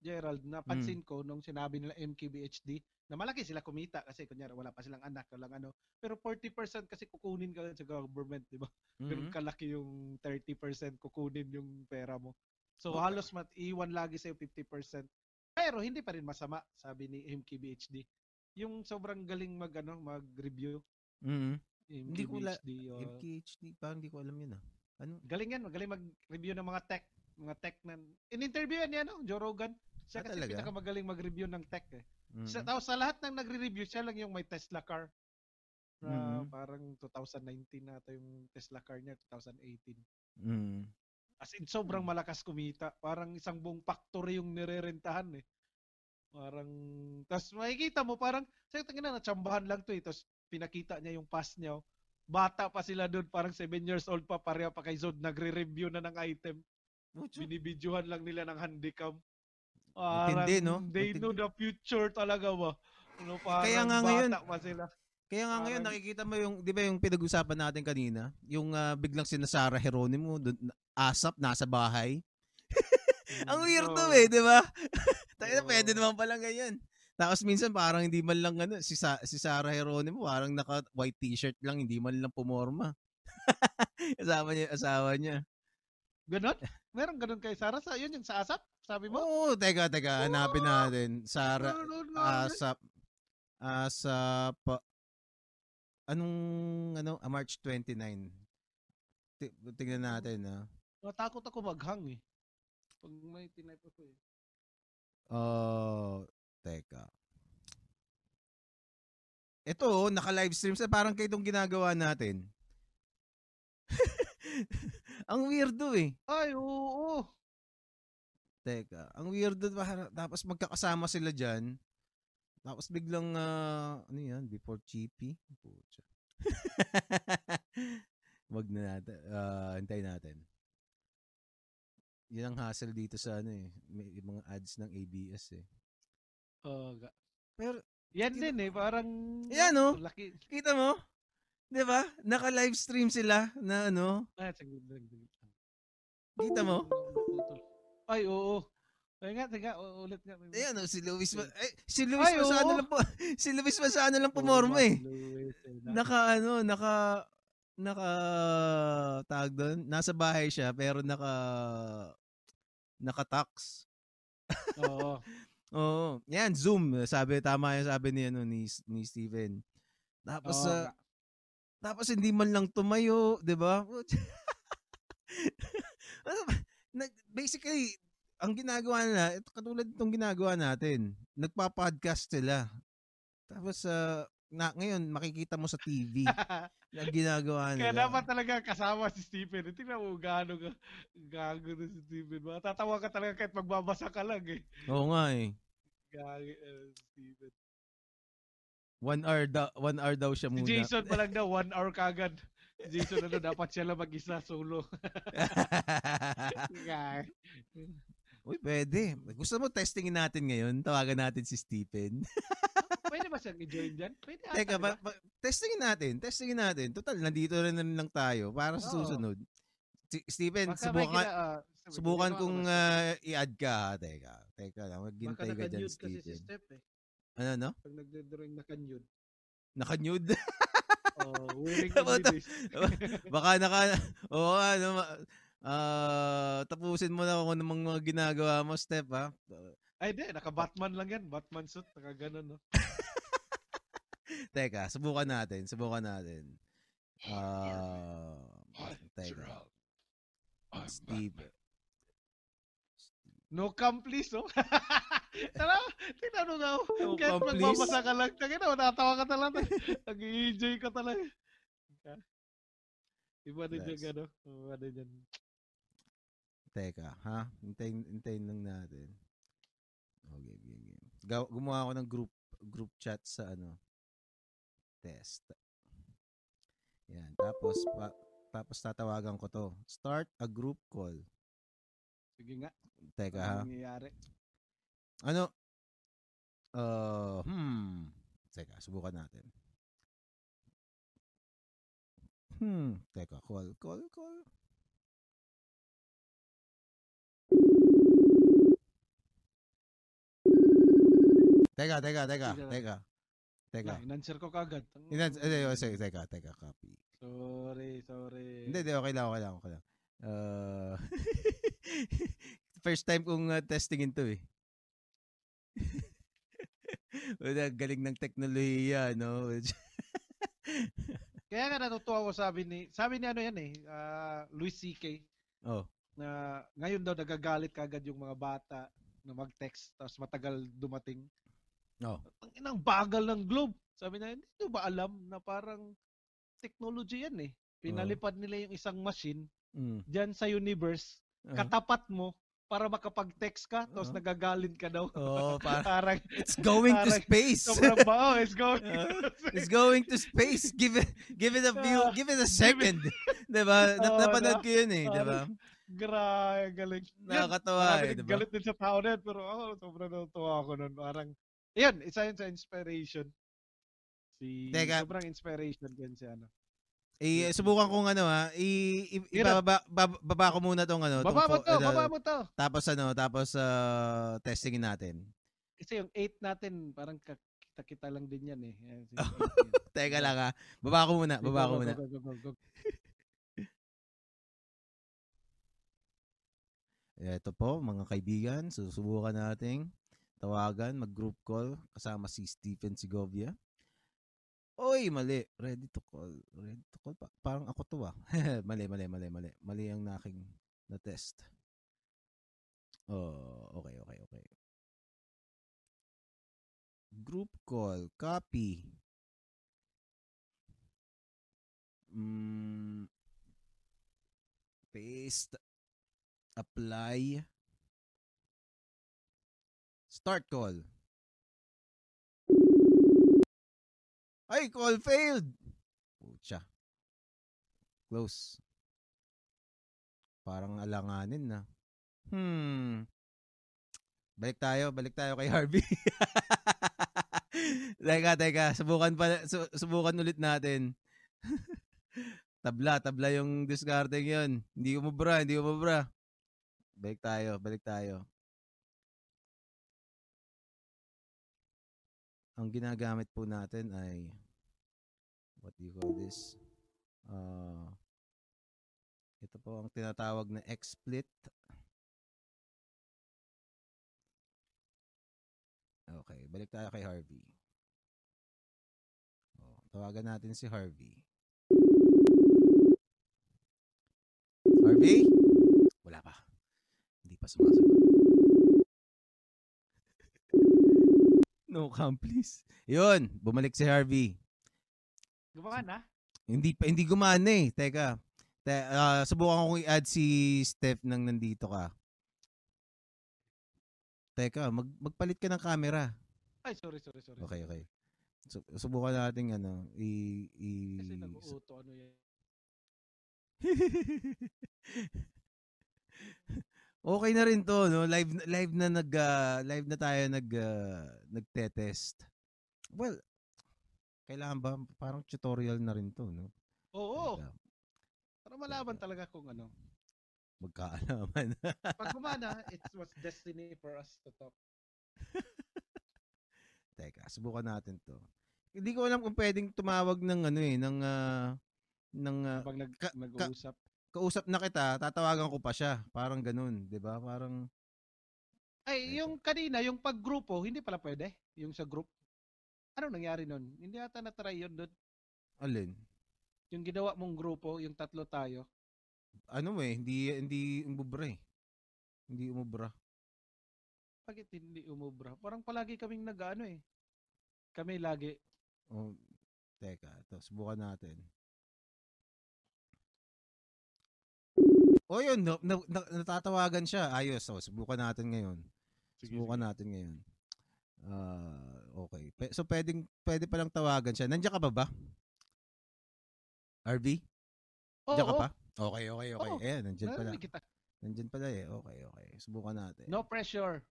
Gerald, napansin mm. ko nung sinabi nila M K B H D na malaki sila kumita kasi kunyari wala pa silang anak, walang ano. Pero forty percent kasi kukunin ka sa government, di ba? Mm-hmm. Pero kalaki yung thirty percent kukunin yung pera mo. So okay. halos matiwan lagi sa'yo fifty percent. Pero hindi pa rin masama, sabi ni M K B H D. Yung sobrang galing mag, ano, mag-review. Mm-hmm. M K B H D, hindi ko la- uh, M K B H D, parang hindi ko alam yun ah. Ano? Galing yan, magaling mag-review ng mga tech. Mga tech na, in-interview yan, ano, Joe Rogan. Siya ah, kasi talaga? Pinakamagaling mag-review ng tech eh. Mm-hmm. Sa, sa lahat ng nagre-review, siya lang yung may Tesla car. Uh, mm-hmm. Parang twenty nineteen na ito yung Tesla car niya, twenty eighteen. Mm-hmm. As in, sobrang malakas kumita. Parang isang buong factory yung nirerentahan eh. Parang, tapos makikita mo, parang, sayo tangin na, natsambahan lang to eh. Tapos pinakita niya yung pass niya. Bata pa sila doon, parang seven years old pa, pareha pa kay Zod, nagre-review na ng item. Binibidyohan lang nila ng handicam. Parang, Matindi, no? They Matindi. Know the future talaga ba? Ano, parang kaya nga ngayon, bata pa sila. Kaya nga ngayon, nakikita mo yung, di ba yung pinag-usapan natin kanina? Yung uh, biglang sinasara Heronimo, ASAP, nasa bahay. Ang weirdo oh. eh, di ba? Tayo na, pwede naman palang ganyan. Tapos minsan parang hindi man lang, ano, si, Sa- si Sarah Heronimo, parang naka-white t-shirt lang, hindi man lang pumorma. Asawa niya, asawa niya. Ganon? Meron ganon kay Sarah? Sa, yun yung sa ASAP? Sabi mo? Oo, teka, teka, hanapin oh. natin. Sarah, ASAP, ASAP, anong, ano, ah, March twenty-ninth. T- tignan natin, ha? Natakot ako maghang, eh. Pag may tinay pa ko, eh. Oh, teka. Ito, oh, naka-livestream sa parang kay itong ginagawa natin. Ang weirdo, eh. Ay, oo. Teka, ang weirdo, tapos magkakasama sila dyan. Tapos biglang, uh, ano yan, before G P? Wag na natin, uh, hintayin natin. Yan ang hassle dito sa ano eh, may mga ads ng A B S eh. Uh, Pero, yan kita, din eh, parang... Yan o, no? Kita mo? Di ba? Naka-live stream sila na ano. Ay, saglit, saglit. Kita mo? Ay, oo. Ay nga, tinga, ulit nga. Ayan, no, si Luis, ay, si Luis ay, Masano oo. lang po, si Luis Masano lang pumorma oh, eh. Luis, eh naka ano, naka, naka, tag doon, nasa bahay siya, pero naka, naka-tax. Oo. Oo. Yan, Zoom, sabi, tama yung sabi ni, ano, ni, ni Steven. Tapos, oh, uh, tapos hindi man lang tumayo, di ba? Basically, ang ginagawa nila, ito, katulad itong ginagawa natin, nagpa-podcast sila. Tapos, uh, na, ngayon, makikita mo sa T V ang ginagawa nila. Kaya dapat talaga kasama si Stephen. Tingnan mo gaano gago na si Stephen. Matatawa ka talaga kahit magbabasa ka lang eh. Oo nga eh. Gagi, uh, Stephen. One hour, da, one hour daw siya muna. Si Jason pa lang daw, one hour kagad. Jason, ano, dapat siya lang mag-isa solo. Gagi. Uy, pwede. Gusto mo testingin natin ngayon? Tawagan natin si Stephen. Pwede ba siyang i-join dyan? Pwede ata. Teka, ba, ba, testingin natin. Testingin natin. Total, nandito rin lang tayo para sa susunod. Si, Stephen, baka subukan, kina, uh, sabi, subukan kung uh, i-add ka. Ha? Teka, teka lang. Maghintay ka dyan, Stephen. Kasi si Steph, eh. Ano, no? Pag nagdodrawing, naka-nude. Naka-nude? Oh, willing to be this. Baka naka... Oo, oh, ano... Uh, tapusin mo na ako ng mga ginagawa mo, Steph, ha? Ay, di. Naka-Batman lang yan. Batman suit. Naka-ganon, no? Teka, subukan natin. Subukan natin. Uh, teka. Steve. No cam, please, no? Tara, tinanong na ako. No Kahit cam, magbabasa please. Ka lang. Tagin na, natawa ka talaga. Nag-i-enjoy ka talaga. Iba din nice. Yung ano. Iba din yan. Teka, ha? Hintayin, hintayin lang natin. Okay, game, game. Gaw- gumawa ako ng group group chat sa ano test. Yan, tapos pa- tapos tatawagan ko to. Start a group call. Sige nga. Teka, ha? Ano? Uh, hmm. Teka, subukan natin. Hmm. Teka, call, call, call. Teka, teka, teka, teka. Teka. Inanswer ko kagad. Inanswer, eh, sorry, teka, teka, copy. Sorry, sorry. Hindi, hindi, okay lang, okay lang, okay lang. Uh, first time kong uh, testingin to eh. Galing ng teknolohiya, no? Kaya nga natutuwa ko sabi ni, sabi ni ano yan eh, uh, Louis C K. Oh. Na ngayon daw nagagalit kagad yung mga bata na mag-text tapos matagal dumating. No. Ang inang bagal ng globe. Sabi na, hindi nyo ba alam na parang technology yan eh. Pinalipad nila yung isang machine mm. dyan sa universe katapat mo para makapag-text ka, uh-huh. tapos nagagalit ka daw. Oh, par- parang, it's going parang, to space. Sobrang ba, oh, it's going uh, to space. It's going to space. Give it, give it a few, uh, give it a second. It. Diba? Oh, napanood na, ko yun eh, uh, diba? Grabe, galing. Nakakatawa eh, diba? Galit din sa tao na yun, pero oh, sobrang natuwa ako nun. Parang, yun, isa yun sa inspiration. Si, Teka. Sobrang inspiration din si ano. Eh, subukan kong ano ha, I, I, ibababa, baba, baba ko muna tong ano. Baba mo to, baba mo to. Tapos ano, tapos uh, testingin natin. Kasi yung eight natin, parang kita-kita lang din yan eh. Teka lang ha, baba ko muna, baba ko muna. Go, go, go, go, go. Ito po mga kaibigan, susubukan nating tawagan, mag-group call, kasama si Stephen Segovia. Oy, mali. Ready to call. Ready to call. Pa- parang ako to ah. mali, mali, mali, mali. Mali ang naking na-test. Oh, okay, okay, okay. Group call. Copy. Mm, paste. Apply. Start call. Ay, call failed. Pucha. Close. Parang alanganin na. Hmm. Balik tayo, balik tayo kay Harvey. teka, teka. Subukan pa, su- subukan ulit natin. tabla, tabla yung discarding yun. Hindi umubra, hindi umubra. Balik tayo, balik tayo. Ang ginagamit po natin ay what do you call this? Uh, ito po ang tinatawag na XSplit. Okay, balik tayo kay Harvey. Oh, tawagan natin si Harvey. Harvey? Wala pa. Hindi pa sumasagot. No come, please. Yun, bumalik si Harvey. Gumana? Hindi pa, hindi gumana eh. Teka, te, uh, subukan kong i-add si Steph nang nandito ka. Teka, mag, magpalit ka ng camera. Ay, sorry, sorry, sorry. Okay, okay. So, subukan natin ano, i- i- Kasi nag-uuto, ano yan. Okay na rin to, no? Live live na nag uh, live na tayo nag uh, nagte-test. Well, kailangan ba parang tutorial na rin to, no? Oo. Kaya, para malaman talaga kung ano magkaalaman. Pag kumana, it was destiny for us to talk. Teka, subukan natin to. Hindi ko alam kung pwedeng tumawag ng ano eh, ng uh, ng uh, pag nag, ka- nag-uusap. Kausap na kita, tatawagan ko pa siya. Parang ganun, di ba? Parang... Ay, yung kanina, yung paggrupo, hindi pala pwede. Yung sa group. Ano nangyari nun? Hindi ata na-try yun dun. Alin? Yung ginawa mong grupo, yung tatlo tayo. Ano eh, hindi, hindi umubra eh. Hindi umubra. Bakit hindi umubra? Parang palagi kaming nag-ano eh. Kami lagi. Oh, teka, ito, subukan natin. O oh, yun, no, no, no, natatawagan siya. Ayos, oh, subukan natin ngayon. Sige, subukan sige. natin ngayon. Uh, okay. P- so, pwedeng, pwede palang tawagan siya. Nandiyan ka ba ba? R V? Nandiyan oh, ka oh. pa? Okay, okay, okay. Oh, ayan, nandiyan pala. Nandiyan pala eh. Okay, okay. Subukan natin. No pressure.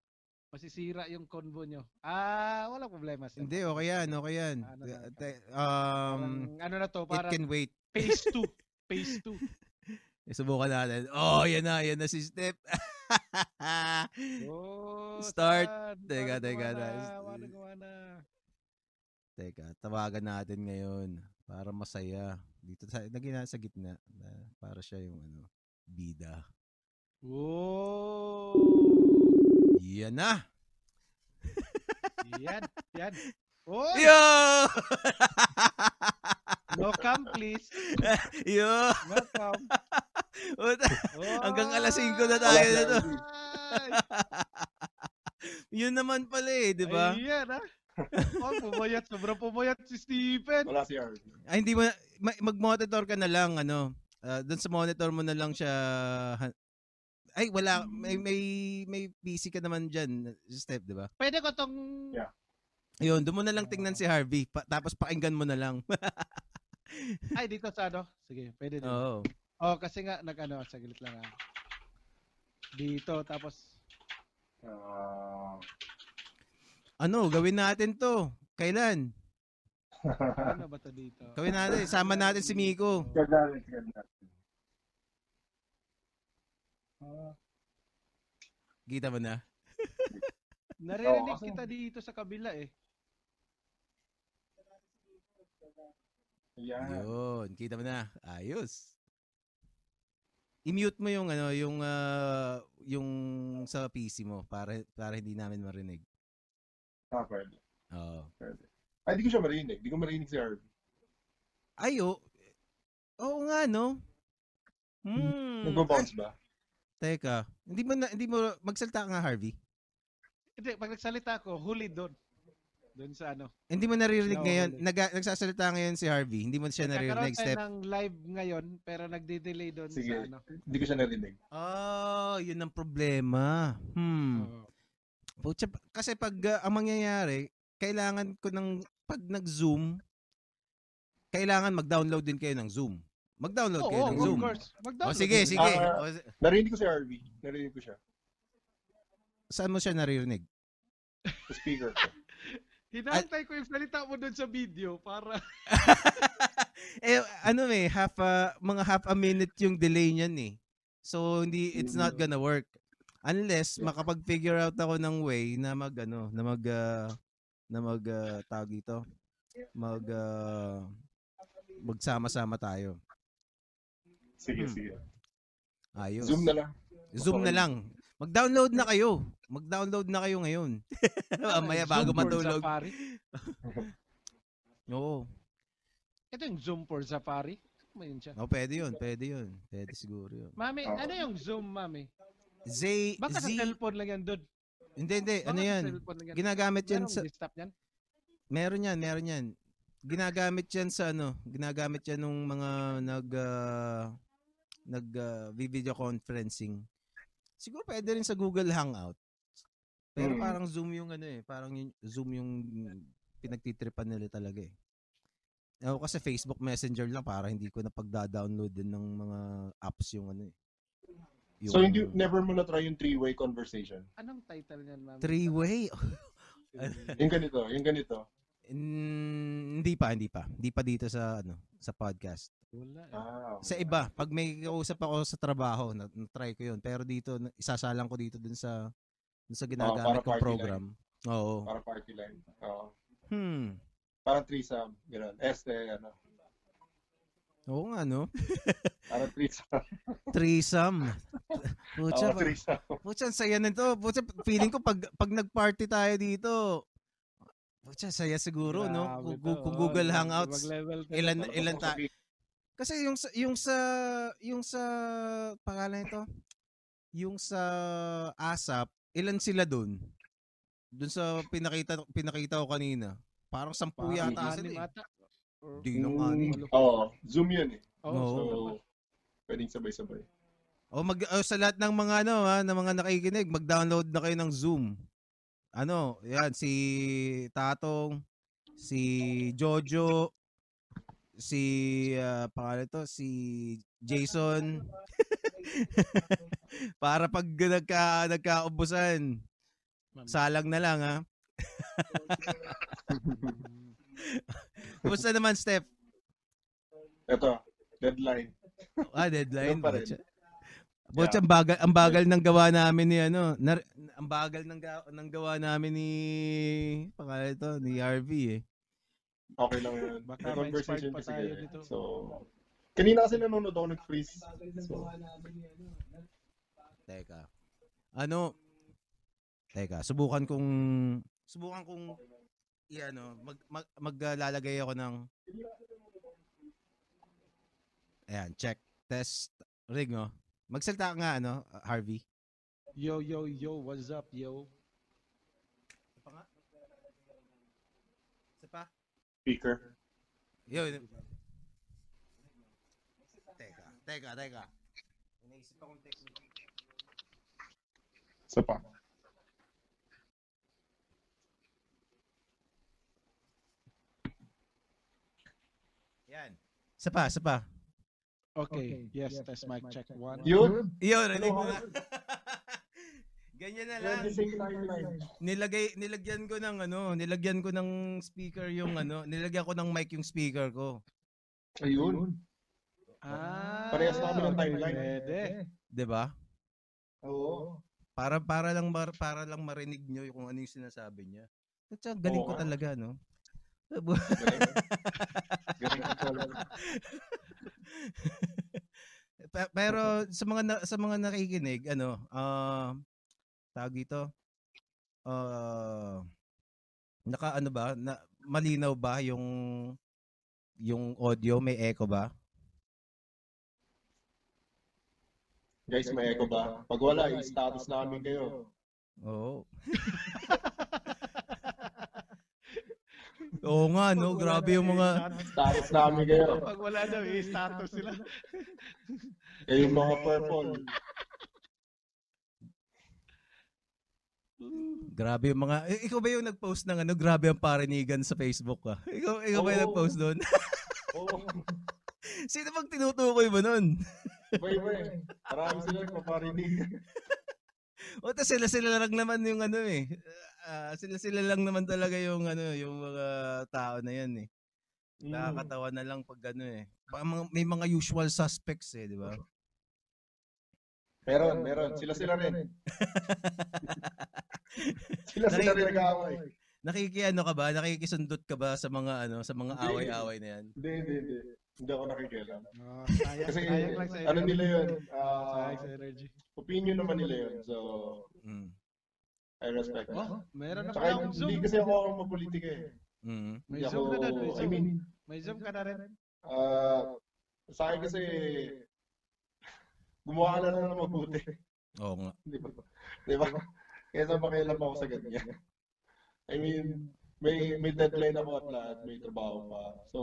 Masisira yung convo nyo. Ah, wala problema. Sir. Hindi, okay yan, okay yan. Ano na, um, parang, ano na to? Parang it can wait. Phase two. Phase two. Subukan natin. Oh, yan na. Yan na si Step. oh, Start. San, teka, teka. Na, na. Teka, tawagan natin ngayon. Para masaya. Dito tayo. Lagi na sa gitna. Para siya yung ano, bida. Oh. Yan na. yan. Yan. Oh. Yo! No come, please. Yo! No come. Hanggang alas singko na tayo na to. Yun naman pala eh, di ba? Ayan ah. Oh, pumayat. Sobrang pumayat si Stephen. Wala si Harvey. Ay, hindi mo. Mag-monitor ka na lang, ano. Uh, doon sa monitor mo na lang siya. Ay, wala. May may, may busy ka naman dyan, Steph, di ba? Pwede ko tong... Yeah. Ayun, doon mo na lang tingnan si Harvey. Pa- tapos pakinggan mo na lang. Ay, dito sa ano? Sige, pwede din. Oo. Oh, kasi nga, nag-ano, saglit lang. Ah. Dito, tapos... Uh... Ano, gawin natin to. Kailan? Ano ba to dito? Gawin natin, sama natin si Miko. Gawin natin, gawin natin. Kita ba na? Naririnig oh, kita dito sa kabila eh. Yeah. Yun, kita ba na? Ayos. I-mute mo yung ano, yung uh, yung sa P C mo para para hindi namin marinig. Ah, pwede. Oo. Pwede. Ay, di ko siya marinig. Di ko marinig si Harvey. Ay, oo. Oo nga, no? Hmm. Nagbo-bounce ba? Teka, hindi mo na, hindi mo magsalita nga, Harvey. Hindi, pag nagsalita ako, huli doon. Doon sa ano. Hindi mo naririnig no, ngayon, Nag, nagsasalita ngayon si Harvey. Hindi mo siya naririnig, Steph. Nagkaroon tayo ng live ngayon, pero nagde-delay doon sa ano. Hindi ko siya narinig. Oh, yun ang problema. Hmm. Oh. Kasi pag uh, ang mangyayari, kailangan ko ng, pag nag-Zoom, kailangan mag-download din kayo ng Zoom. Mag-download oh, kayo oh, ng Zoom. O oh, sige, sige. Uh, uh, narinig ko si Harvey. Narinig ko siya. Saan mo siya naririnig? The speaker ko. Hinantay ko yung salita mo doon sa video para... eh, ano eh, half a, mga half a minute yung delay niyan eh. So, hindi, it's not gonna work. Unless, makapag-figure out ako ng way na mag, ano, na mag, uh, na mag, uh, tawag dito, mag, uh, magsama-sama tayo. Sige, hmm. sige. Ayos. Zoom na lang. Zoom na lang. Mag-download na kayo. Mag-download na kayo ngayon. Amaya bago matulog. Oo. Ito yung Zoom for Safari. Mayroon siya. Oh, pwede yun. Pwede yun. Pwede siguro yun. Mami, oh. ano yung Zoom, Mami? Z- Baka Z- sa cellphone lang yan, dude. Hindi, hindi. Baka ano yan? yan? Ginagamit yan sa... yan? Meron yan, meron yan. Ginagamit yan sa ano. Ginagamit yan nung mga nag... Uh... nag-video uh, conferencing. Siguro pwede rin sa Google Hangout. Pero mm. parang Zoom yung ano eh. Parang yung, Zoom yung pinagtitripan nila talaga eh. Ako kasi Facebook Messenger lang para hindi ko na pagda-download din ng mga apps yung ano eh. Yung, so hindi, never mo na-try yung three-way conversation? Anong title niyan, ma'am? Three-way? yung ganito, yung ganito. Mm, hindi pa, hindi pa. Hindi pa dito sa ano sa podcast. Wala, eh. ah, okay. Sa iba, pag may kausap ako sa trabaho, na-try ko yun. Pero dito, isasalang ko dito dun sa dun sa ginagamit oh, kong program. Line. Oo. Para party line. Oo. Hmm. Para threesome. Gano'n. Este, ano. Oo nga, no? Para threesome. Threesome. Pucha, oh, threesome. Pucha, saya nito. Pucha, feeling ko pag, pag nag-party tayo dito, pucha, saya siguro, yeah, no? Kung, kung Google oh, Hangouts, ilan, ilan tayo. Kasi yung sa, yung sa yung sa pangalan nito, yung sa ASAP, ilan sila doon? Doon sa pinakita pinakita ko kanina. Parang sampu yata sila. Di nung ani. Oh, Zoom yun eh. Oh, no. So pwedeng sabay-sabay. Oh, mag oh, sa lahat ng mga ano ha, ng mga nakikinig, mag-download na kayo ng Zoom. Ano, yan si Tatong, si Jojo, si uh, pangalan ito, si Jason. Para pag nagka, nagkaubusan, salang na lang, ha? Busta naman, Steph. Ito, deadline. Ah, deadline. Bocha, ang bagal, ang bagal ng gawa namin ni, ano, nar, ang bagal ng, ng gawa namin ni, pangalan ito, ni Harvey, eh. Okay lang yun. Baka may conversation kasi kayo eh. So, kanina kasi nanonood ako nag-freeze. So. Teka. Ano? Teka, subukan kong... Subukan kong... Iano, mag, mag, maglalagay ako ng... Ayan, check. Test. Rig, no? Magsalita nga, ano, Harvey? Yo, yo, yo. What's up, yo? Isa pa nga? Isa pa? Speaker. Yo. Teka, teka, teka. Inaisip akong technique. Isa pa. Yan. Isa pa, isa pa. Okay. okay. Yes, yes, test mic check. check. One. Yun? Yun, rinig mo na. Ganyan na lang. Nilagay, nilagyan ko ng ano, nilagyan ko ng speaker yung ano, nilagyan ko ng mic yung speaker ko. Ayun. Ah. Parehas na kami ng timeline. Pwede. Diba? Oo. Para, para, lang, para lang marinig nyo kung ano yung sinasabi niya. At saka, galing ko talaga, no? Galing. Galing ko talaga. Pero sa mga, sa mga nakikinig, ano, ah, uh, tawag dito, uh, naka ano ba, na, malinaw ba yung yung audio? May echo ba? Guys, may echo ba? Pag wala, i-status namin kayo. Oo. Oo nga, no? Grabe yung mga... Status namin kayo. Pag wala daw, i-status sila. Eh, yung mga purple. Grabe yung mga... Eh, ikaw ba yung nag-post ng ano? Grabe ang parinigan sa Facebook ka. Ikaw, ikaw oh, ba yung nag-post doon? Oo. Oh. Sino bang tinutukoy mo nun? Boy, boy. Marami sila yung paparinigan. O, tapos sila-sila lang naman yung ano eh. Uh, sila-sila lang naman talaga yung ano, yung mga tao na yan eh. Mm. Nakakatawa na lang pag ano eh. May mga usual suspects eh, di ba? Meron, meron. Sila-sila rin. Sila-sila rin nag-aaway. Nakikiano ka ba? Nakikisundot ka ba sa mga ano, sa mga away-away na yan? Hindi, hindi, hindi. Hindi ako nakikialam. Oh, kasi ano nila yun? Uh, opinion naman nila yun. So, mm. I respect that. Oh, meron na pala akong Zoom. Hindi kasi ako ang magpolitika eh. Mm. May Zoom na rin. I mean, may Zoom ka na rin. Uh, sa akin kasi... Gumawa ka na lang na mabuti. Oo nga. Di ba? Di ba? Kesa makialam ako sa ganyan. I mean, may may deadline ako at lahat. May trabaho pa. So,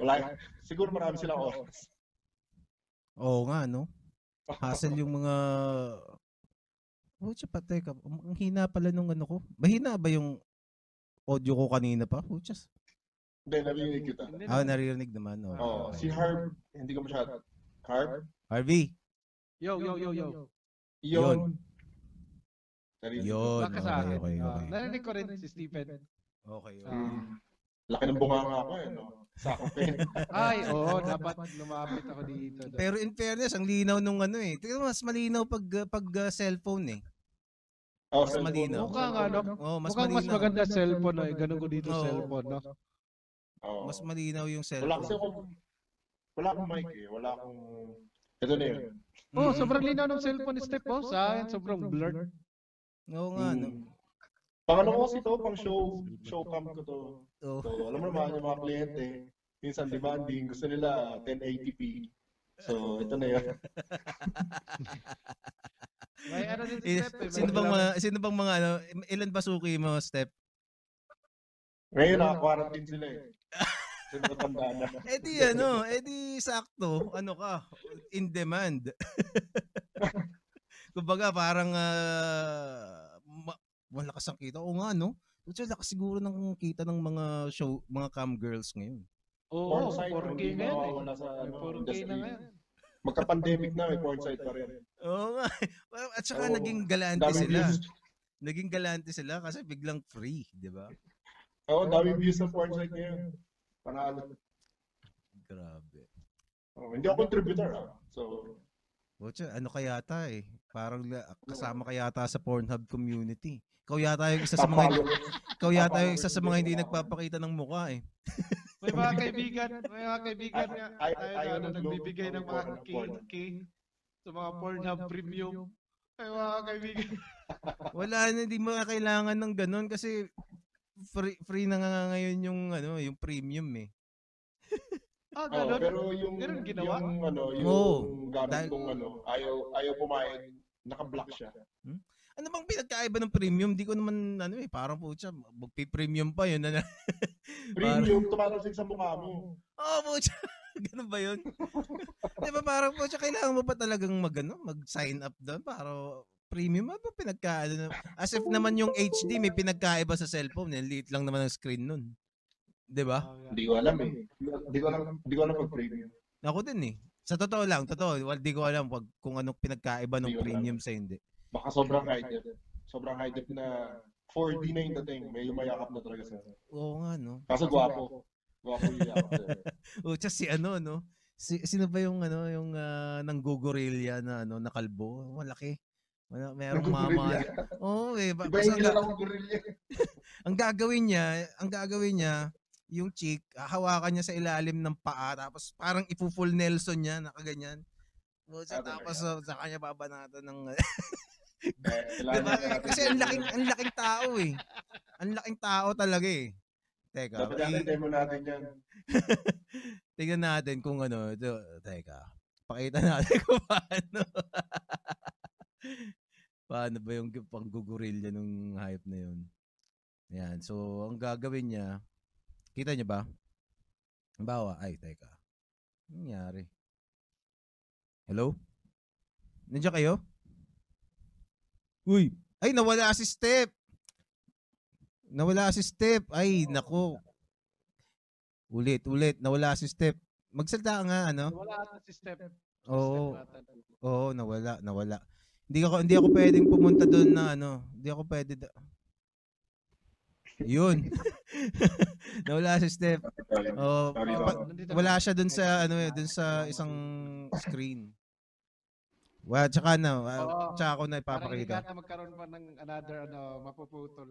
wala. Siguro marami silang oras. Oo nga, no? Hassle yung mga... Oh, tsapa, teka. Ang hina pala nung ano ko. Mahina ba yung audio ko kanina pa? Oh, tsas. Hindi, naririnig kita. Ah, naririnig naman. Oo, oh, okay. Si Harv, hindi ko masyadong. Harv? Harvey. Yo, yo, yo, yo. Yon. Yon. Baka sa akin. Okay, okay, okay. Uh, narinig ko rin si Stephen. Okay, okay. Uh, Laki ng bunganga ko eh, no? Sa akin. Ay, oo. Dapat lumapit ako dito. Pero in fairness, ang linaw nung ano eh. Mas malinaw pag pag uh, cellphone eh. Oh, mas cellphone. Malinaw. Mukhang ano? Oh, mas mukhang malinaw. Mas maganda cellphone eh. Ganun ko dito oh. Cellphone, no? Oh. Mas malinaw yung cellphone. Wala kasi ako... Wala akong mic eh. Wala akong... Ito na yun. Oh, sobrang linaw ng cellphone step po. Oh. Sa akin, sobrang blurred. Oo nga, no? Pangano ko kasi ito, pang show, show cam ko to. Oh. So, alam mo naman yung mga kliyente, minsan demanding, gusto nila ten eighty p. So, ito na yun. May ano din si Step eh. Sino bang mga, sino bang mga ano, ilan ba suki mo, Step? Ngayon, naka-quarantine sila eh. Eh di ano, eh di sakto, ano ka, in demand. Kumbaga parang uh, ma- malakas ang kita. Oo nga, no? Kasi lakas siguro ng kita ng mga show, mga cam girls ngayon. Oo, oh, four K na yan. four K na ngayon. Magka-pandemic na, may porn site pa rin. Oo nga. At saka oh, naging galante sila. Views. Naging galante sila kasi biglang free, di ba? Oo, oh, dami views sa porn site ngayon. Panalo. Grabe. Oh, hindi ako contributor ah. So, Ocha, ano kaya yata eh? Parang kasama kaya yata sa Pornhub community. Ikaw yata yung isa sa mga Ikaw yata yung isa sa mga hindi nagpapakita ng mukha eh. May mga kaibigan, may mga kaibigan niya tayo na nagbibigay ng mga K K sa mga Pornhub premium. May mga kaibigan. Wala na, hindi mo kailangan ng ganun kasi free free na nga ngayon yung ano, yung premium eh. Ah, oh, pero yung ganun ginawa yung ano, yung oh, gamit kong ano, ayaw ayaw pumayag, naka-block siya. Hmm? Ano bang pinagkaiba ng premium? Di ko naman ano eh, parang pucha, magpi-premium pa yun. Ano? Premium tumatalsik sa mukha mo. Oh, pucha. Ganun ba yun? Di ba parang pucha, kailangan mo pa talagang mag ano, mag-sign up doon para Premium? Ano ba pinagka? As if naman yung H D may pinagkaiba sa cellphone. Liit lang naman ang screen nun. Diba? Hindi ko alam eh. Hindi ko alam, hindi ko alam pag premium. Ako din eh. Sa totoo lang, totoo. Hindi ko alam pag, kung anong pinagkaiba ng premium sa hindi. Baka sobrang high-def. Sobrang high-def na four D na yung dating. May lumayakap na talaga sa. Oo nga no. Kaso guwapo. Guwapo yung yakap. O, tsaka si ano no? Si, sino ba yung ano yung uh, nanggugorilla na ano na kalbo? Malaki. Ano, merong mama. Oh, eh, ba- basta ga- ang gagawin niya, ang gagawin niya, yung chick, hahawakan niya sa ilalim ng paa tapos parang ipu-full Nelson niya na kaganyan. Tapos tapos sa, sa kanya babanatan ng eh, diba? Kasi ang laking ang laking tao eh. Ang laking tao talaga eh. Teka. Dapat i-demo natin 'yan. Tingnan natin kung ano, ito, teka. Pakita natin kung paano. Paano ba yung pang-gugurilya nung hype na yun? Ayan. So, ang gagawin niya, kita niya ba? Bawa, ay, teka. Anong nangyari? Hello? Nandiyan kayo? Uy! Ay, nawala si Step! Nawala si Step! Ay, nako. Ulit, ulit. Nawala si Step. Magsalta nga, ano? Nawala si Step. Oo. Oo, nawala, nawala. Hindi ako hindi ako pwedeng pumunta doon na ano. Hindi ako pwede. Da- Yun. Nawala si Steph. Oh, wala siya doon sa ano eh, doon sa isang screen. Wa, well, tsaka na, uh, tsaka ako na ipapakita. Para magkaroon pa ng another ano, mapuputol.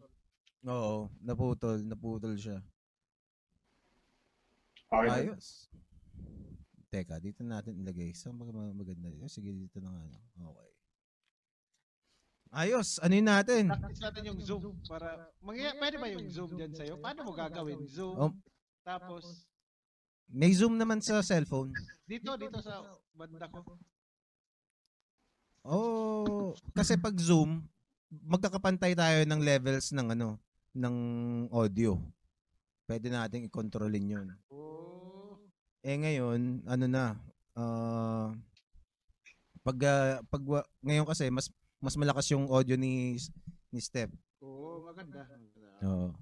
Oo, naputol, naputol siya. Ayos. Teka, dito natin ilagay. Saan ba maganda? Sige, dito na ano. Okay. Ayos, ano yun natin? Practice natin yung Zoom para mangyayari, pwede ba yung Zoom diyan sa iyo? Paano mo gagawin Zoom? Oh. Tapos may Zoom naman sa cellphone. Dito dito sa banda ko. Oh, kasi pag Zoom, magkakapantay tayo ng levels ng ano, ng audio. Pwede nating i-kontrolin 'yun. Oh. Eh ngayon, ano na? Uh, pag uh, pag ngayon kasi mas mas malakas yung audio ni ni Steph. Oo, oh, maganda. Oo.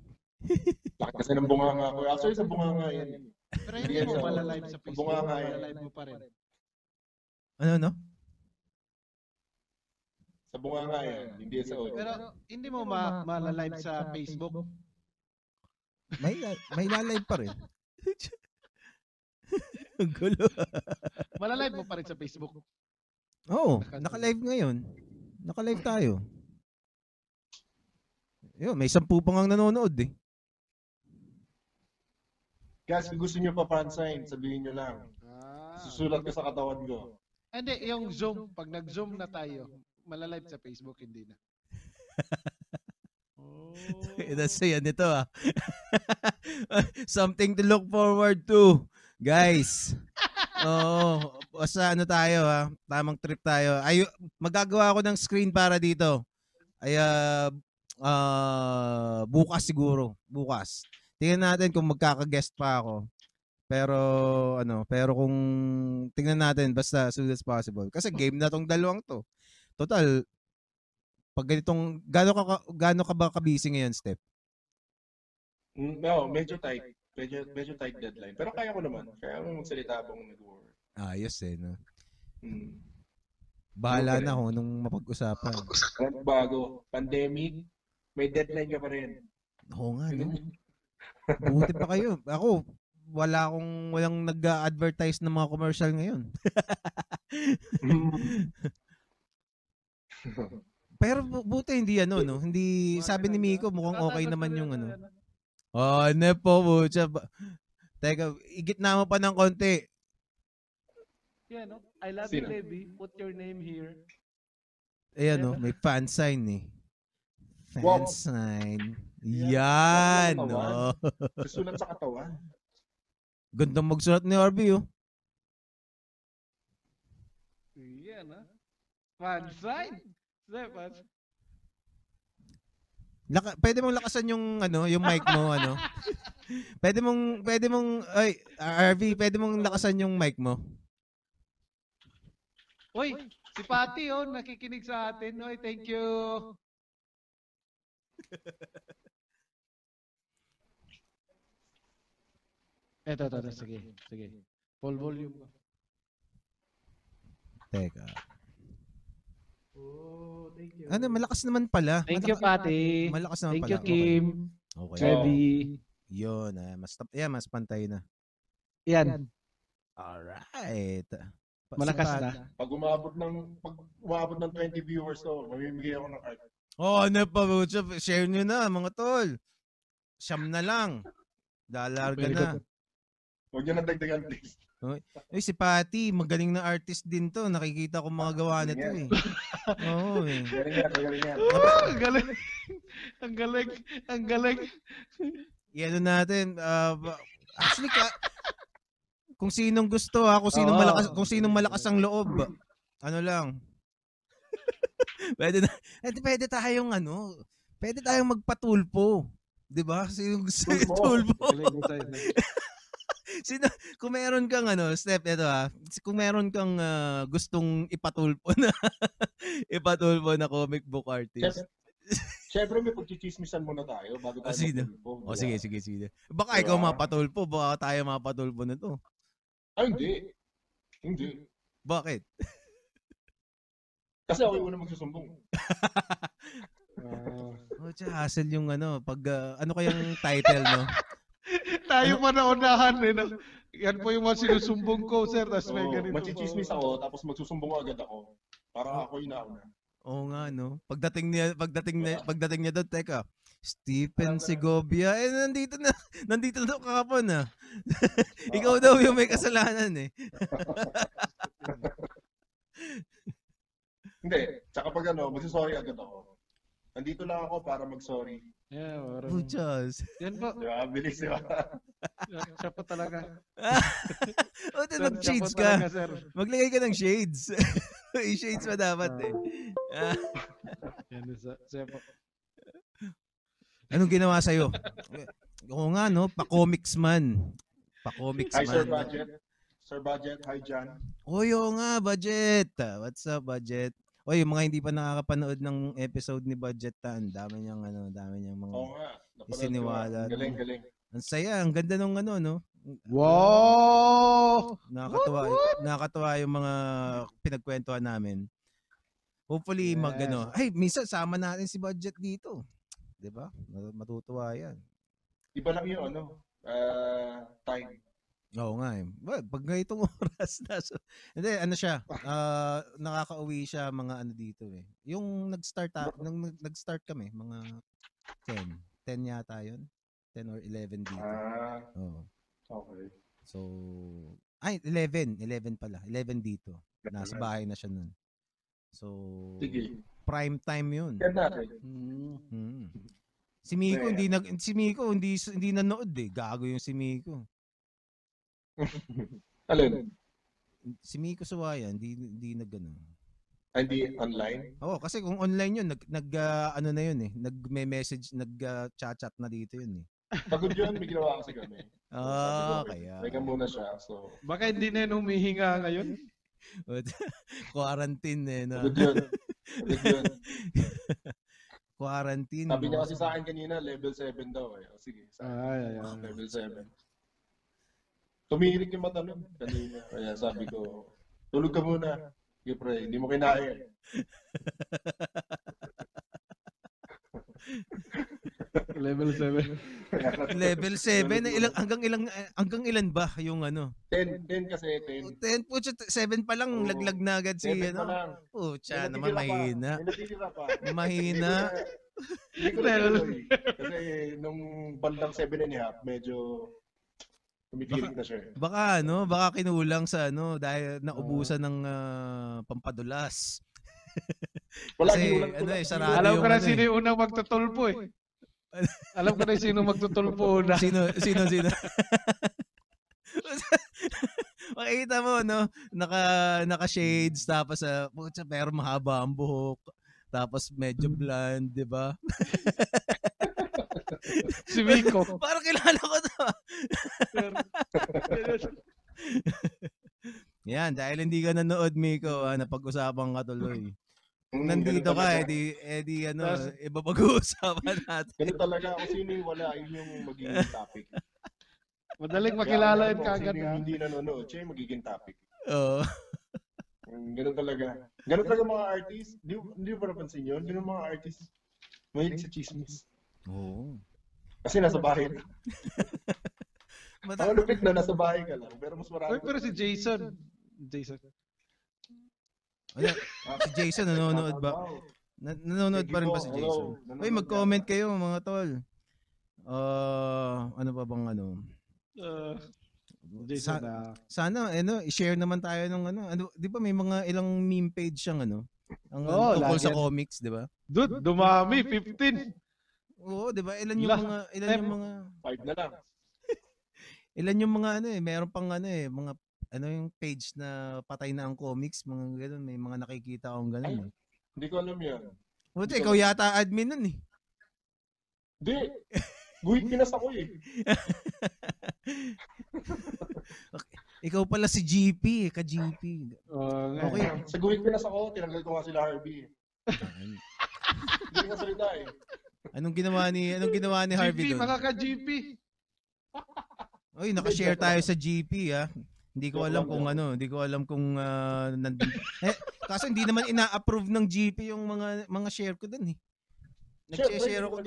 Lakas ng bunganga ko. Actually, sa bunganga yan. Pero hindi mo pala live sa Facebook. Bunganga yan. Live mo pa rin. Ano, no? Sa bunganga yan. Hindi sa audio. Pero hindi mo ma- malalive sa Facebook. May may live pa rin. Ang gulo. Malalive mo pa rin sa Facebook. Oo, oh, naka-live ngayon. Naka-live tayo. Yo, may sampu pang ang nanonood eh. Guys, kung gusto niyo pa fansign, sabihin niyo lang. Susulat ko sa katawan ko. Hindi, yung Zoom, pag nag-Zoom na tayo, malalive sa Facebook, hindi na. Oh. That's yan ito ah. Something to look forward to, guys. Oo. Basta ano tayo ha, tamang trip tayo. Ay, magagawa ako ng screen para dito. Ay, uh, uh, bukas siguro. Bukas. Tingnan natin kung magkaka-guest pa ako. Pero, ano, pero kung tingnan natin, basta as soon as possible. Kasi game na tong dalawang to. Total, pag ganitong, gano'n ka, gano ka ba kabisi ngayon, Steph? No, medyo tight. Medyo, medyo tight deadline. Pero kaya ko naman. Kaya mo magsalita abang nag-work. Ayos ah, eh, no? Hmm. Bahala na ho nung mapag-usapan. Bago, pandemic, may deadline ka pa rin. Oo nga, no? Buti pa kayo. Ako, wala akong, walang nag-advertise ng mga commercial ngayon. Pero buti hindi ano, no? Hindi, sabi ni Miko, mukhang okay naman yung ano. Oh, ne po, bucha. Teka, igit na mo pa ng konti. Yeah, no? I love you, baby. Put your name here. Ayan, no? May fan sign, eh. Fan wow. sign. Yan, yeah. no? Susulat sa katawan. Gandang magsulat ni Harvey, oh. Yan, ah. Fan sign. Laka- pwede mong lakasan yung, ano, yung mic mo, ano? Pwede mong, pwede mong, ay, Harvey, pwede mong lakasan yung mic mo. Uy, Si Patty, oh, nakikinig sa atin. Oy, thank you. Eto, eto, eto. Sige, sige. Full volume. Teka. Oh, thank you. Ano, malakas naman pala. Thank malakas, you, Patty. Malakas naman thank pala. Thank you, Kim. Okay. Chevy. Yun, ah, mas, yeah, mas pantay na. Yan. Alright. Malakas na. Pag umabot ng pag umabot ng twenty viewers to, mamimigay ako ng card. Oh, ano pa, share niyo na mga tol. Siyam na lang. Dalarga na. Huwag niyo nang dagdagan, please. Oy, si Patty, magaling na artist din to. Nakikita ko mga gawa nito eh. Oo, eh. Galing yan, galing yan. Oh, galing. Ang galing, ang galing. Yan natin. Uh, actually, ka kung sinong gusto ha, kung sinong oh. malakas, kung sinong malakas ang loob. Ano lang. Pwede na. Eh pwede tayong ano, pwede tayong magpatulpo. 'Di ba? Sinong gusto ng tulpo? Sino kung meron kang ano, step ito ha. Kung meron kang uh, gustong ipatulpo na ipatulpo na comic book artist. Siyempre, may pagchichismisan muna tayo bago tayo ah, magpatulpo. O oh, sige, sige, sige. Baka ikaw mapatulpo, baka tayo mapatulpo na to. Ay, hindi. Hindi. Bakit? Kasi ako yung unang magsusumbong. uh, oh, tsaka hassle yung ano, pag, uh, ano kayang title, no? Tayo ano? Manaunahan, eh. No? Yan po yung mga sinusumbong ko, sir. Tapos oh, may ganito. Machichismis ako, tapos magsusumbong ko agad ako. Para ako yung nauna. Oo nga, no? Pagdating niya, pagdating niya, pagdating niya doon, teka, Stephen Segovia, eh, nandito na, nandito na doon kakapon, ha? Ikaw daw yung may kasalanan, eh. Hindi, tsaka pag ano, magsasorry agad ako. Nandito lang ako para mag-sorry. Yeah, parang... Puchos. Yan po. Diba, bilis, diba? Siya po talaga. O, ito, nag-shades ka. Maglagay ka ng shades. I-shades pa dapat eh. Anong ginawa sa'yo? Oo nga, no? Pa-comics man. Pa-comics man. Hi, Sir Budget. Sir Budget, hi, John. Oy, oo nga, Budget. What's up, Budget? Oy, yung mga hindi pa nakakapanood ng episode ni Budget, ang dami niyang, ano, dami niyang mga oh, isiniwala. Galing, galing. Ang saya, ang ganda nung ano, no? Wow! Nakakatuwa, nakakatuwa yung mga pinagkwentuhan namin. Hopefully, yes. mag, ano, ay, minsan, sama natin si Budget dito. Diba? Matutuwa yan. Iba lang yun, ano? Uh, time. Oo nga eh. Well, pag ngayong oras na, so, hindi, ano siya, uh, nakaka-uwi siya mga ano dito eh. Yung nag-start, nung nag-start kami, mga ten. ten yata yun. ten or eleven dito. Ah. Oo. Okay. So, ay, eleven. eleven pala. eleven dito. Nasa bahay na siya nun. So, sige. Prime time yun. Mm. Mm. Si Miko, hindi, nag, si Miko hindi, hindi nanood eh. Gago yung si Miko. Alin? Si Miko Sawaya, hindi, hindi nag ano. Hindi online? Oo, kasi kung online yun, nag, nag uh, ano na yun eh. Nag-message, nag-chat-chat uh, na dito yun eh. Pagod yun, may ginawa kasi kami. Ah, oh, kaya. May muna siya, so... Baka hindi na yun humihinga ngayon. Quarantine eh, no? Pagod yun. Pagod yun. Quarantine. Sabi niya kasi sa akin kanina, level seven daw eh. Sige, sa akin. Ay, ay, ay. Level seven. Tumirik yung mata nun. Kaya sabi ko, tulog ka muna. Sige, pre, hindi mo kinain. Level seven. Level seven ilang hanggang ilang hanggang ilan ba yung ano? ten kasi ten. ten po, seven pa lang oh. Laglag na agad si ano. Oh, tiyan naman mahina. Pa. Mahina. Hindi ko na tuloy. Kasi nung bandang seven and a half medyo tumitirik na siya. Baka ano, baka kinulang sa ano dahil naubusan uh, ng uh, pampadulas. Wala kasi, ulang, ano, eh, sarado alam ko na ano, sino yung unang magtutulpo eh. Alam ko na sino magtutulpo una. Sino, sino, sino. Makikita mo, no? Naka, naka-shades, tapos, uh, pero mahaba ang buhok. Tapos medyo bland, di ba? Si Miko. Parang kilala ko to. Yan, dahil hindi ka nanood, Miko, ha, napag-usapan ka tuloy. Kung nandito mm, ka, edi, edi ano, Plus, iba pag-uusapan natin. Ganun talaga, kung sino yung wala, yun yung magiging topic. Madaling makilala yun kagad. Kung hindi nanonood, siya yung magiging topic. Oo. Ganun talaga. Ganun talaga mga artists. Hindi mo pa napansin yun? Ganun mga artists. Mahilig sa chismis. Oo. Kasi nasa bahay. Ang lupit na, nasa bahay ka lang. Pero mas marami. Pero si Jason. Jason. Si Jason, nanonood ba? Nanonood pa rin ba si Jason? Uy, mag-comment kayo mga tol. Uh, ano pa bang ano? Uh, Jason, Sa- sana ano, i-share naman tayo ng ano. ano. Di ba may mga ilang meme page siyang ano? Ang oh, tungkol sa comics, di ba? Dude, dumami, fifteen. Oo, di ba? Ilan yung La- mga... Ilan yung mga... Five na lang. Ilan yung mga ano eh, meron pang ano eh, mga ano yung page na patay na ang comics, mga gano'n, may mga nakikita akong gano'n. Ay, eh. Hindi ko alam yan. Buti, ikaw yata admin nun eh. Hindi. Guwik Pinas ako eh. Okay. Ikaw pala si G P, ka-G P. Uh, okay. Sa Guwik Pinas ako, tinanggal ko nga sila Harvey. Hindi ka salita eh. Anong ginawa ni, anong ginawa ni Harvey doon? G P, mga ka-G P. Oy, naka-share tayo sa G P ha. Hindi ko alam kung ano, hindi ko alam kung uh, nandun. Eh, kasi hindi naman ina-approve ng G P yung mga mga share ko doon eh. Nag-share ako.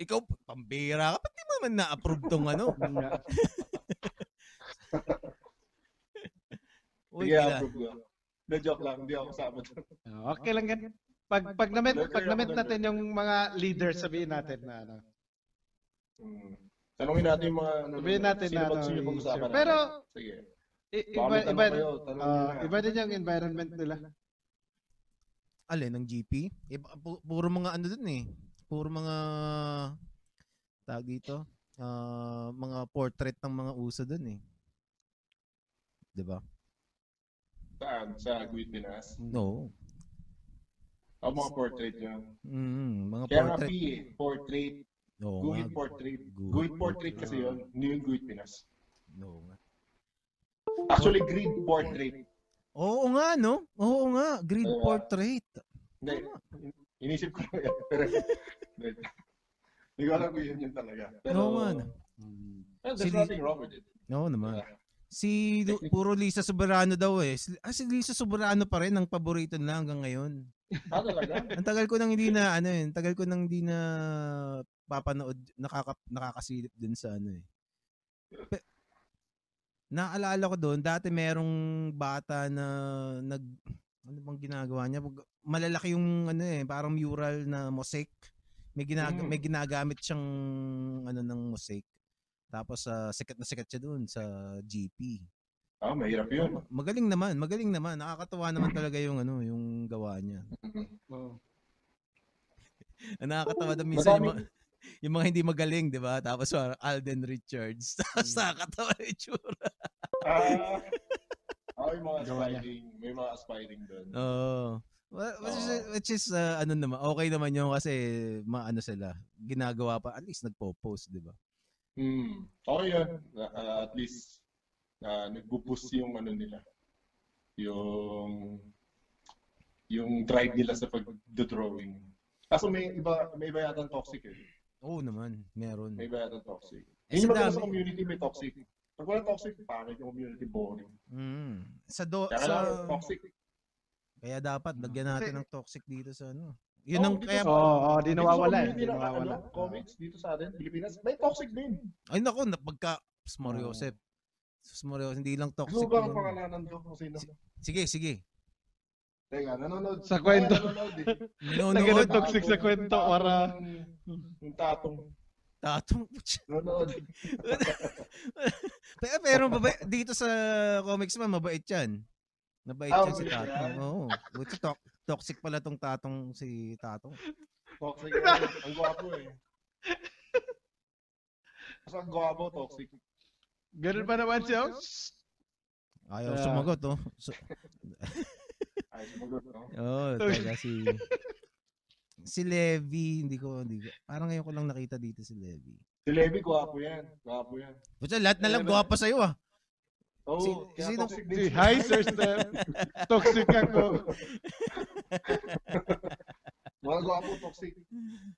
Ikaw pambira ka, pati mo naman na-approve tong ano. Oy, yeah, na-joke lang, hindi ako kasama. Okay lang yan. Pag pag na-met, pag na-met natin yung mga leaders, sabihin natin na ano. Hmm. Tanungin natin yung mga sabihin natin na pag-usapan. Pero sige. I- iba iba, kayo, uh, iba din yung environment nila. Alin ng G P? Iba, pu- puro mga ano doon eh. Puro mga tag dito, uh, mga portrait ng mga uso doon eh. 'Di ba? Saan? Sa Guwik Pinas? No. Oh, mga portrait 'yan. Mm, mga portrait. Kaya nga, portrait. No, Guwik portrait. Guwik portrait kasi yun. Hindi yung Guwik Pinas. No nga. Actually, grid portrait. Oo nga, no? Oo nga. Grid uh, portrait. Hindi. Inisip ko na yan. Pero, hindi ko alam ko yun yun talaga. Pero, no man. Well, there's si nothing wrong with it. No naman. Uh, si du- puro Lisa Soberano daw eh. Ah, si Lisa Soberano pa rin ang paborito na hanggang ngayon. Ah, talaga? Ang tagal ko nang hindi na, ano yun, tagal ko nang hindi na papanood, nakaka, nakakasilip dun sa ano eh. Pe, naalala ko doon, dati merong bata na nag, ano bang ginagawa niya? Malalaki yung ano eh, parang mural na mosaic. May, ginag- mm. may ginagamit siyang ano ng mosaic. Tapos uh, sikat na sikat siya doon sa G P. Ah, mahirap yun. Magaling naman, magaling naman. Nakakatawa naman talaga yung ano, yung gawa niya. Oh. Nakakatawa daw minsan yung mga... Yung mga hindi magaling, di ba? Tapos Alden Richards. Tapos nakakatawa yung itsura. Ah, oh, yung mga aspiring. May mga aspiring doon. Oo. Oh. Which is, which is uh, ano naman, okay naman yun kasi maano sila. Ginagawa pa, at least nagpo-post, di ba? Hmm. Okay yun. Uh, at least uh, nagpo-post yung ano nila. Yung yung drive nila sa pag-drawing. Kaso may iba, may iba yata toxic eh. Oo naman, meron. May iba yata toxic. Hindi eh, naman sa community may toxic. Pag wala toxic, pangit yung community, boring. Mm. Sa do... Kaya sa... toxic. Kaya dapat, lagyan natin ng toxic dito sa ano. Yun ang oh, kaya... Oo, oh, oh, di nawawala eh. Di nawawala. Ano, comics dito sa atin, Pilipinas, may toxic din. Ay naku, napagka... Smor Yosef. Smor Yosef, hindi lang toxic. Gusto ba ang pangalanan doon kung sino? Sige, sige. Teka, nanonood sa kwento. Nanonood toxic sa kwento para yung tatong. Tatong. Nanonood. Pero pero mabait dito sa comics man, mabait 'yan. Mabait oh, 'yan si Tatong. Oo. Buti to- toxic pala tong Tatong si Tatong. Toxic. Ang gwapo eh. Ang gwapo, toxic. Ganun pa naman siya. Ayaw uh, sumagot oh. So, ay, sumagot, no? Oh, talaga si si Levi, hindi ko hindi ko. Parang ngayon ko lang nakita dito si Levi. Si Levi, gwapo 'yan. Gwapo 'yan. Basta lahat na lang gwapo sa iyo ah. Oh, si, yeah, toxic bitch. Hi, Sir Steph. Toxic ako. Mga guwapo, toxic.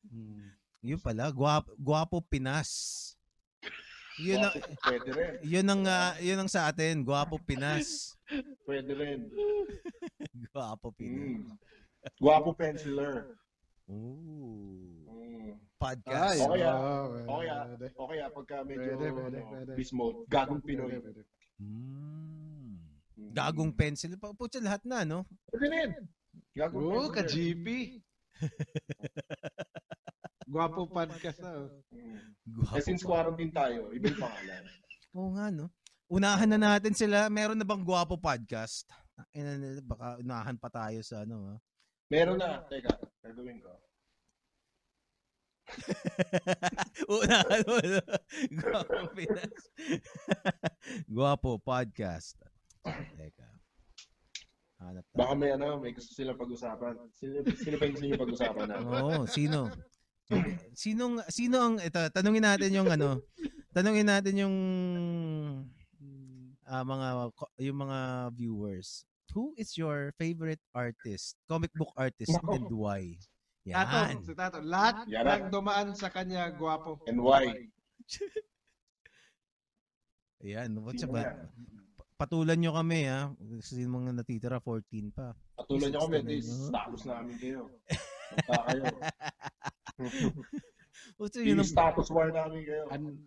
Hmm. Yun pala, guwapo, guwapo Pinas. Yun ang, pwede rin. Yun ang, uh, yun ang sa atin, guwapo Pinas. Pwede rin. Guwapo Pinas. Mm. Guwapo penciler. Ooh. Mm. Podcast. O kaya, o kaya, o kaya pagka medyo bismode, gagong Pinoy. Pwede, pwede. Mm. Gagong pencil. Pucha, lahat na, no? Gagong oh, pencil. Ka-G P. Guwapo podcast na. Guwapo. Since quarantine tayo, ibang pangalan. Oo nga, no? Unahan na natin sila. Meron na bang guwapo podcast? Baka unahan pa tayo sa ano, ha? Meron na. Teka, gagawin ko. Unahan mo, no? Guwapo Pinas. Guwapo podcast. Teka. Baka may ano, may gusto sila pag-usapan. Sino, sino ba yung sino pag-usapan na? Oo, sino? Sinong, sino ang, ito, tanungin natin yung ano, tanungin natin yung uh, mga, yung mga viewers. Who is your favorite artist? Comic book artist no. And why? Tatong, si Tatong. Lahat ng dumaan sa kanya, guwapo. And why? Ayan, what's up? Patulan nyo kami, ha? Kasi yung mga natitira, fourteen pa. Patulan nyo kami, status namin kayo. Punta kayo. Yung status war namin kayo. An-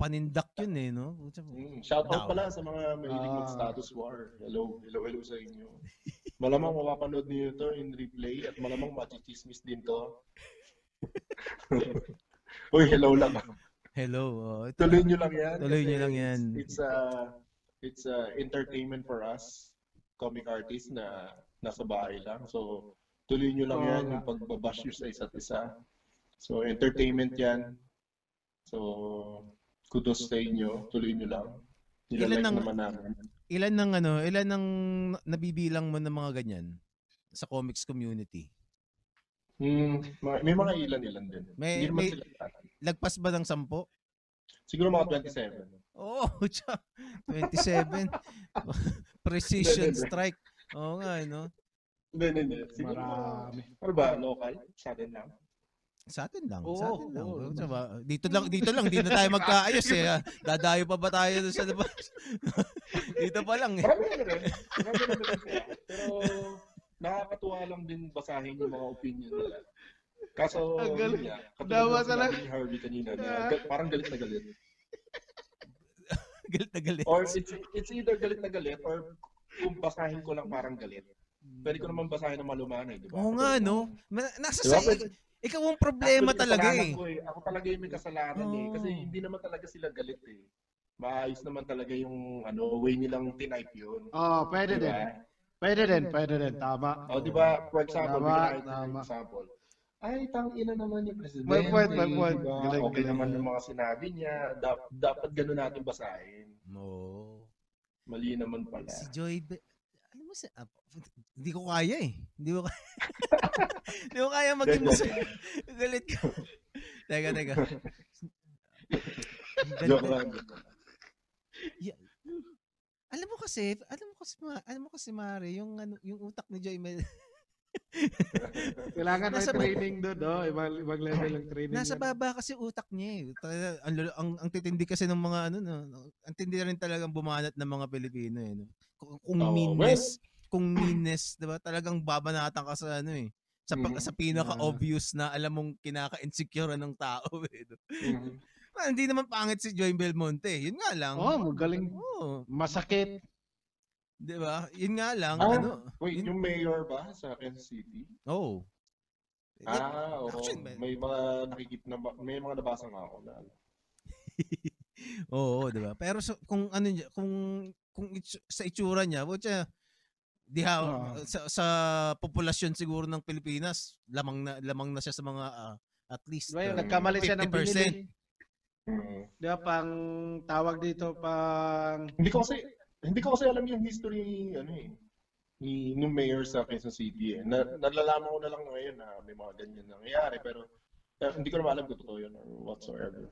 Panindak yun, eh, no? Mm, shoutout pala sa mga mahilig mag-status war. Hello, hello, hello sa inyo. Malamang mapapanood niyo ito in replay at malamang mati-chismis din to. Uy, hello lang. Hello. Oh, ito, tuloy niyo lang yan. Tuloy niyo lang yan. It's, it's, uh, it's uh, entertainment for us, comic artists na nasa bahay lang. So, tuloy niyo lang oh, yan yung pagbabash nyo sa isa't isa. So, entertainment yan. So, kudos sa inyo. Tuloy niyo lang. Ilan ng, ilan ng ano, ilan ng nabibilang mo ng mga ganyan sa comics community? Hmm, may mga ilan-ilan din. May, may lagpas ba ng sampo? Siguro mga twenty-seven. Oh, twenty-seven. Precision strike. Oo nga, no? Hindi, hindi, hindi. Siguro marami. Ano ba? Local? Sa atin lang? Sa atin lang, oh, sa atin lang. Oh, diba? Dito lang, dito lang, dito tayo magkaayos eh. Dadayo pa ba tayo doon sa labas? Dito pa lang eh. Pero nakakatuwa lang din basahin yung mga opinion nila. Kaso, niya, katulad na lang ni Harvey kanina, niya, parang galit na galit. Galit na galit. Or it's, it's either galit na galit or kung basahin ko lang parang galit. Pwede ko naman basahin ng malumanay, di ba? Oo nga, no? Nasa diba? Sa... Ikaw ang problema actually, talaga eh. Ko, eh. Ako talaga yung may kasalanan oh. eh. Kasi hindi naman talaga sila galit eh. Maayos naman talaga yung ano way nilang tinype yun. Oh, pwede diba? din. Pwede din, pwede din. Tama. O, oh, di ba? For example, tama, tama. example. Ay, tangina naman yung president. May point, may point. Okay naman yung mga sinabi niya. Dap- dapat gano'n natin basahin. No. Mali naman pala. Si Joy... Ano mo sa... Hindi ko kaya eh. Hindi ko kaya. Hindi ko kaya maging masaya. Galit ko. Teka, teka. Joke lang. Yeah. Alam mo kasi, alam mo kasi, alam mo kasi, Mare, yung, ano, yung utak ni Joy Mel. Kailangan may training doon, no? Ibang, ibang level ng training. Nasa yan. Baba kasi utak niya eh. Ang, ang, ang titindi kasi ng mga ano, no? Ang tindi rin talagang bumanat ng mga Pilipino eh. No? Kung oh, meanness, well. Kung meanness, diba? Talagang babanatan ka sa ano eh. Sa, mm-hmm. sa pinaka-obvious na alam mong kinaka-insecure ng tao eh. No? Mm-hmm. Man, hindi naman pangit si Joy Belmonte. Yun nga lang. Oh, magaling. Oh. Masakit. Diba? Yun nga lang. Ah, ano? Wait, yun... yung mayor ba sa Kansas City? Oo. Oh. Ah, oo. Oh, may mga nakikita na, may mga nabasa nga ako na. Oo, oh, diba? Pero so, kung ano niya, kung kung its- sa itsura niya, wala diha uh, sa, sa populasyon siguro ng Pilipinas, lamang na lamang na siya sa mga uh, at least uh, nagkamali siya ng binili. Mm. Diba, pang tawag dito pang hindi ko kasi Hindi ko kasi alam yung history ano eh, ni ng mayor sa Quezon City eh. Na, nalalaman ko na lang ngayon na may mga ganyan nangyayari pero eh, hindi ko naman alam kung totoo yun or whatsoever.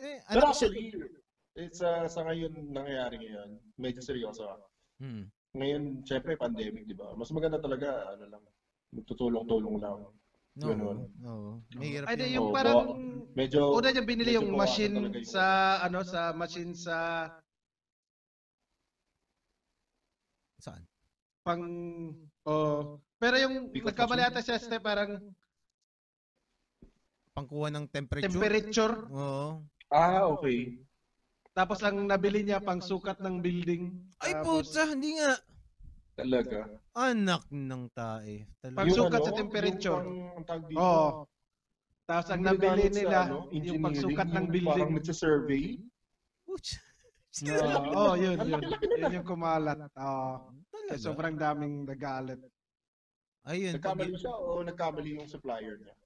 Eh, pero actually, It's uh, sa ngayon nangyayari ngayon, medyo seryoso ako. Hmm. Ngayon, syempre pandemic, di ba? Mas maganda talaga, ano lang, magtutulong-tulong lang. No, ganun. No. May hirap yun. Yung parang, medyo, una niyang binili yung machine yung... sa, ano, sa machine sa... Saan? Pang, oh, pero yung nagkamali ata siya, este, parang... Pangkuha ng temperature? Temperature. Oo. Ah, okay. Tapos ang nabili niya pang sukat ng building. Ay puta, hindi nga. Talaga. Anak ng tae. Talaga. Pang sukat ano, sa temperature. Oo. Oh. Tapos ang nabili nila, ano, yung pang sukat ng building. Parang nagsasurvey. Oo, oh, yun, yun. Yun yung kumalat. Oh. Sobrang daming nagalit. Ayun. Nagkamali siya o nagkamali yung supplier niya?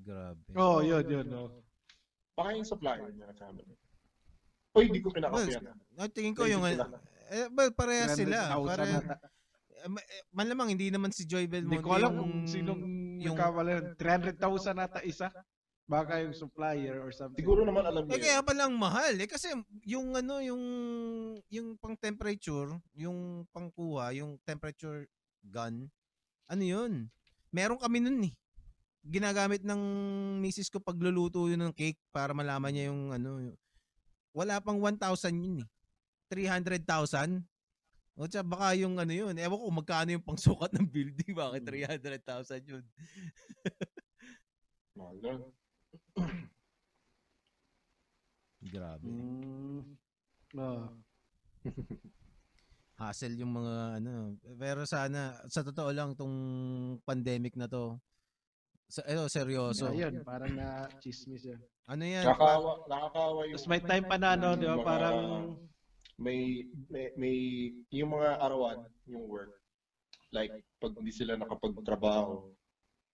Grabe. Oo, oh, yun, yun. Oh. Baka yung supplier niya nagkamali. Uy, hindi ko pinakapiyan. Well, tingin ko yung... Eh, well, pareha sila. Pareha, malamang, hindi naman si Joy Belmonte. Hindi ko alam kung sinong nagkamali. three hundred thousand nata isa. Baka yung supplier or something. Siguro naman alam niya. Eh, kaya palang mahal. Eh, kasi yung ano, yung yung pang temperature, yung pangkuha, yung temperature gun, ano yun? Meron kami nun eh. Ginagamit ng misis ko pagluluto yun ng cake para malaman niya yung ano. Wala pang one thousand yun eh. three hundred thousand? O tsaka baka yung ano yun. Ewan ko magkano yung pangsukat ng building. Bakit three hundred thousand yun? Malang. Grabe. Mm, ah. Hassle yung mga ano. Pero sana, sa totoo lang, tong pandemic na to, so, ito, seryoso. Yeah, yun, parang na-chismis yan. Ano yan? Nakakawa, nakakawa yung... Tapos may time pa na, no? Di ba? Parang... May, may, may... Yung mga arawan, yung work. Like, pag hindi sila nakapagtrabaho,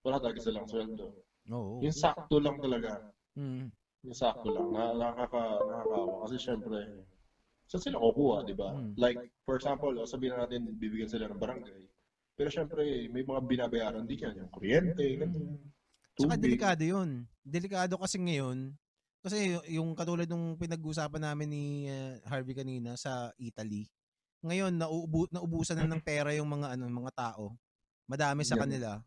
wala talaga silang sweldo. Oo. Yung sakto lang talaga. Mm. Yung sakto lang. Nakaka, nakakawa. Kasi syempre, saan sila kukuha, di ba? Mm. Like, for example, sabihin natin, bibigyan sila ng barangay. Pero syempre, may mga binabayaran din yan. Yung kuryente, ganyan. Saka delikado yun. Delikado kasi ngayon. Kasi yung katulad nung pinag-usapan namin ni uh, Harvey kanina sa Italy. Ngayon, nauubu- naubusan na ng pera yung mga ano mga tao. Madami sa kanila.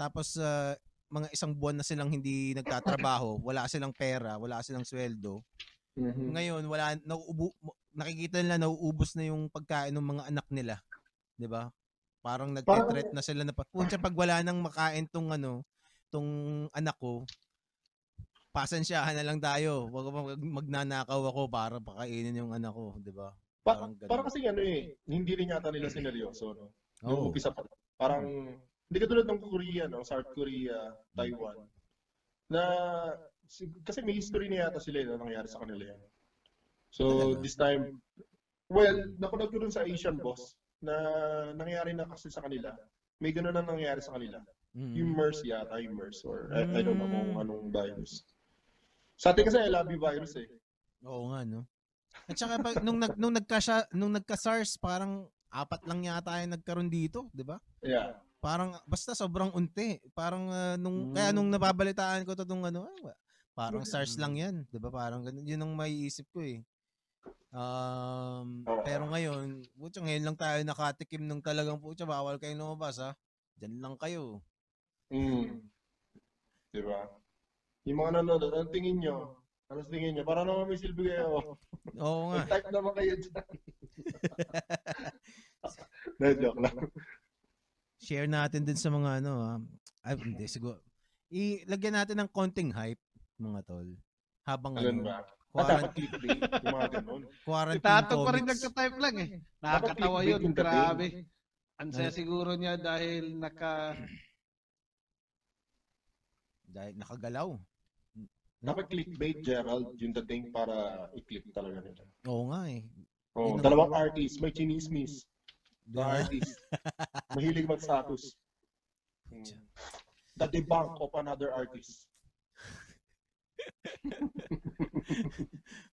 Tapos, uh, mga isang buwan na silang hindi nagtatrabaho. Wala silang pera. Wala silang sweldo. Mm-hmm. Ngayon, wala, nauubu- nakikita nila nauubos na yung pagkain ng mga anak nila. Di ba? Parang nagte-threat na sila na puntsa pag wala nang makain tong ano, tong anak ko. Pasensyahan na lang tayo. Wag magnanakaw ako para pakainin yung anak ko, 'di ba? Parang pa- para kasi ano eh, hindi rin yata nila sineryoso, no. Nung oh. Umpisa pa. Parang hindi katulad ng Korea, no, South Korea, Taiwan. Na kasi may history na yata sila na nangyari sa kanila yan. So this time, well, nakunan ko dun sa Asian Boss na nangyari na kasi sa kanila. May gano'n na nangyari sa kanila. Mm. Yung MERS yata, yung MERS or I, mm. I don't know kung anong virus. Sa atin kasi L A V I virus eh. Oo nga, no? At saka pag, nung, nag, nung, nagka, nung nagka-SARS, parang apat lang yata yung nagkaroon dito, di ba? Yeah. Parang basta sobrang unti. Parang uh, nung, mm. kaya nung napabalitaan ko ito nung ano, ay, parang mm. SARS lang yan. Di ba? Parang ganun. Yun ang maiisip ko eh. Um, oh. Pero ngayon, putya, ngayon lang tayo nakatikim ng talagang putya, bawal kayong lumabas ha. Diyan lang kayo. Mm. Diba? Yung mga nanonood, ano tingin nyo? Ano tingin nyo? Para naman may silbi kayo. Oo nga. Type naman kayo dyan. Na-joke lang. Share natin din sa mga ano ha. Ay, hindi, siguro. Ilagyan natin ng konting hype, mga tol. Habang ano. Ba? Quarantine clickbait, yung mga ganun. Quarantine comics. Tatong pa rin nagka-type lang eh. Nakakatawa yun, grabe. Ang saya siguro niya dahil naka... Dahil nakagalaw. Dapat clickbait, Gerald, yung dating para i-click talaga nila. Oo nga eh. Oh, dalawang artist, may chinismis. The artist. Mahilig mag-status. Hmm. The debunk of another artist.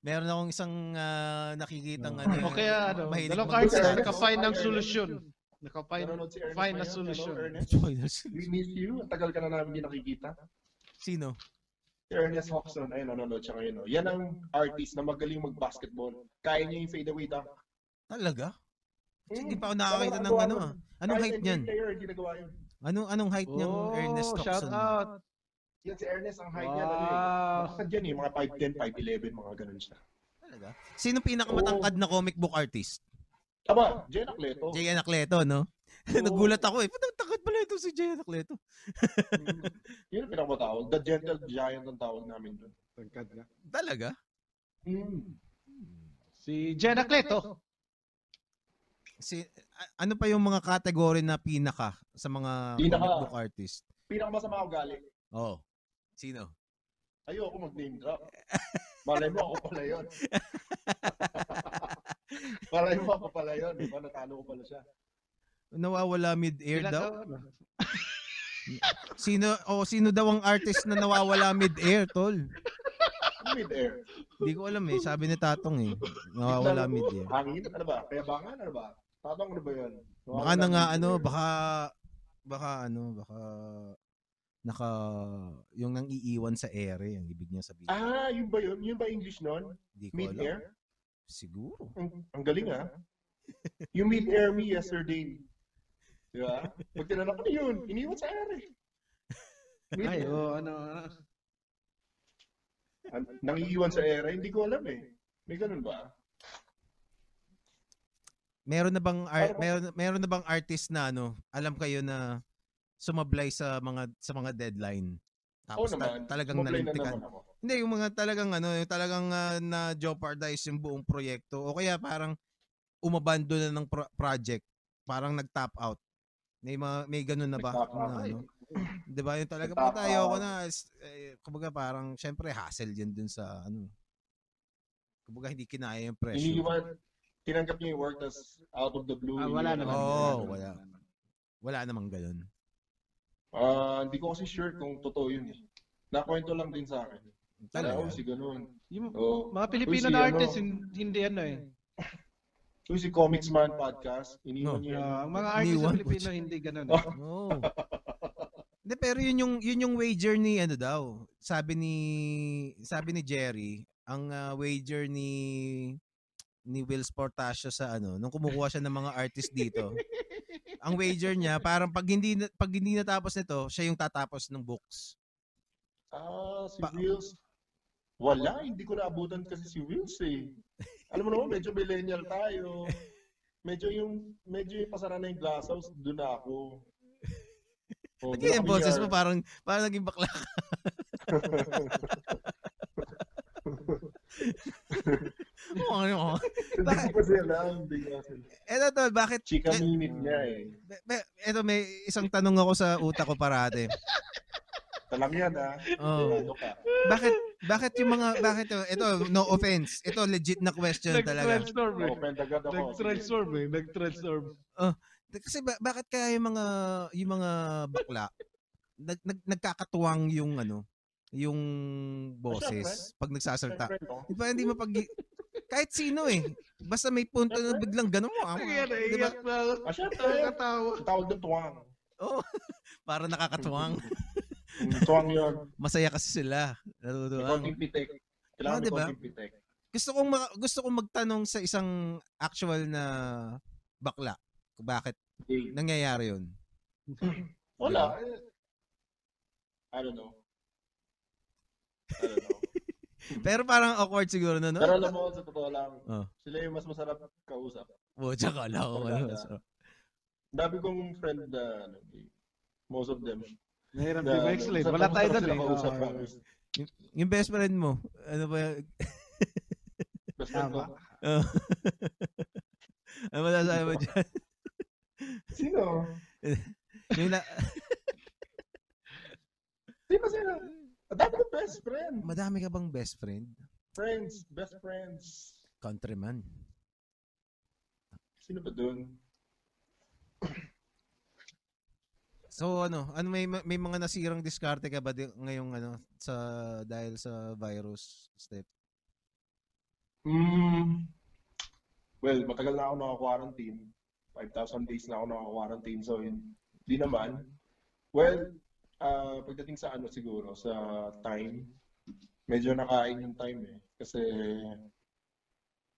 Meron akong isang uh, nakikitang ano. O kaya ano, dalawang artist na naka-find ng solusyon. Naka-find find na solusyon. We miss you. Ang tagal ka na namin hindi nakikita. Sino? Ernest Hobson, ayun, nanonood siya ngayon. No? Yan ang artist na magaling mag-basketball. Kaya niya yung fadeaway dunk. Talaga? Kasi hindi mm, pa ako nakakita ng ano ah. Anong height niyan? Anong, anong height oh, niyan, Ernest Hobson? Shout out! Yan si Ernest, ang height wow. niya. Nakasad yan eh, mga five ten, five eleven, mga ganun siya. Talaga? Sino pinakamatangkad oh. na comic book artist? Aba, Jener Kleto. Jener Kleto, no? Oh. Nagulat ako eh. Patang takot pala ito si Jener Kleto. Yun ang pinakamatawag. The Gentle Giant ang tawag namin doon. Tangkad na. Talaga? Mm. Si Jener Kleto. Si, ano pa yung mga kategory na pinaka sa mga comic book artist? Pinakamasama ako galing. Oo. Oh. Sino? Ayoko mag-name drop. Malay mo ako pala yun. Malay mo ako pala yun. Diba? Natalo ko pala siya. Nawawala mid-air daw? daw? Sino o oh, sino daw ang artist na nawawala mid-air, tol? Mid-air? Hindi ko alam eh. Sabi ni Tatong eh. Nawawala mid-air. Hangin na ba? Kaya baka na ba? Tatong ano ba yun? Nawawala baka na nga ano, baka... Baka ano, baka... naka yung nang iiwan sa ere ang ibig niya sabihin. Ah, yun ba yun? Yun ba English noon? Mid-air? Siguro. Ang, ang galing ah. You mid-air me yesterday. Di ba? Pag tinanong ko yun, iniwan sa ere. Ay, oh, ano. Nang iiwan sa ere, hindi ko alam eh. May ganun ba? Meron na bang ar- meron meron na bang artist na ano, alam kayo na sumablay sa mga sa mga deadline. Tapos oh, ta- talagang nalintikan. Na Hindi, yung mga talagang ano, yung talagang uh, na-jeopardize yung buong proyekto. O kaya parang umabando na ng pro- project. Parang nag-top out. May mga, may ganun na ba? Na, ano? 'Di ba? Yung talaga pa tayo ako na eh, kumbaga parang syempre hassle yun dun sa ano. Kumbaga hindi kinaya yung pressure. Iniwan, tinanggap niya yung work tas out of the blue. Ah, wala naman. Oh, wala. Wala namang ganun. Ah, uh, hindi ko kasi sure kung totoo yun eh. Nakwento lang din sa akin. Talaga? Oo, si ganun. Yung, so, mga Pilipino na si, artists, ano, hindi ano eh. Yung si Comics Man Podcast, iniwan no. niya. Uh, ang mga artists sa Pilipino, hindi ganun eh. Oh. No. De, pero yun yung, yun yung wager ni ano daw. Sabi ni, sabi ni Jerry, ang uh, wager ni, ni Will Sportaccio sa ano, nung kumukuha siya ng mga artists dito. Ang wager niya, parang pag hindi, pag hindi natapos nito, siya yung tatapos ng books. Ah, si pa- Wills. Wala, hindi ko naabutan kasi si Wills eh. Alam mo naman, medyo millennial tayo. Medyo yung, medyo yung pasara na yung glass house, doon ako. Oh, pati yung boses mo, parang, parang naging bakla ka. Oo, ano? Hindi ko siya alam. Eto, tol, bakit? Chika minit niya eh. Eto, may isang tanong ako sa utak ko parate. Talang yan ah. Oh. Bakit, bakit yung mga, bakit yung, eto, no offense. Eto, legit na question talaga. Nag-transform eh. Nag-transform eh. Nag-transform. Oh. Kasi ba, bakit kaya yung mga, yung mga bakla, nag, nag, nagkakatuwang yung ano, yung boses pag nagsasalta. Hindi pa hindi mapag kahit sino eh. Basta may punto na biglang ganun mo. Ang diba? Nakakatawa. Tawag ng tuwang. Oh, para nakakatuwang. Tuwang 'yon. Masaya kasi sila. Natutuwa. Kailangan oh, diba? Pitek. Gusto kong ma- gusto kong magtanong sa isang actual na bakla. Bakit okay. nangyayari 'yun? Wala. Diba? I don't know. Pero parang awkward siguro na, no? Pero alam mo, sa totoo lang, oh. sila yung mas masarap kausap. Oo, oh, tsaka alam ko. Dabi kong friend na, uh, most of them. Nahirap di ba explain? Wala tayo doon eh. Kausap, oh, oh, oh. Yung, yung best friend mo, ano ba yung... best friend ko? Oh. Ano ba nasabi mo dyan? Sino? Yung na... Sino sino? Madami ka best friend. Madami ka bang best friend? Friends, best friends. Countryman. Sino ba dun? So ano, ano may may mga nasirang diskarte ka ba di, ngayong ano sa dahil sa virus, Step? Mm. Well, matagal na ako naka-quarantine. five thousand days na ako naka-quarantine so hindi naman. Well, Uh, pagdating sa ano siguro, sa time, medyo nakain yung time eh. Kasi,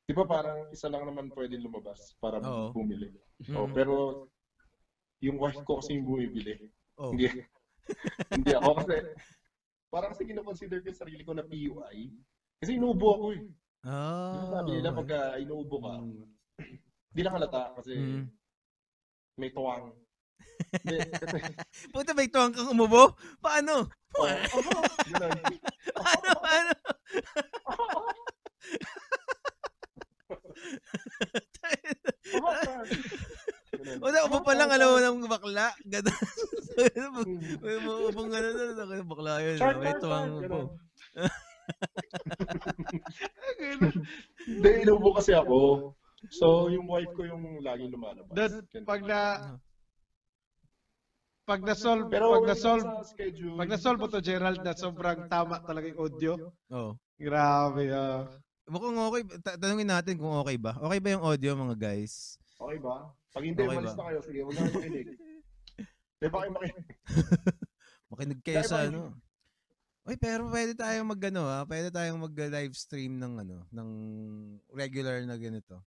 di ba parang isa lang naman pwede lumabas para Oo. bumili. Mm. Oh, pero, yung wife ko kasi yung bumibili. Oh. Hindi, hindi ako kasi, parang kasi kinoconsider ko yung sarili ko na P U I. Kasi inuubo ako eh. Oh. Sabi nila pagka inuubo ka, hindi lang halata kasi mm. may tuwang. Puta, may tuwang kang umubo? Paano? Oh, oh, paano, paano? Puta, upo pa lang, alam mo ng bakla. Gano'n. Upong gano'n na, bakla yun. May tuwang umubo. Hindi, inubo kasi ako. So, yung wife ko yung laging lumalabas. That, pag na... Pag na-solve, pero pag na-solve, pag na-solve mo to, Gerald, na sobrang tama talaga yung audio. Oo. Oh. Grabe. Uh. Mukhang okay. Tanungin natin kung okay ba. Okay ba yung audio, mga guys? Okay ba? Pag hindi, okay malis ba? Na kayo. Sige, huwag na makinig. Di ba kayo makinig? Makinig kayo sa ano. Uy, pero pwede tayong mag-ano, ha? Pwede tayong mag-live stream ng ano, ng regular na ganito.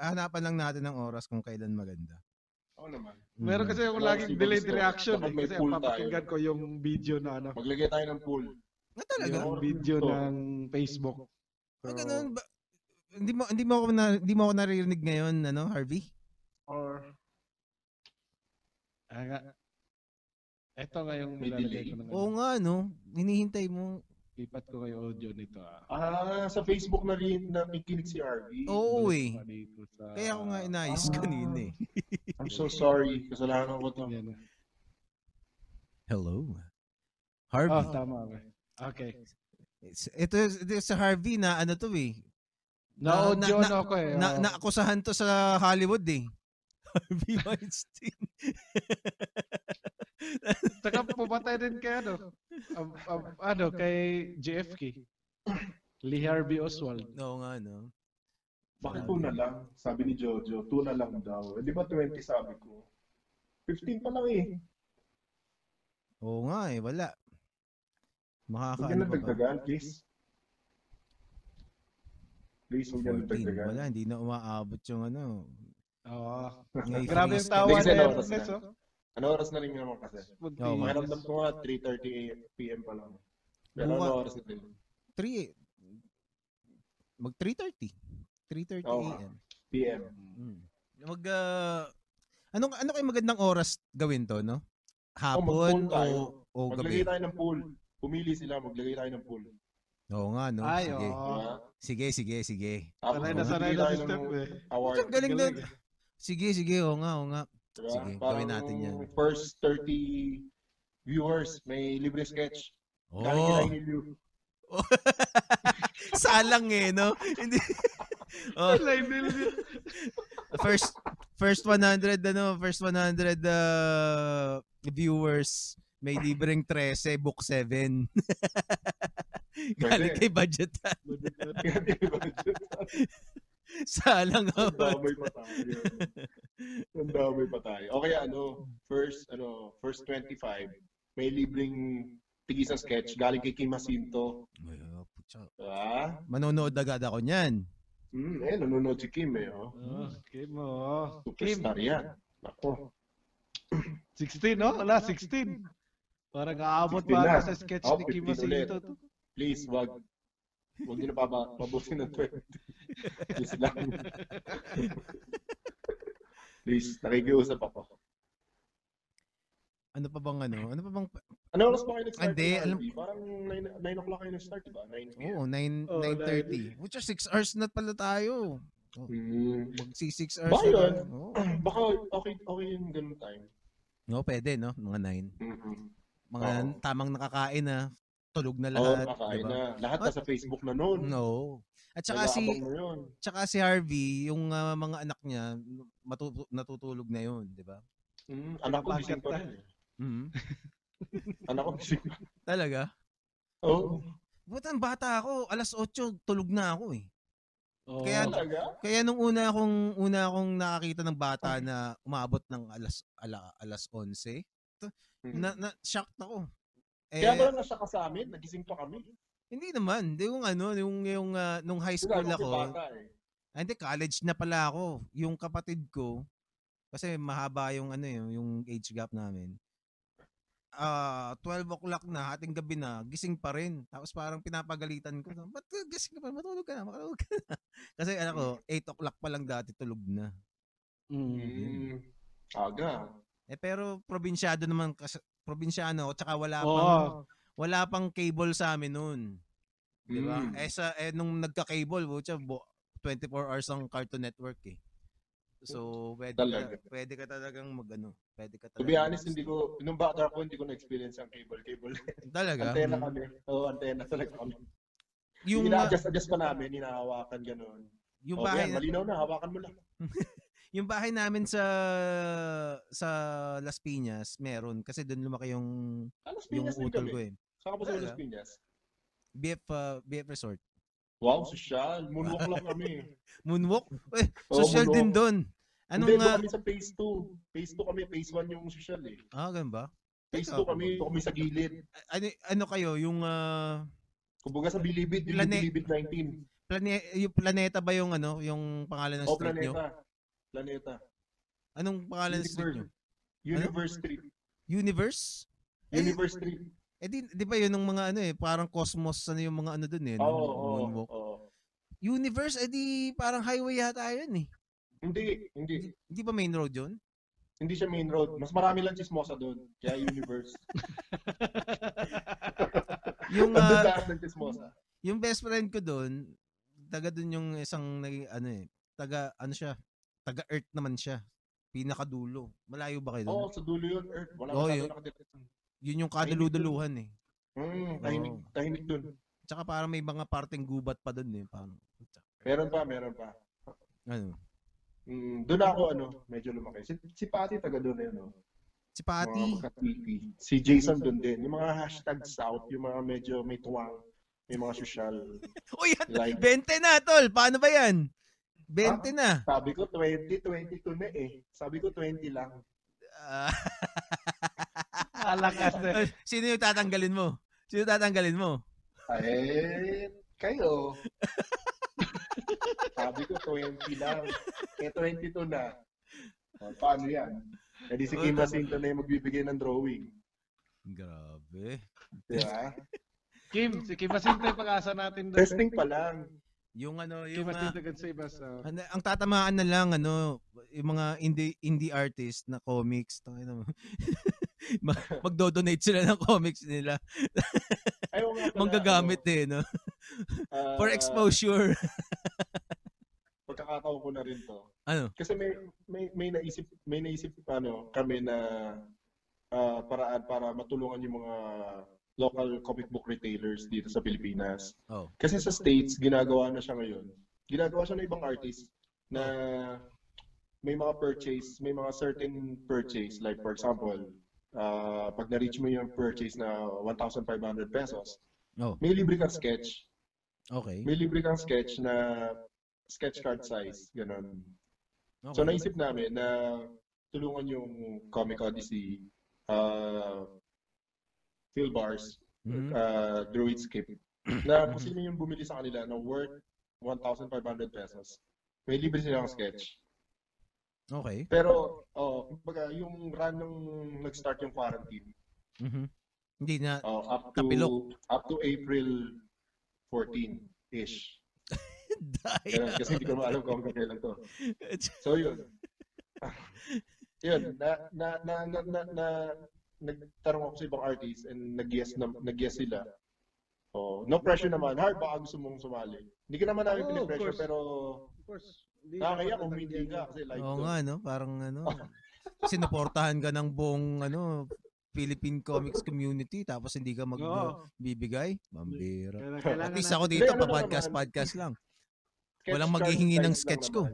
Hanapan lang natin ng oras kung kailan maganda. Oo naman. Meron kasi yung laging delayed reaction eh, kasi papakinggan ko yung video na ano. Maglagay tayo ng pool. Na talaga? Yung video ng Facebook. Ah, ganun ba? Hindi mo hindi mo ako na, hindi mo ako naririnig ngayon ano, Harvey? Or Aga. Ito nga yung nilalagay ko ng. Oo nga no, hinihintay mo. Lipat ko yung audio nito ah. Ah, sa Facebook na rin na nakikinig si R V. Oo eh. Sa... Kaya ako nga inayos ah, kanina eh. I'm so sorry. Kasalanan ko to. Hello. Harvey. Oh, tama ba? Okay. Ito, ito sa Harvey na ano to eh. Na, na audio na, na ako eh. Na, na, naakusahan to sa Hollywood eh. Harvey Weinstein. Taka pumatay din kay ano, um, um, ano kay J F K, Lee Harvey Oswald. Oo nga, no? Bakit two na lang? Sabi ni Jojo, two na lang daw. Eh, di ba twenty sabi ko? fifteen pa lang eh. Oo nga eh, wala. Makakaano ba ba? Huwag yan nagdagdagan, please. Please, huwag yan nagdagdagan. Wala, hindi na umaabot yung ano. Oo. Grabe yung tawa na yun. Ano oras na rin naman kasi? Oh, makiramdam ko nga, three thirty p.m. pa lang. Pero ano oras na rin? three Mag three thirty three thirty oh, a m. P M. Mm. Mag, uh, anong, ano kayo magandang oras gawin to, no? Hapon oh, o, o gabi? Maglagay tayo ng pool. Pumili sila, maglagay tayo ng pool. Oo nga, no? Ay, sige. Oh. sige, sige, sige. Sanay na sanay na system eh. Galing na. Sige, sige, oo nga, oo nga. Sige, gawin natin yan. First thirty viewers, may libre sketch. Oh. Galing nila yung oh. Salang eh, no? Hindi. Oh. First first one hundred ano, first one hundred uh, viewers, may libreng thirteen book seven. Galing kay budget. Galing kay budget. Salang ang damay pa tayo. Ang damay pa tayo. Okay, ano, first, ano, first twenty-five, may libreng tigisa sketch galing kay Kim Jacinto. Ayo, putya. Ah, manonood agad ako niyan. Mm, eh, nanonood si Kim eh, oh. Oh, Kim, oh. Superstar yan. Nako. sixteen, no? Wala, sixteen. Parang aabot pa sa sketch oh, ni Kim Jacinto. Please, wag. Huwag nyo na pabusin ng twenty. Please lang. Please, nakikiusap ako. Ano pa bang ano? Ano pa bang... Ano oras pa kayo nag-start? Andi, alam... Parang nine o'clock kayo nag-start, diba? Oo, nine thirty. Which are six hours na pala tayo. Oh. Mm. Magsi six hours ba yun? Oh. Baka okay, okay yung ganun time. No, pwede, no? Mga nine. Mm-hmm. Mga oh. Tamang nakakain, ha? Tulog na lahat. Oo, oh, diba? Na. Lahat na sa Facebook na noon. No. At saka si, saka si Harvey, yung uh, mga anak niya, matu- natutulog na yun, di ba? Mm, anak ko bising pa rin. Mm-hmm. Anak ko bising pa. Talaga? Oo. Oh. Buta, bata ako, alas eight, tulog na ako eh. Oh. Kaya, talaga? Kaya nung una akong, una akong nakakita ng bata okay. na umabot ng alas, ala, alas eleven, na, na, shocked ako. Eh, kaya ba lang na siya ka sa amin? Nagising pa kami. Hindi naman. Yung ano, yung, yung uh, nung high school ako, bata, eh. Ah, hindi, college na pala ako. Yung kapatid ko, kasi mahaba yung ano yung, yung age gap namin. Ah, uh, twelve o'clock na, ating gabi na, gising pa rin. Tapos parang pinapagalitan ko, ba't gising ka pa? Matulog ka na, makalog ka na. Kasi ano ko, eight o'clock pa lang dati, tulog na. Mm. Aga. Eh, pero probinsyado naman, probinsyano, tsaka wala oh. pang... Wala pang cable sa amin noon. Di ba? Mm. Eh, sa, eh, nung nagka-cable, twenty-four hours ang Cartoon Network eh. So, pwede, ka, pwede ka talagang mag-ano. Pwede ka talagang... To be honest, hindi ko, nung bata ko, hindi ko na-experience ang cable. Cable. Talaga? Antena hmm. kami. Oo, antena talaga kami. Yung ina-adjust-adjust pa namin, hinahawakan gano'n. Yung bahay... Okay, malinaw na, hawakan mo lang. Yung bahay namin sa sa Las Piñas, meron. Kasi doon lumaki yung, ah, yung utol ko eh. Saan ka pa sa Las Piñas? B F, uh, B F Resort. Wow, social. Moonwalk lang kami. Moonwalk? Eh, oh, social moonwalk. Din doon. Anong, hindi, uh... kami sa phase two. Phase two kami, phase one yung social eh. Ah, ganun ba? Phase two kami, kami sa gilid. Ano, ano kayo? Yung... Uh... Kumbaga sa Bilibid, yung Plane... Bilibid nineteen. Plane... Yung Planeta ba yung ano? Yung pangalan ng oh, street nyo? Planeta. Anong pangalan ng street nyo? Universe ano? Street. Universe? Universe eh, Street. Eh di, di ba yun ng mga ano eh, parang cosmos ano yung mga ano dun eh. Oo, oo, oo. Universe, eh di parang highway yata yun eh. Hindi, hindi. Di, hindi ba main road yun? Hindi siya main road. Mas marami lang chismosa dun. Kaya Universe. Yung uh, yung best friend ko dun, taga dun yung isang ano eh, taga ano siya. Taga-Earth naman siya. Pinakadulo. Malayo ba kayo doon? Oo, oh, sa dulo yun, Earth. Wala oh, yun, yun yung kaduluduluhan eh. Mm, tahimik, oh. tahimik doon. Tsaka parang may mga parteng gubat pa doon eh. Parang... Meron pa, meron pa. Ano? Mm, doon ako ano, medyo lumaki. Si, si Pati taga doon na yun. Oh. Si Pati? Si Jason doon din. Yung mga hashtag South, yung mga medyo may tuwang, may mga social. Uy, like... bente na, tol! Paano ba yan? twenty ah, na. Sabi ko twenty, twenty-two na eh. Sabi ko twenty lang. Uh, Alakas na. Sino yung tatanggalin mo? Sino tatanggalin mo? Ay, kayo. Sabi ko twenty lang. Eh, twenty-two na. O, paano yan? E di si Kim Jacinto na yung magbibigay ng drawing. Grabe. Diba? Kim, si Kim Jacinto yung pag-asa natin. Testing pa lang. Yung ano, yung mga, uh, ang, ang tatamaan na lang ano, yung mga indie indie artist na comics, tangina. Magdo-donate sila ng comics nila. Ayaw nga manggagamit ano, eh, no. Uh, for exposure. Pagkakataon ko na rin to. Ano? Kasi may may may naisip, may naisip ano, kami na uh, paraan para matulungan yung mga local comic book retailers dito sa Pilipinas. Oh. Kasi sa States, ginagawa na siya ngayon. Ginagawa siya ng ibang artist na may mga purchase, may mga certain purchase. Like for example, uh, pag na-reach mo yung purchase na one thousand five hundred pesos, oh. may libre kang sketch. Okay. May libre kang sketch na sketch card size. Ganun. Okay. So naisip namin na tulungan yung Comic Odyssey, uh, Phil Bars, mm-hmm. uh, Druidscape, na kung sino yung bumili sa kanila na worth one thousand five hundred pesos. May libre silang sketch. Okay. Pero, oh, baga, yung run nung nag-start yung quarantine. Mm-hmm. Hindi na oh, up to kapilok. Up to April fourteenth-ish. Kaya, kasi hindi ko maalam kung kailan to. So, yun. yun, na, na, na, na, na, na nagtarong ako sa ibang artists and nag-yes, na, nag-yes sila. Oh, no pressure naman. Hard, baka gusto mong sumali. Hindi ka naman namin oh, pinipressure, pero nakakaya kung hindi ka kasi like Oo to. nga, no? Parang ano, sinuportahan ka ng buong ano, Philippine Comics Community tapos hindi ka magbibigay. Mambira. At least ako dito, pa-podcast, podcast lang. Walang maghihingi ng sketch ko.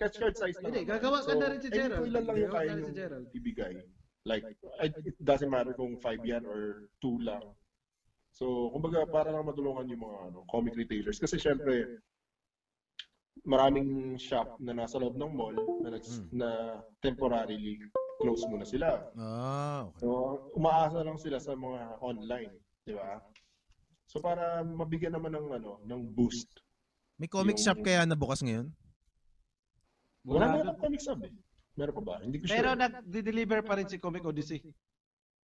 Sketch card size lang. Hindi, gagawa ka na rin si Gerald. Ilan lang yung kaya nyo ibigay. Like, it doesn't matter kung five yan or two lang. So, kumbaga, para lang matulungan yung mga ano, comic retailers. Kasi syempre, maraming shop na nasa loob ng mall na, nags, hmm. na temporarily close muna sila. Ah, okay. So, umaasa lang sila sa mga online. Di ba? So para mabigyan naman ng ano, ng boost. May comic yung... shop kaya na bukas ngayon? Wala na comic shop eh. Meron pa ba? Hindi ko sure. Pero nag-deliver pa rin si Comic Odyssey.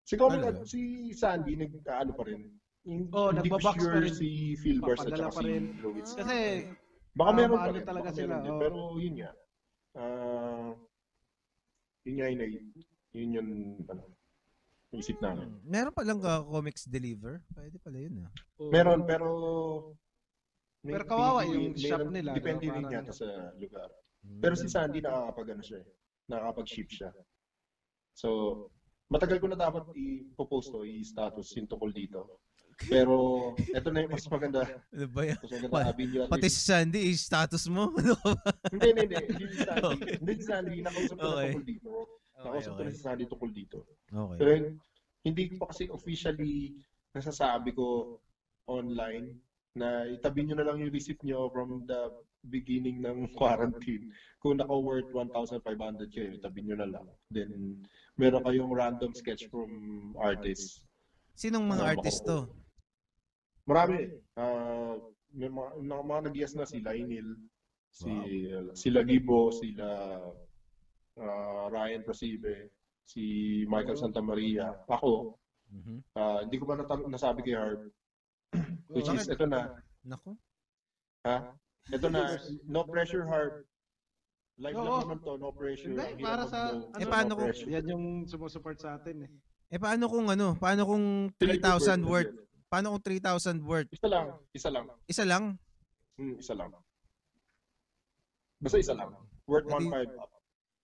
Si Comic ano? Si Sandy nagkaano pa rin. Hindi, oh, nagba-box sure pa rin si Philbers at saka si Lowitz. Kasi baka uh, meron pa rin talaga sila. Oh. Pero yun nga. Uh, yun nga yun, yun, yun yung ano. Isip namin. Meron palang uh, comics deliver? Pwede pala yun ah. Uh. Meron pero... May, pero kawawa yung may, shop nila. Depende rin yata sa lugar. Hmm. Pero si Sandy nakakapag ano siya eh. Nakakapag-ship siya. So, matagal ko na dapat i-post o i-status yung tukol dito. Pero, eto na yung mas maganda. Ano ba yan? Pati si Sandy, i-status mo? Hindi, hindi, hindi. Hindi si Sandy. Hindi si Sandy. Nakausap ko na tukol dito. Nakausap ko na si Sandy tukol dito. Okay. Pero hindi ko pa kasi officially nasasabi ko online na itabi nyo na lang yung receipt nyo from the beginning ng quarantine. Kung naka-worth one thousand five hundred kayo, itabi nyo na lang. Then, meron kayong random sketch from artists. Sinong mga uh, artist to? Marami. Uh, may mga, mga nag-yes na si Lainil, si, wow. uh, sila Gibo, sila uh, Ryan Prosibe, si Michael Santamaria, ako, mm-hmm. uh, hindi ko ba nata- nasabi kay Harv, which is, ito na. Nako? Ha? Ito na, no pressure Harv. Live no, lang naman to, no pressure. Hindi, para sa, no, eh, paano no kung, yan yung sumusupport sa atin eh. Eh, paano kung ano, paano kung three thousand worth, paano kung three thousand worth? Isa lang, isa lang. Isa lang? Hmm, isa lang. Basta isa lang. Worth one point five up.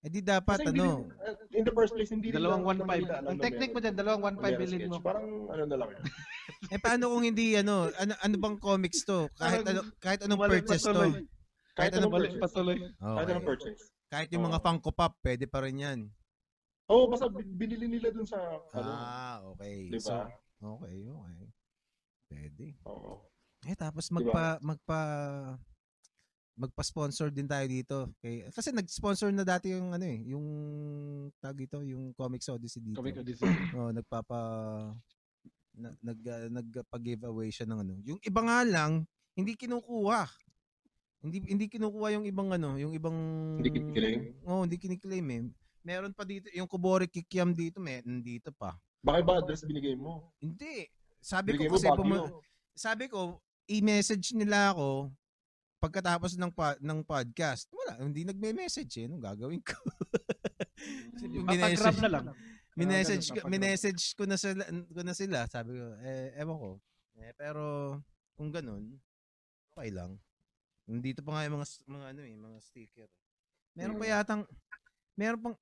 Eh di dapat kasi ano. Hindi, in the first place hindi dalawang one point five. Ang technique mo diyan dalawang one point five bilhin mo. Parang ano na lang. Eh paano kung hindi ano, ano, ano bang comics to? Kahit ano kahit anong purchase to. Kahit anong balik patuloy. Oh, kahit anong purchase. Kahit yung mga Funko Pop, pwede pa rin 'yan. Oo, oh, basta binili nila dun sa ano. Ah, okay. Diba? So, okay, okay. Pwede. Oo. Eh tapos magpa diba? magpa magpa-sponsor din tayo dito. Okay. Kasi nag-sponsor na dati yung ano eh, yung tag ito, yung Comics Odyssey dito. Comics Odyssey. Oh, nagpapa na, nag uh, nagpa-giveaway siya ng ano. Yung iba nga lang hindi kinukuha. Hindi hindi kinukuha yung ibang ano, yung ibang hindi kiniklaim. Oh, hindi kiniklaim eh. Meron pa dito yung Kubori Kikiam dito, may nandito pa. Bakit ba address binigay mo? Hindi. Sabi binigay ko kasi pum- sabi ko i-message nila ako pagkatapos ng pa- ng podcast. Wala, hindi nagme-message eh. Anong gagawin ko? Papagrab na lang. Minessage ko, minessage ko na sila, ko na sila. Sabi ko, eh, ewan ko. Eh, pero kung ganun, okay lang. Nandito pa nga yung mga mga ano eh, mga sticker. Meron pa yatang meron pang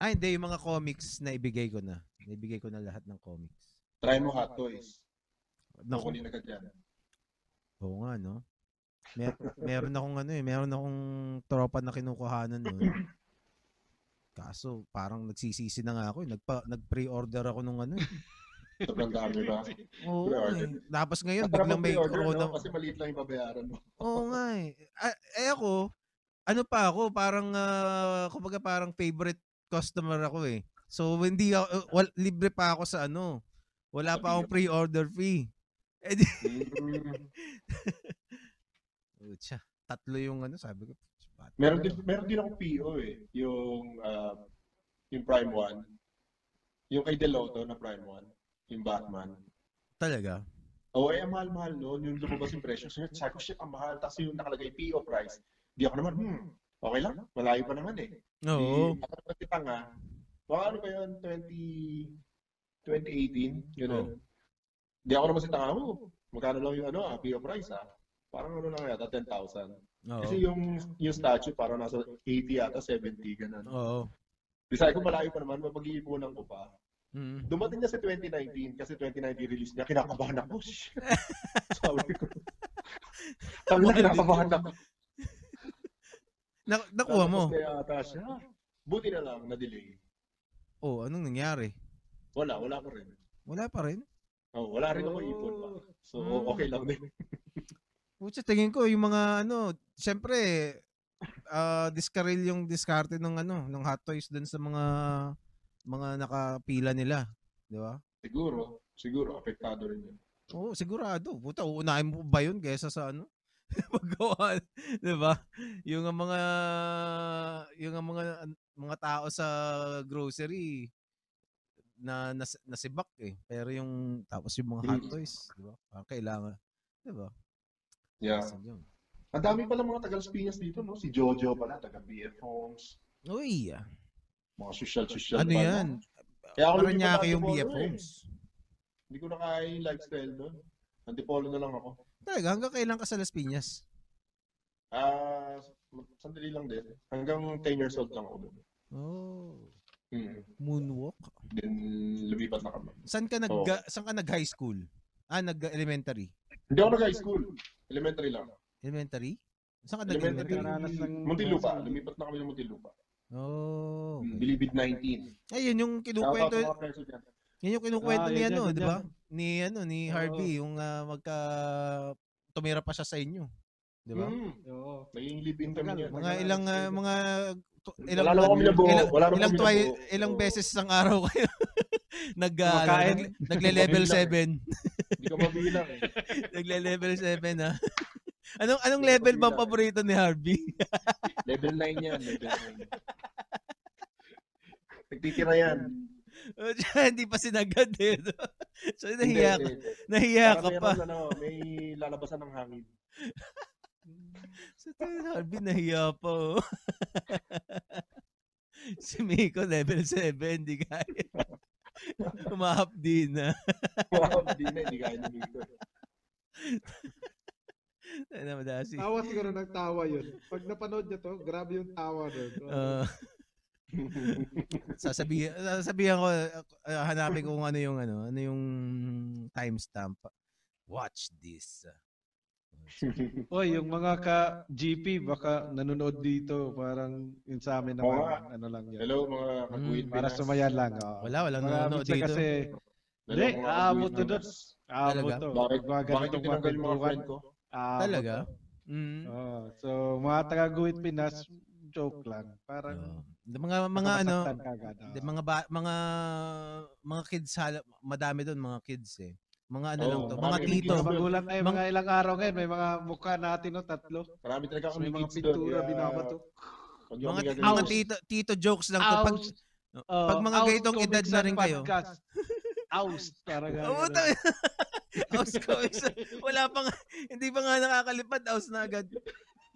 ay, hindi, yung mga comics na ibigay ko na. Ibigay ko na lahat ng comics. Try mo Hot Toys. Nakunin na agad yan. Oo nga, no? Mer- meron akong ano eh, meron akong tropa na kinukuhanan noon. Kaso parang nagsisisi na nga ako, eh. Nagpa, nag-pre-order ako nung ano. Sobrang dami ba? Oo. Eh. Tapos ngayon, biglang may corona. No? Kasi maliit lang yung babayaran mo. Oo nga eh. A- eh ako, ano pa ako, parang, uh, kumbaga parang favorite customer ako eh. So hindi ako, uh, wal, libre pa ako sa ano. Wala pa akong pre-order fee. Eh di, Ucha, tatlo yung ano, sabi ko. Meron din, meron din akong P O eh. Yung, uh, yung Prime one. Yung kay Delotto na Prime one. Yung Batman. Talaga? Oo, oh, eh, mahal-mahal noon. Yung lumabas yung presyo. So, sabi ko, shit, ang mahal. Tapos yung nakalagay P O price. Di ako naman, hmm, okay lang. Malayo pa naman eh. Oo. Di, kita nga. Baka ano pa yun, twenty eighteen Yun oh. Di ako naman si tanga, oh, magkano lang yung ano, P O price ah. Parang ano lang yata, ten thousand Oh. Kasi yung yung statue parang nasa eighty yata, seventy ganun. Oo. Kasi ko malayo pa naman, mapag-iipunan ko pa. Mm. Dumating na sa twenty nineteen kasi twenty nineteen release niya, kinakabahan ako. Sorry ko. Tangina, kinakabahan ako. Na- nakuha mo? Kasi, uh, buti na lang, na-delay. Oh, anong nangyari? Wala, wala pa rin. Wala pa rin? Oh, wala rin ako oh. Ipon pa. So, mm. okay lang din. Pucha, tingin ko yung mga ano, syempre uh, diskaril yung diskarte ng ano, ng Hot Toys dun sa mga mga nakapila nila, di ba? Siguro, siguro apektado rin yun. Oo, oh, sigurado. Puta, uunahin mo ba yun kaysa sa ano? Paggawa, di ba? Yung mga, yung mga, mga tao sa grocery na nas, nasibak eh. Pero yung, tapos yung mga hot toys, di ba? Kailangan, di ba? Yeah. Ang dami pala mga taga-Pinas dito, no? Si Jojo pala, taga-B F Homes. Uy! Mga social-social. Ano pala. Yan? Kaya ako parang niya yung B F Homes. Eh. Hindi ko na kaya yung lifestyle doon. Antipolo na lang ako. Talaga? Hanggang kailan ka sa Las Piñas? Ah, uh, sandali lang din. Hanggang ten years old lang ako doon. Oh. Hmm. Moonwalk? Then lumipat na kami. Saan ka nag oh. Saan ka nag-high school? Ah, nag-elementary? Hindi ako nag-high school. Elementary lang. Elementary? Saan ka nag-elementary? Muntinlupa. Lumipat na kami ng Muntinlupa. Oh. Okay. Bilibid nineteen. Ayun, yung kinukwento. Yan yung kinukwento ah, ni ano, di ba? Ni ano, ni Harvey, oh. Yung uh, magka tumira pa siya sa inyo. Di ba? Mm. Oo. Naging live-in kami niyan. Mga ilang uh, mga to, ilang wala kami nabuo. Wala ilang twi- ilang beses sang araw kayo nag uh, nagle-level seven. Hindi ko mabilang eh. Nagle-level seven ah. Anong anong level bang paborito ni Harvey? Level nine yan, level nine. Nagtitira yan. Hindi pa sinagad eh. So, nahiya ka. Nahiya ka pa. Ano, may lalabasan ng hangin. So, Harvey, nahiya pa. Oh. Si Miko, level seven, hindi kaya. Umahap din na. Umahap din na, hindi kaya ni Miko. Tawa siguro ng tawa yun. Pag napanood niya to, grabe yung tawa doon. Uh, sasabihan sasabihan ko uh, hanapin ko kung ano yung ano ano yung timestamp. Watch this. Oy, yung mga ka G P baka nanonood dito, parang insamin na oh, ano lang yan. Hello mga Guwik Pinas. Para sumaya lang. Oh. Wala wala nanonood dito. Kasi hindi aabot to doon. Aabot to. Bakit bakit tinanggal yung mga friend ko? Ah, talaga? Mm. Oh, so mga taga Guwik Pinas joke lang. Parang oh. mga mga ano, kagad, oh. mga ba- mga mga kids hala- madami doon mga kids eh. Mga ano oh, lang to, mga tito. Magulat tayo mga ilang araw ngayon, may mga mukha natin no, tatlo. Marami talaga kami mga pintura yeah. binabato. Mga, t- mga tito, tito jokes lang to pag, uh, pag mga gaytong edad na rin kayo. Aus talaga. Oh, aus comics. Wala pang hindi pa nga nakakalipad aus na agad.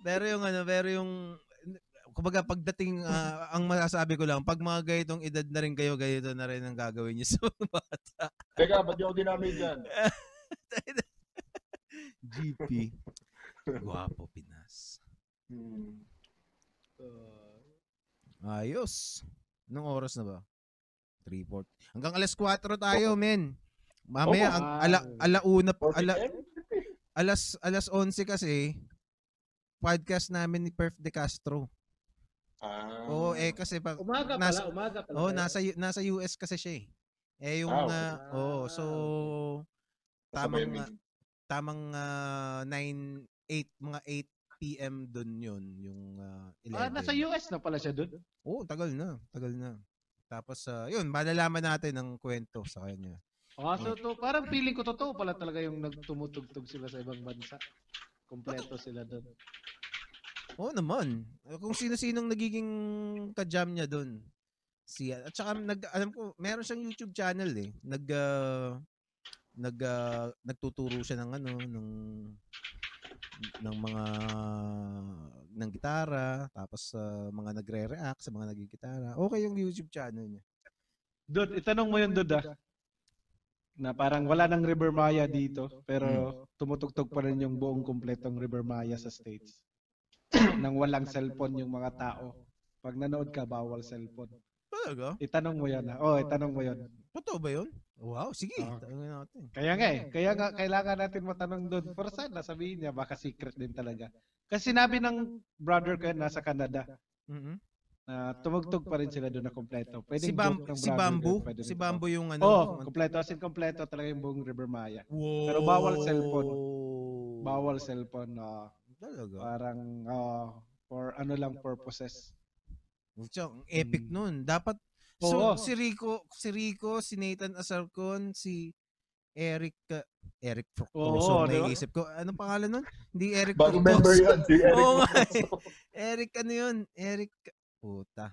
Pero yung ano, pero yung kumbaga pagdating uh, ang masasabi ko lang pag mga gaytong edad na rin kayo gayto na rin ang gagawin niyo sa mga bata. Teka, ba't yung dinamig yan? G P. Guwapo Pinas. Hmm. Uh, Ayos. Anong oras na ba? three forty. Hanggang alas four tayo, okay. Men. Mamaya, oh, ang ala, alauna, ala, alas, alas eleven kasi, podcast namin ni Perf De Castro. Ah. Oo, eh kasi pag umaga nasa, pala, umaga pala. Oh, nasa nasa U S kasi siya eh. Eh yung oh, okay. uh, oh, so tamang uh, tamang uh, nine eight mga eight p.m. doon yun, yung uh, eleven. Ah, nasa U S na pala siya doon. Oo, oh, tagal na, tagal na. Tapos uh, yun, malalaman natin ang kwento sa kanya. Oh, so to, parang feeling ko totoo pala talaga yung nagtumutugtog sila sa ibang bansa. Kompleto sila doon. Oo oh, naman. Kung sino-sinong nagiging ka-jam niya doon. Siya. At saka nag alam ko, meron siyang YouTube channel eh. Nag uh, nag uh, nagtuturo siya ng ano ng ng mga ng gitara, tapos uh, mga nagre-react sa mga nagigitara. Okay yung YouTube channel niya. Dud, itanong mo yun Dud ah. Na parang wala nang River Maya dito pero tumutugtog pa rin yung buong kumpletong River Maya sa States. Nang walang cellphone yung mga tao. Pag nanood ka, bawal cellphone. Talaga? Itanong mo yan. Oh, itanong mo yan. Totoo ba yun? Wow, sige. Okay. Tanongin natin. Kaya nga eh. Kaya nga, kailangan natin matanong doon. Pero sana sabihin niya, baka secret din talaga. Kasi sinabi ng brother ko yan, nasa Canada. Mm-hmm. Uh, tumugtog pa rin sila doon na kompleto. Pwedeng si, Bam- si Bambu? Girl, si Bambu yung ano? Oh, kompleto. As in, kompleto talaga yung buong River Maya. Whoa. Pero bawal cellphone. Bawal cellphone. Uh, talaga? Parang, uh, for ano lang purposes. Ang epic hmm. nun. Dapat, so, oo. si Rico, si Rico, si Nathan Asarcon, si Eric uh, Eric Fructuoso, oh, naiisip ko. Anong pangalan nun? Hindi Eric Fructuoso. Remember yun, si Eric oh, Eric ano yun? Eric, puta.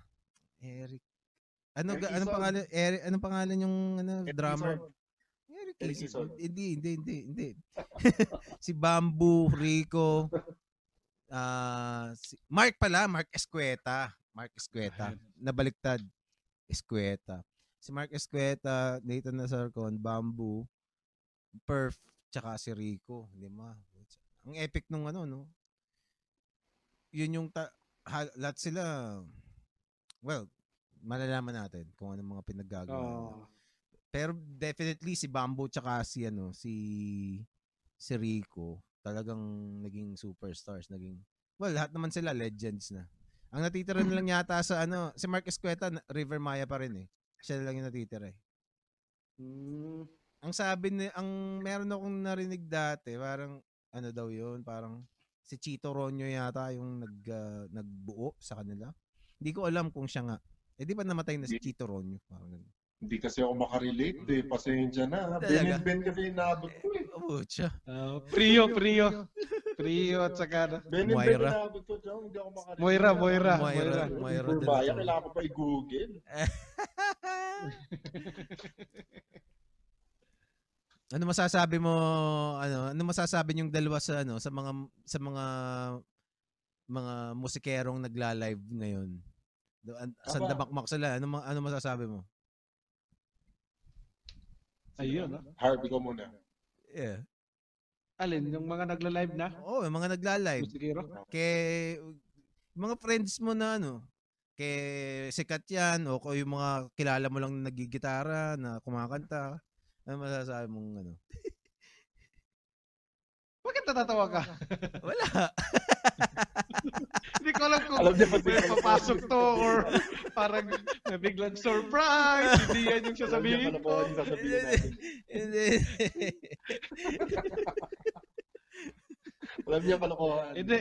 Eric. Ano, Eric anong pangalan? Eric, anong pangalan yung ano, drummer? Eric Ison. Hindi, hindi, hindi, hindi. Si Bamboo, Rico, uh, si Mark pala, Mark Escueta. Mark Escueta. Nabaliktad. Escueta. Si Mark Escueta, Nathan Nazarcon, Bamboo, Perf, tsaka si Rico. Lima. Ang epic nung ano, no? Yun yung ta- ha- lahat sila, well, malalaman natin kung ano mga pinaggagawa. Oh. Pero definitely si Bamboo tsaka si, ano, si, si Rico talagang naging superstars. Naging, well, lahat naman sila legends na. Ang natitira na lang yata sa ano, si Mark Escueta, River Maya pa rin eh. Siya lang yung natitira eh. Mm. Ang sabi ni, ang meron akong narinig dati, parang ano daw yun, parang si Chito Ronyo yata yung nag, uh, nagbuo sa kanila. Hindi ko alam kung siya nga. Eh di ba namatay na si Chito Ronyo? Parang, hindi kasi ako makarelate eh. Pasensya na. Ben-Ben kasi inaabot ko eh. Oo, siya. Prio, Prio. Prio at saka Ben-Ben inaabot ko siya. Hindi ako makarelate. Moira, Moira. Moira, Moira. Kurbaya, kailangan ko pa i-google. Ano masasabi mo, ano, ano masasabi niyong dalawa sa ano, sa mga sa mga mga musikerong nagla-live ngayon? Saan nabakmak sila? Ano ano masasabi mo? Ayun, no? Harvey ko muna. Yeah. Alin yung mga nagla-live na? Oo, oh, yung mga nagla-live. Musikero. Kay mga friends mo na ano, kay sikat yan o kung yung mga kilala mo lang na nagigitara, na kumakanta. Ano masasabi mong ano? Bakit natatawa ka? Wala. Hindi ko alam kung alam may papasok to or parang may biglang surprise. Hindi yan yung sasabihin ko. Hindi. Alam niya palakuhan. Hindi.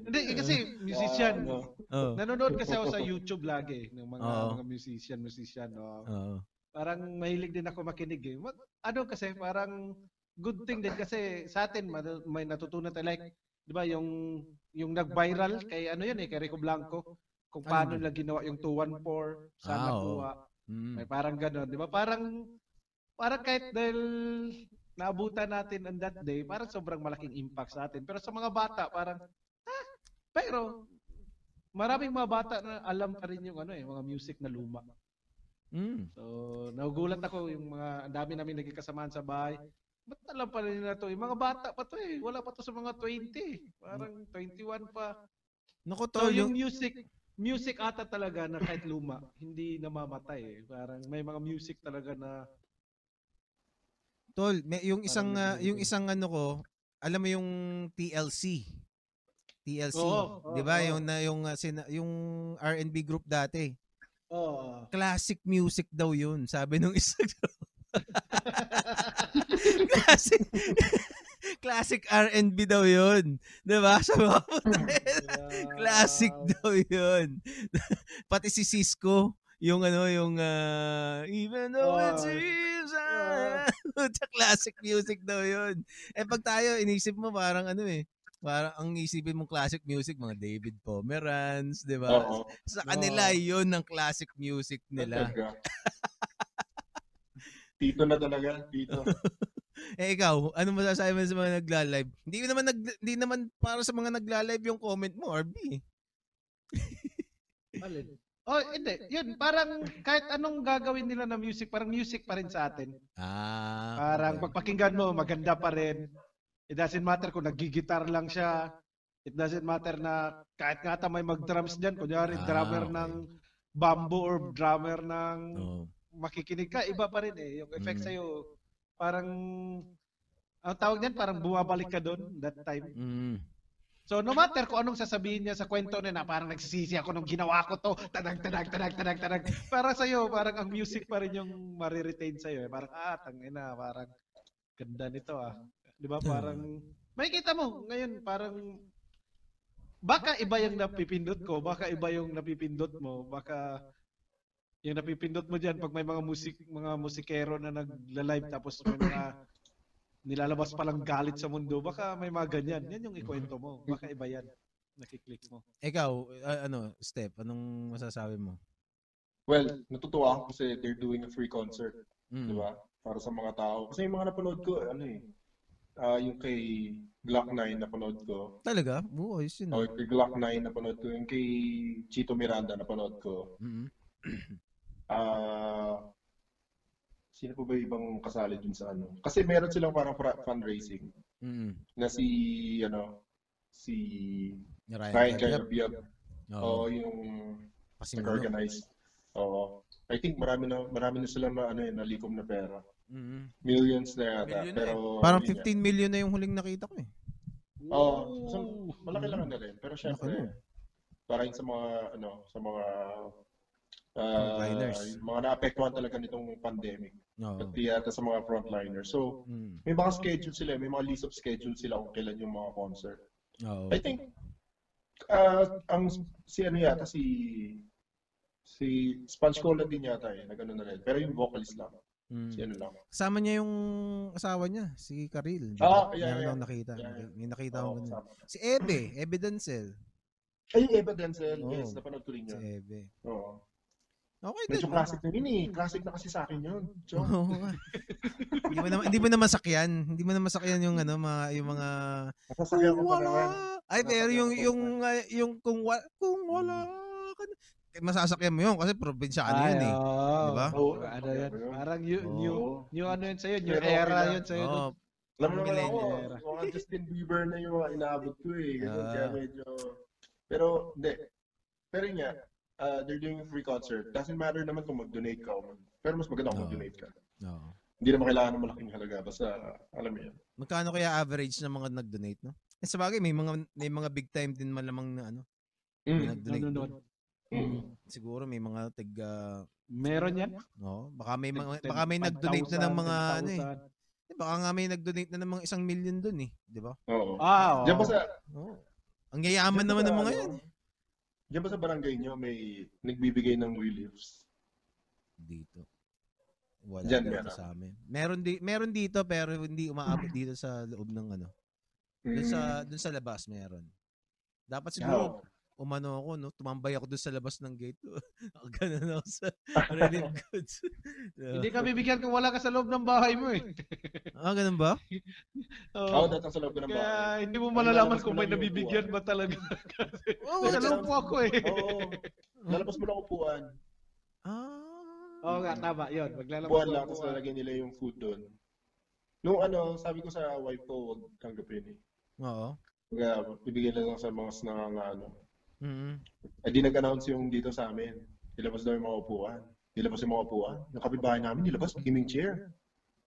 Hindi, kasi musician. Uh, no. Nanonood kasi ako sa YouTube lagi ng mga, oh. mga musician, musician. No? Oh. Parang mahilig din ako makinig eh. Ano kasi, parang good thing din kasi sa atin may natutunan tayo. Like, di ba, yung, yung nag-viral kay ano yun eh, kay Rico Blanco. Kung paano lang ginawa yung two one four, saan oh. nakuha. Mm. May parang gano'n. Di ba, parang, parang kahit dahil naabutan natin on that day, parang sobrang malaking impact sa atin. Pero sa mga bata, parang, ah, pero maraming mga bata na alam pa rin yung ano eh, mga music na luma. Mm. So, nagugulat ako yung mga dami namin naging kasamaan sa bahay. Ba't alam pa nila to? Yung mga bata pa to eh. Wala pa to sa mga twenty. Parang twenty-one pa. Naku to, so, yung music, music ata talaga na kahit luma, hindi namamatay eh. Parang may mga music talaga na Tol, may yung isang uh, yung isang ano ko, alam mo yung T L C. T L C, oh, oh, 'di ba? Oh. Yung na yung uh, sina, yung R and B group dati. Oh. Classic music daw yun, sabi nung isa. classic classic R and B daw yun. Diba? Sabi ko, classic daw yun. Pati si Cisco, yung ano, yung uh, even though oh. it's real, classic music daw yun. Eh pag tayo, inisip mo parang ano eh, parang ang isipin mong classic music, mga David Pomeranz, di ba? Uh-oh. Sa kanila, uh-oh. Yun ang classic music nila. Tito na talaga, tito. Eh, ikaw, ano masasabi mo sa mga nagla-live? Hindi naman, nag, hindi naman para sa mga nagla-live yung comment mo, R B. Oh, hindi. Yun, parang kahit anong gagawin nila na music, parang music pa rin sa atin. Ah. Parang okay. Pagpakinggan mo, maganda pa rin. It doesn't matter kung nag-gigitar lang siya. It doesn't matter na kahit nga tamay mag-drums dyan. Kunyari, ah, drummer okay. ng Bamboo or drummer ng oh. makikinig ka. Iba pa rin eh. Yung effect mm. sa'yo, parang, ang tawag niyan, parang bumabalik ka doon that time. Mm. So, no matter kung anong sasabihin niya sa kwento niya na parang nagsisisi ako nung ginawa ko to. Tanag, tanag, tanag, tanag, tanag. Para sa'yo, parang ang music pa rin yung mariretain sa'yo. Eh. Parang, ah, tangina, parang ganda nito ah. Di ba parang may kita mo ngayon parang baka iba yung napipindot ko, baka iba yung napipindot mo, baka Yung napipindot mo dyan, pag may mga musik, mga musikero na nagla-live tapos may mga nilalabas palang galit sa mundo, baka may mga ganyan. Yan yung ikwento mo. Baka iba yan. Nakiklik mo. Ikaw, uh, ano, Steph, anong masasabi mo? Well, natutuwa ako kasi they're doing a free concert. Mm. Diba? Para sa mga tao. Kasi yung mga napanood ko, ano eh, uh, yung kay Glock nine napanood ko. Talaga? Oo, ayos yun. O, kay Glock nine napanood ko. Yung kay Chito Miranda napanood ko. Mm-hmm. Ah... uh, Sino po ba ibang kasali dun sa ano? Kasi meron silang parang fra- fundraising. Mm-hmm. Na si, ano, si Ryan, Ryan Cayabyab. Oo, oh, yung nag-organize. Oo. I think marami na, marami na silang na, ano, nalikom na pera. Mm-hmm. Millions na yata. Million pero, na eh. Parang fifteen million na yung huling nakita ko eh. Oo. So, malaki lang na rin. Pero syempre, parang sa mga, ano, sa mga... Uh, mga naapektuhan talaga nitong pandemic. No. Pati yata sa mga frontliners. So, mm. may mga schedule sila. May mga list of schedule sila kung kailan yung mga concert. No. I think, uh, ang si ano yata, si si Sponge Cola din yata eh. Nag-ano na rin. Pero yung vocalist lang. Mm. Si ano lang. Kasama niya yung asawa niya, si Karil. Ah, yeah, yeah. May nakita. May nakita ko. Si Ebe. Ebe Denzel. Ay, Ebe Denzel. Oh. Yes, napanood ko rin niya. Si Ebe. Oo. Okay, medyo classic na yun eh. Classic na kasi sa akin yun. Oo. Hindi mo naman, hindi mo naman sakyan. Hindi mo naman sakyan yung ano, mga, yung mga... Masasakyan ko pa naman. Ay, pero yung, yung, uh, yung kung, wa, kung wala ka na. Masasakyan mo yun kasi probinsyano yun eh. Oh. Diba? Oo. Oh, ano yan. Parang new, oh. new, new ano yun sa'yo. New era yun sa'yo. Oo. Oh. Alam mo naman ako, mga Justin Bieber na yung inaabot ko eh. Kaya medyo... Pero, hindi. Pero nga. Uh, they're doing a free concert. Doesn't matter naman kung mag-donate ka. Pero mas maganda kung no. mag-donate ka. No. Hindi naman kailangan ng malaking halaga. Basta, alam mo yan. Magkano kaya average ng mga nag-donate, no? Eh, sa bagay, may mga, may mga big time din malamang na, ano, mm. nag-donate. No, no, no. Mm. Siguro may mga tag... Uh, Meron yan? No. Baka may, mga, baka may nag-donate na ng mga, ano eh. Baka nga may nag-donate na ng mga isang million dun eh. Di ba? Oo. Ah, oo. Diyan ba sa... Oo. Ang yayaman naman ng mga yan eh. Diyan ba sa barangay nyo may nagbibigay ng reliefs? Dito. Wala dyan dito sa amin. Meron, di, meron dito pero hindi umaabot dito sa loob ng ano. Doon sa, doon sa labas meron. Dapat siguro yeah. umano ako, no? Tumambay ako doon sa labas ng gate. Ganun ako sa relief goods. So, hindi ka bibigyan kung wala ka sa loob ng bahay mo eh. Ah, ganun ba? Oo, oh, datang sa loob ng bahay. Kaya hindi mo malalaman kung may nabibigyan ba talaga. Oo, oh, sa loob po ako eh. Oo, oh, lalabas mo lang upuan. Ah. Oo nga, tama. Yun, maglalabas mo lang. Tapos lalagyan nila yung food doon. Nung ano, sabi ko sa wife ko, huwag tanggapin eh. Oo. Kaya, bibigyan lang sa mga snangangano. Mm-hmm. Eh, di nag-announce yung dito sa amin. Nilabas daw yung mga upuan. Nilabas yung mga upuan. Yung kapitbahay namin, nilabas yung gaming chair.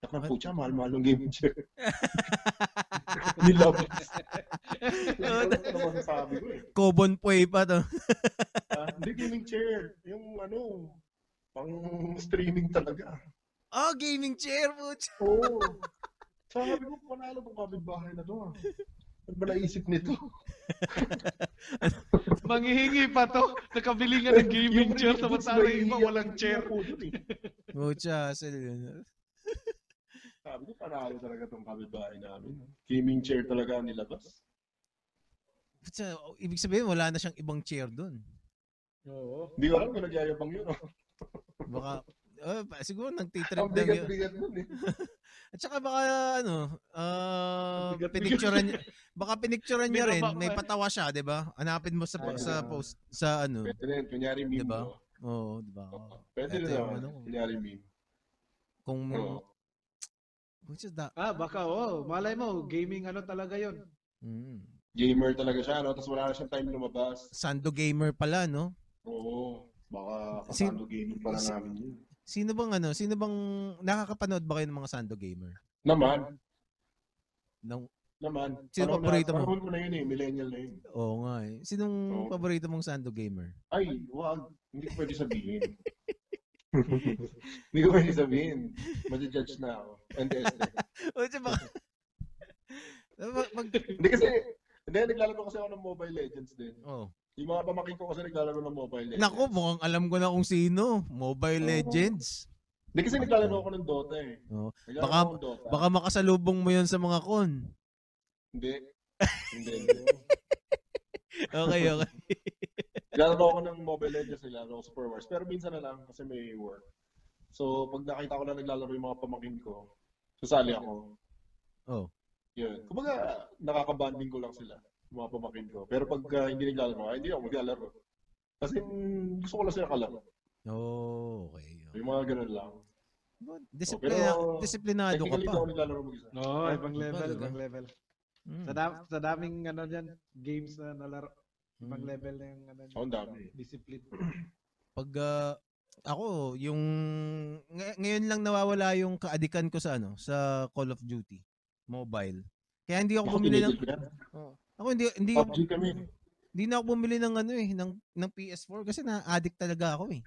Takna po siya, mahal-mahal ng gaming chair. Nilabas. Kobon po eh pa to. Hindi, gaming chair. Yung ano, pang streaming talaga. Oh, gaming chair po. Oo. Sabi ko, panalo pang kapitbahay na to. Ano ba naisip nito? Manghihingi pa to. Nakabili nga ng gaming chair. Samantala yung iba, walang chair. Mucha, asal yun. Sabi ko, panalo talaga itong kabibahay namin. Gaming chair talaga ang nilabas. So, ibig sabihin, wala na siyang ibang chair doon. Oo. Hindi ko alam kung nagyayabang yun. Oh. Baka, oh, siguro nagtitrip lang yun. Ang bigat-bigat nun eh. At saka baka, ano, uh, pinicturan, baka pinicturan niya rin. May patawa siya, di ba? Hanapin mo sa, ay, sa post, sa ano. Pwede rin, kunyari meme mo. Oo, di ba? Pwede rin naman, kunyari meme. Kung, oh. The... Ah, baka, oh, malay mo, gaming ano talaga yun. Mm. Gamer talaga siya, no? Tapos wala na siyang time lumabas. Sando gamer pala, no? Oo, baka si... Sando gamer pala si... namin yun. Sino bang ano, sino bang, nakakapanood ba kayo ng mga Sando gamer? Naman. No. Naman. Sino parang paborito na, mo? Parang ko na yun eh, millennial na yun. Oo nga eh. Sinong oh. paborito mong Sando gamer? Ay, wag, hindi ko pwede sabihin. Hindi ko pwede sabihin. Madi-judge na ako. Hindi kasi, hindi, naglalaro kasi ako ng Mobile Legends din. Oh. Yung mga pamaking ko kasi naglalaro ng Mobile Legends. Naku, mukhang alam ko na kung sino. Mobile oh. Legends. Hindi kasi naglalaro ako ng Dota eh. Oh. Baka, ng Dota. Baka makasalubong mo yun sa mga con. Hindi. Hindi. Okay, okay. Naglalaro ako ng Mobile Legends, naglalaro ako sa Super Wars. Pero minsan na lang kasi may work. So, pag nakita ko na naglalaro yung mga pamaking ko, sasali ako. Oh. Yun. Kumbaga, nakakabanding ko lang sila. Mga pamakin ko. Pero pag uh, hindi naglalaro, hindi ako maglalaro. Kasi mm, gusto ko lang sila kalaro. Oh, okay. okay. Yung mga ganun lang. But, disciplina, oh, pero, disiplinado ka pa. Technically, ako naglalaro mag-isa. Oo, oh, ibang level, ibang level. Mm. Sa, da- sa daming ano dyan, games na nalaro, ibang mm. level na yung ano dyan. Ang dami. Discipline. Pag uh, ako, yung ng- ngayon lang nawawala yung kaadikan ko sa ano, sa Call of Duty Mobile. Kaya hindi ako bumili ng oh. Ako hindi hindi ako, hindi na ako bumili ng ano eh ng ng P S four kasi na-addict talaga ako eh.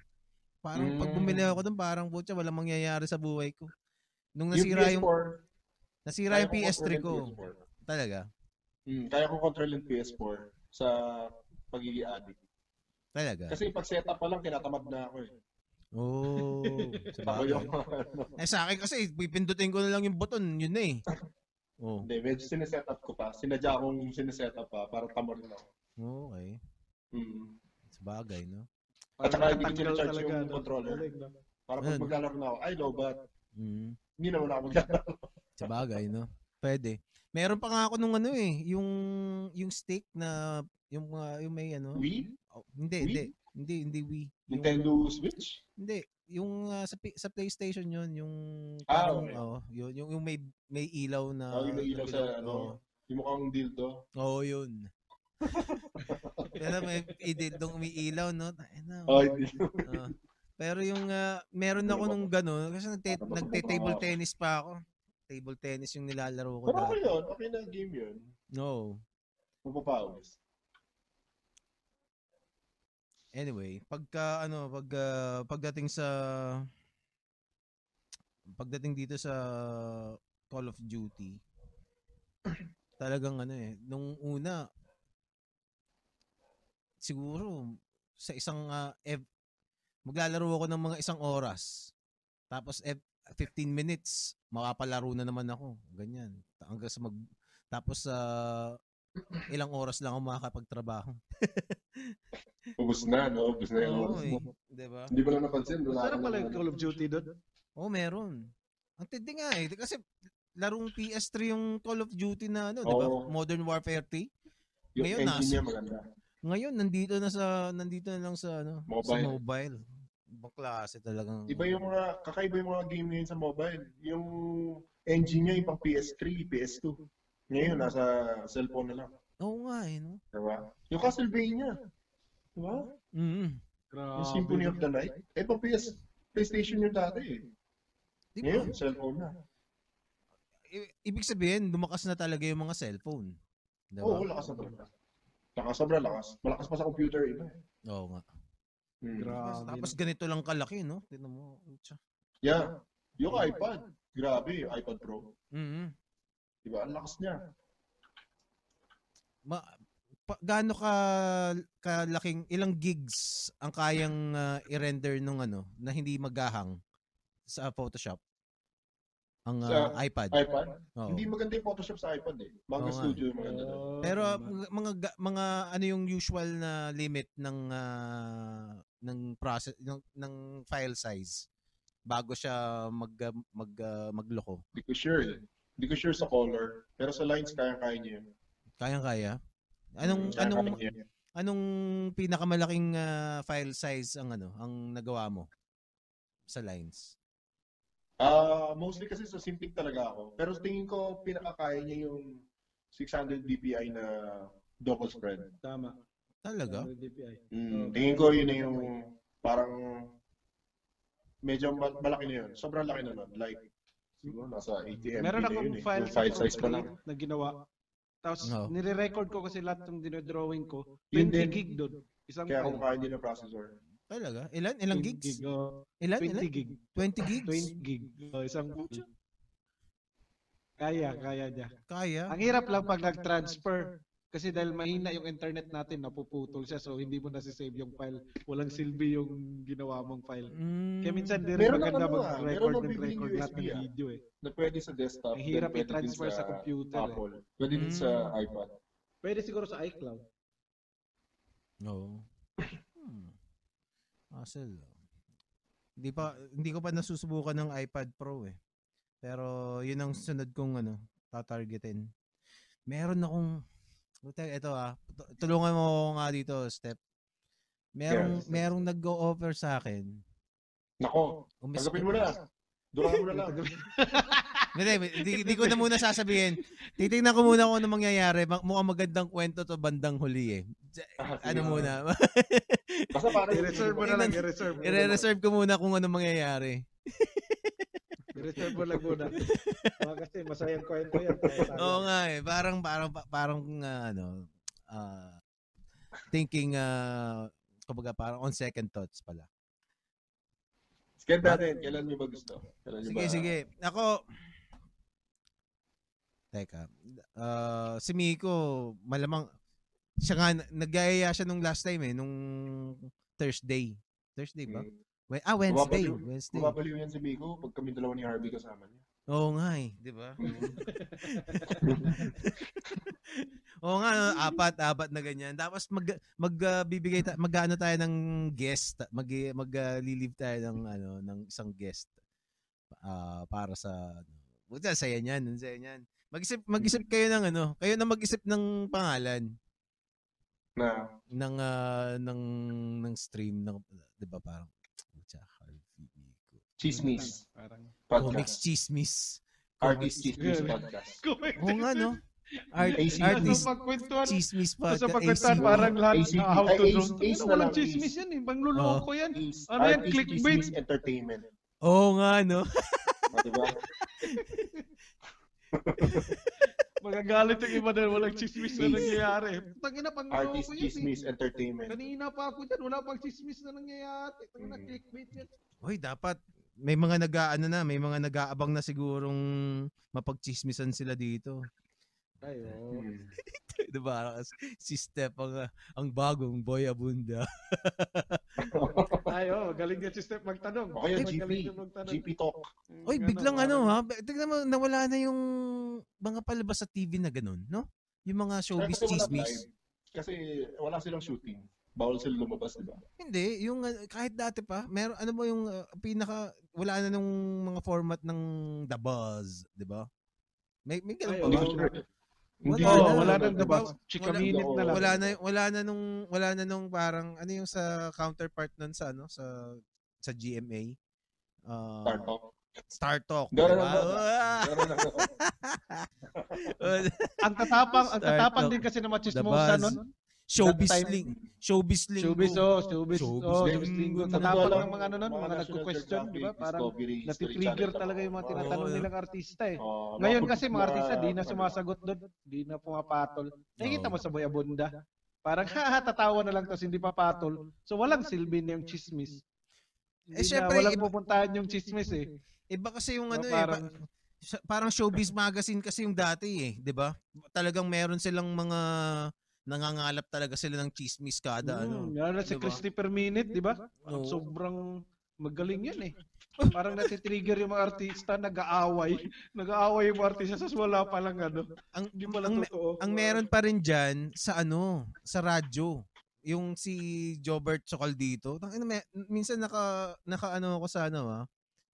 Parang mm. pag bumili ako doon parang putya walang mangyayari sa buhay ko. Nung nasira yung, P S four, yung nasira yung P S three ko. P S four. Talaga. Mm, kaya ko control yung P S four sa pagiging addict. Talaga. Kasi pag setup pa lang tinatamad na ako eh. Oh. Eh sa akin kasi pipindutin ko na lang yung button, yun na eh. Oh. Hindi, medyo sineset up ko pa. Sinadya akong sineset up pa para tamor na ako. Okay. Mm-hmm. Sabagay, no? At saka hindi ko sinacharge yung no? controller. Para pag maglalaro na ako, ay, lobat. Mm-hmm. Hindi naman ako maglalaro. Sabagay, no? Pwede. Meron pa nga ako nung ano eh, yung yung stick na, yung, uh, yung may ano. Wii? Oh, hindi, Wii? hindi, hindi, hindi Wii. Nintendo yung, Switch? Hindi. Yung uh, sa sa PlayStation yun yung ah, parang okay. oh yun yung, yung may may ilaw na oh, yung may ilaw, ilaw sa ano oh. yung mukhang dildo oh yun pero may idildong may ilaw no ano oh, oh. Pero yung uh, meron ako nung gano'n kasi nagte nagte-table tennis pa ako table tennis yung nilalaro ko pero okay yun okay na game yun no mapapawis Anyway, pagka ano, pag uh, pagdating sa pagdating dito sa Call of Duty, talagang ano eh, nung una siguro sa isang uh, ev- maglalaro ako ng mga isang oras. Tapos ev- fifteen minutes, makapalaro na naman ako, ganyan. Hanggang sa mag tapos sa uh, ilang oras lang ako makakapagtrabaho. Ubus na, no? Ubus na yung oras mo. Diba? Hindi ba lang napansin? Masarap pala yung Call of Duty doon? Oo, oh, meron. Ang tindi nga eh. Kasi larong P S three yung Call of Duty na ano, oh, diba? Modern Warfare three. Yung ngayon, engine niya maganda. Ngayon, nandito na sa, nandito na lang sa, ano, mobile. Sa mobile. Ibang klase talagang. Iba yung mga, kakaiba yung mga game ngayon sa mobile. Yung engine niya, yung pang P S three, P S two. Ngayon, nasa cellphone na lang. Oo nga eh, no? Diba? Yung Castlevania. Diba? Mm-hmm. Yung Symphony of the Night. Eh, pa P S, PlayStation yung dati eh. Diba? Ngayon, cellphone na. I- ibig sabihin, lumakas na talaga yung mga cellphone. Diba? Oo, lakas na talaga. Lakas sobra, lakas. Malakas pa sa computer iba eh. Oo nga. Hmm. Grabe. Tapos ganito lang kalaki, no? Tignan mo. Yeah. Yung iPad. Grabe, iPad Pro. Mm-hmm. Diba? Ang lakas niya. Ma, pa, gaano ka kalaking ilang gigs ang kayang uh, i-render nung ano na hindi maghahang sa Photoshop? Ang uh, sa iPad. iPad? Oo. Hindi maganda yung Photoshop sa iPad eh. Manga Oo, Studio yung maganda doon. Pero mga, mga mga ano yung usual na limit ng uh, ng process ng, ng file size bago siya mag mag uh, magloko. Hindi ko sure. Eh. Hindi ko sure sa color, pero sa lines kaya-kaya niya. Kaya-kaya? Anong kaya anong kaya. Anong pinakamalaking uh, file size ang ano, ang nagawa mo sa lines? Ah, uh, mostly kasi sa Cintiq talaga ako. Pero tingin ko pinakakaya niya yung six hundred D P I na double spread. Tama. Talaga? six hundred D P I. Mm, tingin ko yun yung parang medyo malaki na yun. Sobrang laki na nun. Like siguro nasa eighty M B meron akong eh. file, file size pa lang na ginawa. Tapos no. nire-record ko kasi lahat ng dinodrawing ko. twenty gig doon. Isang kaya kung kaya din ang processor. Talaga? Ilan? Ilang gigs? Gig, uh, ilan? twenty, ilan? Gig. twenty gigs? twenty gig. Uh, isang gig. Kaya, kaya niya. Kaya? Ang hirap lang pag nag-transfer. Kasi dahil mahina yung internet natin, napuputol siya. So, hindi mo nasisave yung file. Walang silbi yung ginawa mong file. Mm. Kaya minsan, di rin maganda ano, mag-record ng record lahat ng video eh. Na pwede sa desktop. Ang hirap i-transfer sa computer Apple. Eh. Pwede din mm. sa iPad. Pwede siguro sa iCloud. No. Hmm. Asel. Hindi pa, hindi ko pa nasusubukan ng iPad Pro eh. Pero, yun ang sunod kong ano, tatargetin. Meron akong ito ah, tulungan mo nga dito, Step. Merong, yes. merong nag-go-offer sa akin. Nako, tagapin mo na. Durahan mo na lang. Hindi ko na muna sasabihin. Titignan ko muna kung ano mangyayari. Mukhang magandang kwento to bandang huli eh. Ano muna. Basta parang i-reserve mo na lang. I-reserve, I-reserve ko muna kung ano mangyayari. Reserve mo lang muna. Kasi masayang kwento yan. Oo nga eh. Parang, parang, parang, uh, ano, uh, thinking, uh, kumbaga parang on second thoughts pala. Scan natin. Kailan nyo ba gusto? Kailan sige, ba? sige. Ako, teka, uh, si Miko, malamang, siya nga, nag-ayaya siya nung last time eh, nung Thursday. Thursday ba? Hmm. Ah, Wednesday. Kumabaliw, Wednesday. Kumabaliw yan si Miko pag kami dalawa ni Harvey kasama niya. Oo nga eh, di ba? Oo nga, no, apat, apat na ganyan. Tapos mag, mag, uh, bibigay ta- mag-ano tayo ng guest, mag, mag-lilive uh, tayo ng, ano, ng isang guest uh, para sa, buta, saya niyan, saya niyan. Mag-isip, mag-isip kayo ng ano, kayo na mag-isip ng pangalan. Na? Ng, uh, ng, ng stream, ng, di ba parang? Chismis. Comics Chismis. Artist Chismis Podcast. Oo nga, no? Art, artist Chismis Podcast. Sa pagkwentuhan, parang lahat na how to do. Walang chismis yan eh. Bangluloko yan. Ano yan? Clickbait. Entertainment. Oo nga, no? Diba? Magagalit yung iba dahil walang chismis na nangyayari. Tangina, pangluloko yan. Artist Chismis Entertainment. Kanina pa ako dyan. Wala pang chismis na nangyayari. Tangina, clickbait yan. Uy, dapat may mga nag-aano na, may mga nag-aabang na sigurong mapagchismisan sila dito. Tayo. Diba? Si Step ang, ang bagong boy abunda. Tayo, galing niya si Step magtanong. Okay, ay, G P. Magtanong. G P talk. Oy, biglang ano ha, tignan mo, nawala na yung mga palabas sa T V na ganun, no? Yung mga showbiz chismis. Kasi wala silang shooting. Bawal sila lumabas, diba? Hindi, yung kahit dati pa, meron ano ba yung uh, pinaka wala na nung mga format ng The Buzz, diba? May may ganun pa. Hindi wala, oh, wala na The Buzz. Chika minute na lang. Wala na wala na nung wala na nung parang ano yung sa counterpart nun sa ano sa sa G M A. Uh, Star Talk. Star Talk. Diba? Ang tatapang, ang tatapang din kasi na machismosa nun. Showbiz Linggo. Showbiz Linggo. Showbiz, oh, showbiz. Showbiz Linggo. Tatapos ng mga ano nun, mga nagko-question, di ba? Parang natitrigger talaga yung mga tinatanong nilang artista eh. Ngayon kasi mga artista, di na sumasagot doon. Di na pumapatol. Nakikita mo sa Boyabunda. Parang, ha, tatawa na lang tapos hindi papatol. So, walang silbi na yung chismis. Eh, syempre, walang pupuntahan yung chismis eh. Iba kasi yung ano eh. Parang Showbiz Magazine kasi yung dati eh, di ba? Talagang meron silang mga nangangalap talaga sila ng chismis kada mm, ano. Yan na si diba? Christy per minute, di ba? No. Sobrang magaling yun eh. Parang natitrigger yung mga artista, nag-aaway. Nag-aaway yung mga artista, sas wala pa lang ano. Ang, Hindi pala ang, totoo. Ang meron pa rin dyan sa ano, sa radyo. Yung si Jobert Sokol dito. Minsan naka, naka ano ako sa ano ah.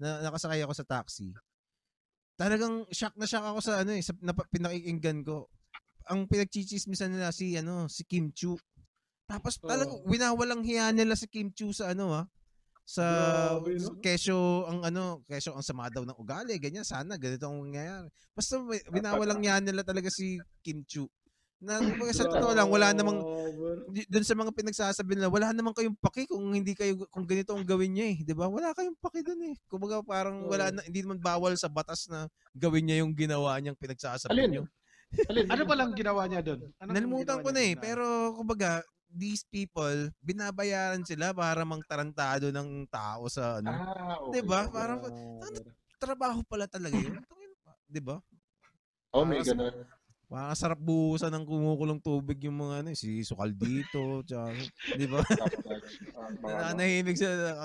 Na, nakasakay ako sa taxi. Talagang shock na shock ako sa ano eh. Sa pinakikinggan ko. Ang pinagchichismisan nila si ano si Kim Chu. Tapos talagang oh. winawalang hiya nila si Kim Chu sa ano ha. Sa Grabe, no? Kesyo ang ano, kesyo ang sama daw ng ugali, ganyan sana ganito ang mangyayari. Basta winawalang hiya nila talaga si Kim Chu. Na sa totoo lang wala namang doon sa mga pinagsasabi nila, wala namang kayong paki kung hindi kayo kung ganito ang gawin niya eh, 'di ba? Wala kayong paki doon eh. Kumbaga parang wala na, hindi naman bawal sa batas na gawin niya yung ginawa niyang pinagsasabi niyo. Ano pa lang ginawa niya doon? Nalimutan ko na eh. Pero kumbaga, these people, binabayaran sila para mangtarantado ng tao sa ano. Ah, okay. Diba? Parang, trabaho pala talaga yun. Diba? Oh, may ganun. Parang sarap buhusan ng kumukulong tubig yung mga ano, si Sukal dito, tsaka, di ba? Nanahimik siya,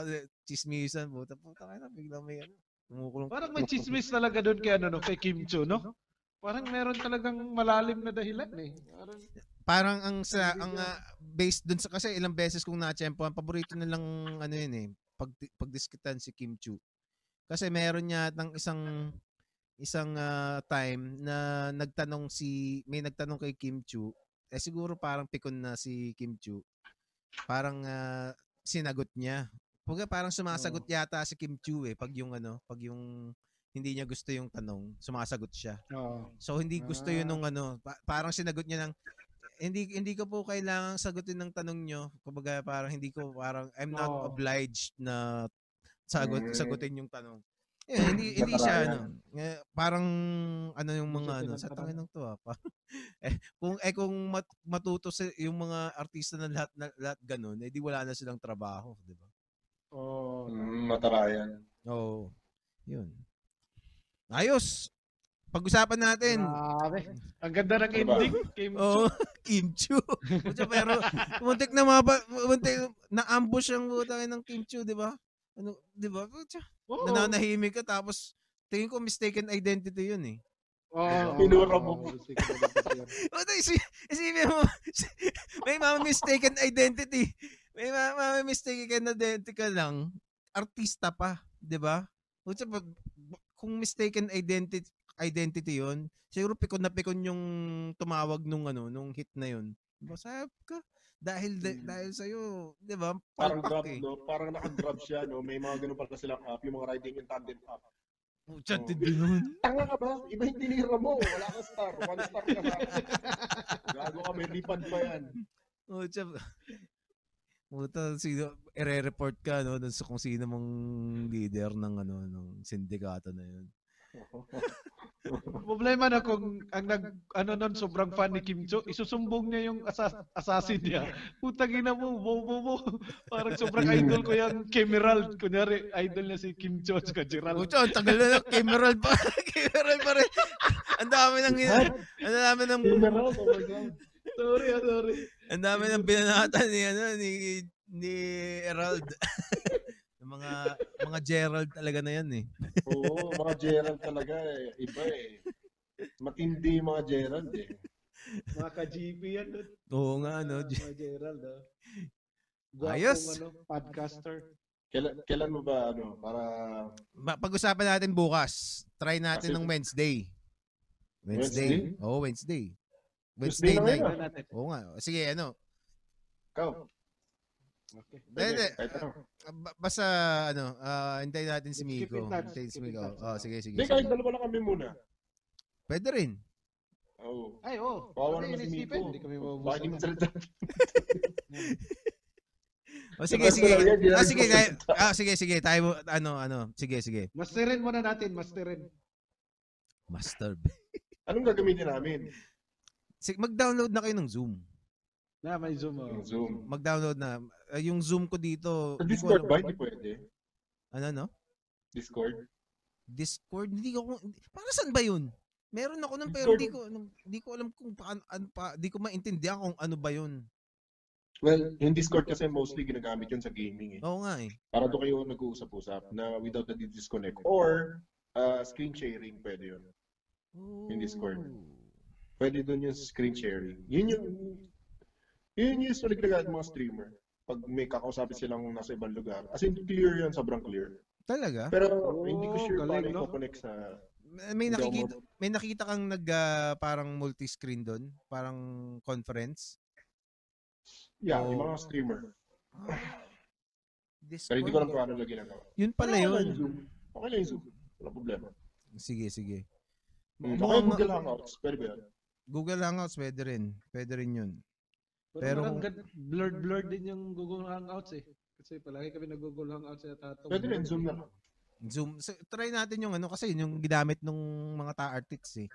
chismisan, puta, puta ka na, biglang may ano, kumukulong. Parang may chismis talaga doon kay, ano, no, kay Kim Cho, no? Parang meron talagang malalim na dahilan, eh. Parang, parang ang, sa, ang uh, based doon sa, kasi ilang beses kong na-tsempohan, paborito na lang, ano yun, eh, pag, pagdiskitan si Kim Cho. Kasi meron niya ng isang, isang uh, time na nagtanong si may nagtanong kay Kim Chu eh siguro parang pikon na si Kim Chu parang uh, sinagot niya pag parang sumasagot yata si Kim Chu eh pag yung ano pag yung hindi niya gusto yung tanong sumasagot siya oh. So hindi gusto yun nung ano pa- parang sinagot niya ng hindi hindi ko po kailangang sagutin ng tanong niyo kumbaga parang hindi ko parang I'm not oh. obliged na sagot sagutin yung tanong. Eh, hindi, hindi siya, ano, eh, parang, ano yung mga, ano, sa tangin ng to, ha, eh, kung, eh, kung mat, matuto si, yung mga artista na lahat, na, lahat ganun, eh, di wala na silang trabaho, di ba? Oo. Oh, matarayan. Oo. Oh, yun. Ayos! Pag-usapan natin. Grabe. Ang ganda ng ending, Kim Chu. Oo, Kim Chu. Pero, muntik na mga, muntik, na-ambush ang butangin ng Kim Chu, di ba? Ano, di ba? Oh. Nananahimik ka tapos tingin ko mistaken identity yun eh. Oo. Pinura mo. Isipin mo, may mga mistaken identity. May mga mistaken identity ka lang. Artista pa, di ba? Kung mistaken identity identity yun, siguro pikon na pikon yung tumawag nung ano, nung hit na yun. Masayap ka. Dahil de, dahil sa'yo, di ba? Parang grab, eh. No? Parang naka-grab siya, no? May mga ganun pala silang app, yung mga riding in tandem app. Oh, chat din yun. Tanga ka ba? Iba yung tinira mo. Wala ka star. One star ka ba? Gago ka, may refund pa yan. Oh, chat. Puta, sino, ire-report ka, no? Kung sino mong leader ng, ano, ng sindikato na yun. Problema na kung ang nag ano nun sobrang fan ni Kim Cho, isusumbong niya yung asas, assassin niya. Putang ina mo, bobo mo. Parang sobrang idol ko yung Gerald, kunyari idol niya si Kim Cho at Gerald. Ucho, ang tagal na ng Gerald pa. Gerald pa rin. Ang dami ng Ang dami ng Gerald, oh my God. Sorry, sorry. Ang dami ng binanatan ni ano ni ni Gerald. mga mga Gerald talaga na yan eh. Oo, mga Gerald talaga eh. Iba eh. Matindi mga Gerald eh. Mga ka-G B yan. Oo nga ano. Uh, mga Gerald ah. Ayos. Ano, podcaster. Kailan, kailan mo ba ano? Para... Pag-usapan natin bukas. Try natin ng Wednesday. Wednesday? Wednesday? Oo, Wednesday. Wednesday, Wednesday night. Na na. Oo nga. Sige ano. Ikaw. Okay. Dede, uh, basta ano, uh, hintayin natin si Miko. Hintayin si Miko. Oh, sige, sige. Hindi, kahit dalawa lang kami muna. Pwede rin. Oh. Ay, oo. Oh. Bawa naman si Miko. Hindi kami mabubusan. Bakit salita? O sige, sige. Ah, sige, ah, sige, sige. Tayo, ano, ano. Sige, sige. Masterin muna natin. Masterin. Master. Anong gagamitin namin? Sige, mag-download na kayo ng Zoom. Na may Zoom. Oh. Zoom. Mag-download na. Uh, yung Zoom ko dito. Sa Discord ba? Hindi pwede. Ano, no? Discord? Discord? Hindi ko, para saan ba yun? Meron ako nun, pero hindi ko, hindi ko alam kung paano, ano pa, hindi ko maintindihan kung ano ba yun. Well, yung Discord kasi mostly ginagamit yun sa gaming eh. Oo nga eh. Para doon kayo nag-uusap-usap na without the disconnect. Or, uh, screen sharing pwede yun. Ooh. Yung Discord. Pwede doon yung screen sharing. Yun yung... Yun yung usually talaga ng mga streamer. Pag may kakausapin silang nasa ibang lugar. As in, clear yun. Sobrang clear. Talaga? Pero oh, hindi ko sure paano no? I-connect sa... May nakikita, may nakita kang nag, uh, parang multi-screen doon? Parang conference? Yeah, oh. Yung mga streamer. Pero hindi ko lang paano na ginagawa. Yun pala yun. Okay lang Zoom. Okay lang Zoom. Wala problema. Sige, sige. Hmm. Okay, Google Hangouts. Pwede ba yan? Google Hangouts, pwede rin. Pwede rin yun. Pero, pero marang blurred-blurred din yung Google Hangouts eh. Kasi palagi kami nag-Google Hangouts na tatong. Pwede rin, Zoom lang. Zoom. So, try natin yung ano kasi yun yung ginamit ng mga ta-artists eh.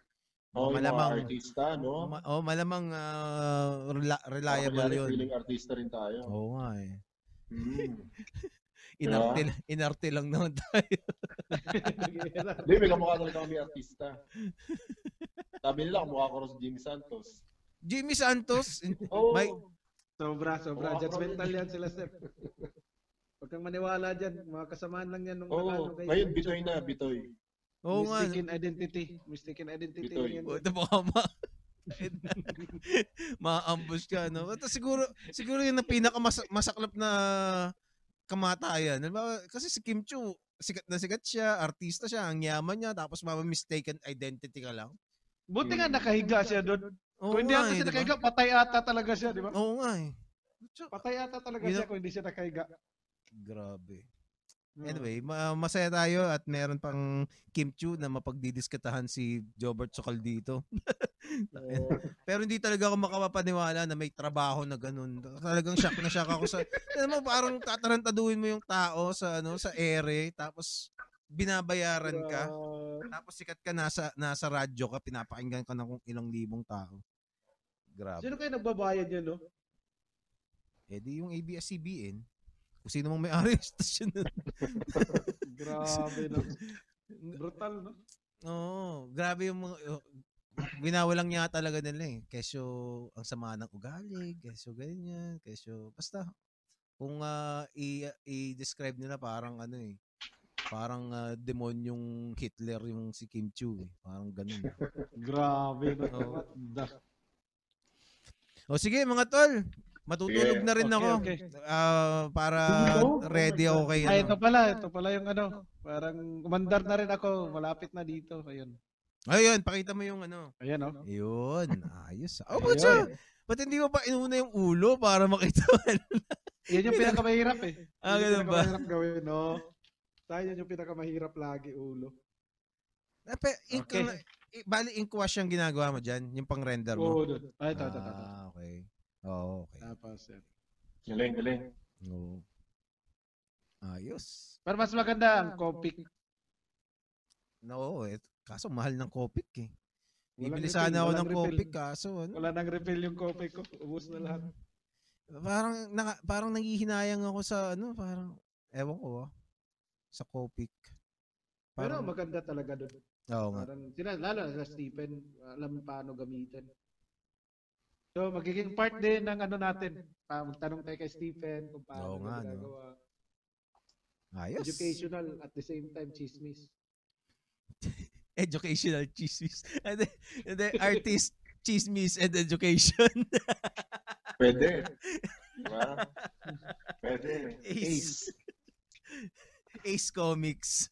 Oh, malamang, artista, no? Ma- oh, malamang uh, rela- reliable oh, yun. Feeling artista rin tayo. Oo nga eh. Mm. Inarte, yeah. Inarte lang naman tayo. Hindi, may kamukha talaga kami artista. Sabi nila, kamukha ko rin si Jimmy Santos. Jimmy Santos? Oh. May... Sobra, sobra. Judgmental yan sila, Steph. Huwag kang maniwala dyan. Mga kasamaan lang yan. Nung oh, nalano, ngayon, bitoy na, bitoy. Oh, mistaken man. Identity. Mistaken identity. Bitoy. Ito po kama. Ma-ambush ka, no? At siguro, siguro yun ang pinakamasaklap na kamatayan. Kasi si Kim Chiu, sikat na sikat siya, artista siya, ang yaman niya, tapos mama-mistaken identity ka lang. Buti nga nakahiga siya doon. Kung oh, hindi nga, ata siya diba? Nakahiga, patay ata talaga siya, di ba? Oo nga eh. Patay ata talaga you siya know? Kung hindi siya nakahiga. Grabe. Anyway, masaya tayo at meron pang Kim Chiu na mapagdidiskatahan si Jobert Sokal dito. Pero hindi talaga ako makapapaniwala na may trabaho na ganun. Talagang shock na shock ako sa... Alam mo, parang tatarantaduhin mo yung tao sa ano sa ere, tapos binabayaran ka, tapos sikat ka nasa, nasa radyo ka, pinapakinggan ka na kung ilang libong tao. Grabe. Sino kayo nagbabayad yun, no? Eh di yung A B S C B N. Kung sino mong may-ari yung station na. Grabe na. Brutal, no? Oo. Grabe yung mga... Ginawa lang niya talaga nila eh. Kesyo ang sama ng ugali, kesyo ganyan, kesyo... Basta, kung uh, i- i-describe nila parang ano eh. Parang uh, demonyong Hitler yung si Kim Chiu eh. Parang ganun. Grabe na. Oh. O sige mga tol. Matutulog yeah. na rin okay, ako okay. Uh, para ready ako kayo. Ay, ito pala, ito pala yung ano, parang umandar na rin ako, malapit na dito. Ayun. Ayun, pakita mo yung ano. Ayun, oh. Ayun, ayos. Oh, but ba't hindi mo pa inuna yung ulo para makita? Yan yung pinakamahirap eh. Ah, ganun ba? Pinakamahirap gawin, no? Tayo yung pinakamahirap lagi, ulo. Ah, pe, okay. I- bali, inkwash yung ginagawa mo dyan, yung pang-render mo. Oo, doon. Ay, ito, ito, ito. Ah, okay. Oh, okay. Tapos, eh. Galing, galing. Oo. Ayos. Pero mas maganda ang Copic. No, eh. Kaso mahal ng Copic eh. Bibili sana ako ng Copic kaso. Ano? Wala nang refill yung Copic ko. Ubus na lahat. Parang, naka, parang nanghihinayang ako sa ano, parang, ewan ko ah. Sa Copic. Parang, pero maganda talaga doon. Oo nga. Parang, sila, lalo na Stephen, alam paano gamitin. So, magiging part din ng ano natin. Uh, magtanong tayo kay Stephen kung paano oh, nga, ginagawa. No? Ayos. Educational at the same time, chismis. Educational chismis. And then, and then artist chismis and education. Pwede. Diba? Pwede. Ace. Ace, Ace Comics.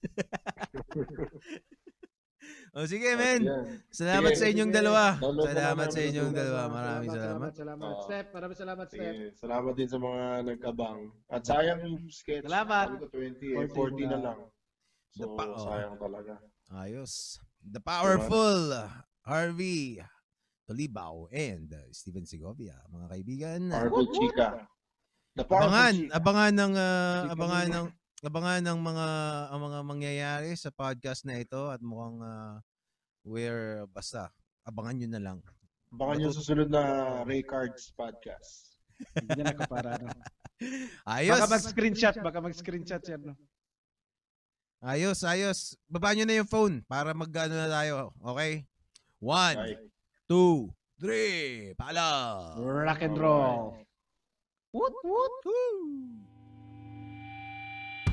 O oh, sige men, salamat sige, sa inyong sige. dalawa. Salamat, salamat sa inyong dalawa. Maraming salamat. Salamat, salamat. Step. Maraming salamat, Step. Sige. Salamat din sa mga nagkabang. At sayang yung sketch. Salamat. twenty, eh, forty na lang. So, pa- oh. sayang talaga. Ayos. The powerful Harvey Tolibao and Stephen Segovia, mga kaibigan. Powerful Chica. The powerful abangan, Chica. Abangan ng, uh, abangan ng, Abangan ng mga ang mga mangyayari sa podcast na ito at mukhang uh, we're basta abangan nyo na lang. Abangan nyo susunod na Ray Cards podcast. Hindi na nakapara. No? Ayos. Baka mag-screenshot. Baka mag-screenshot yan. No? Ayos, ayos. Baba nyo na yung phone para mag-ano na tayo. Okay? One, okay. two, three. Paalam. Rock and roll. What, what, who?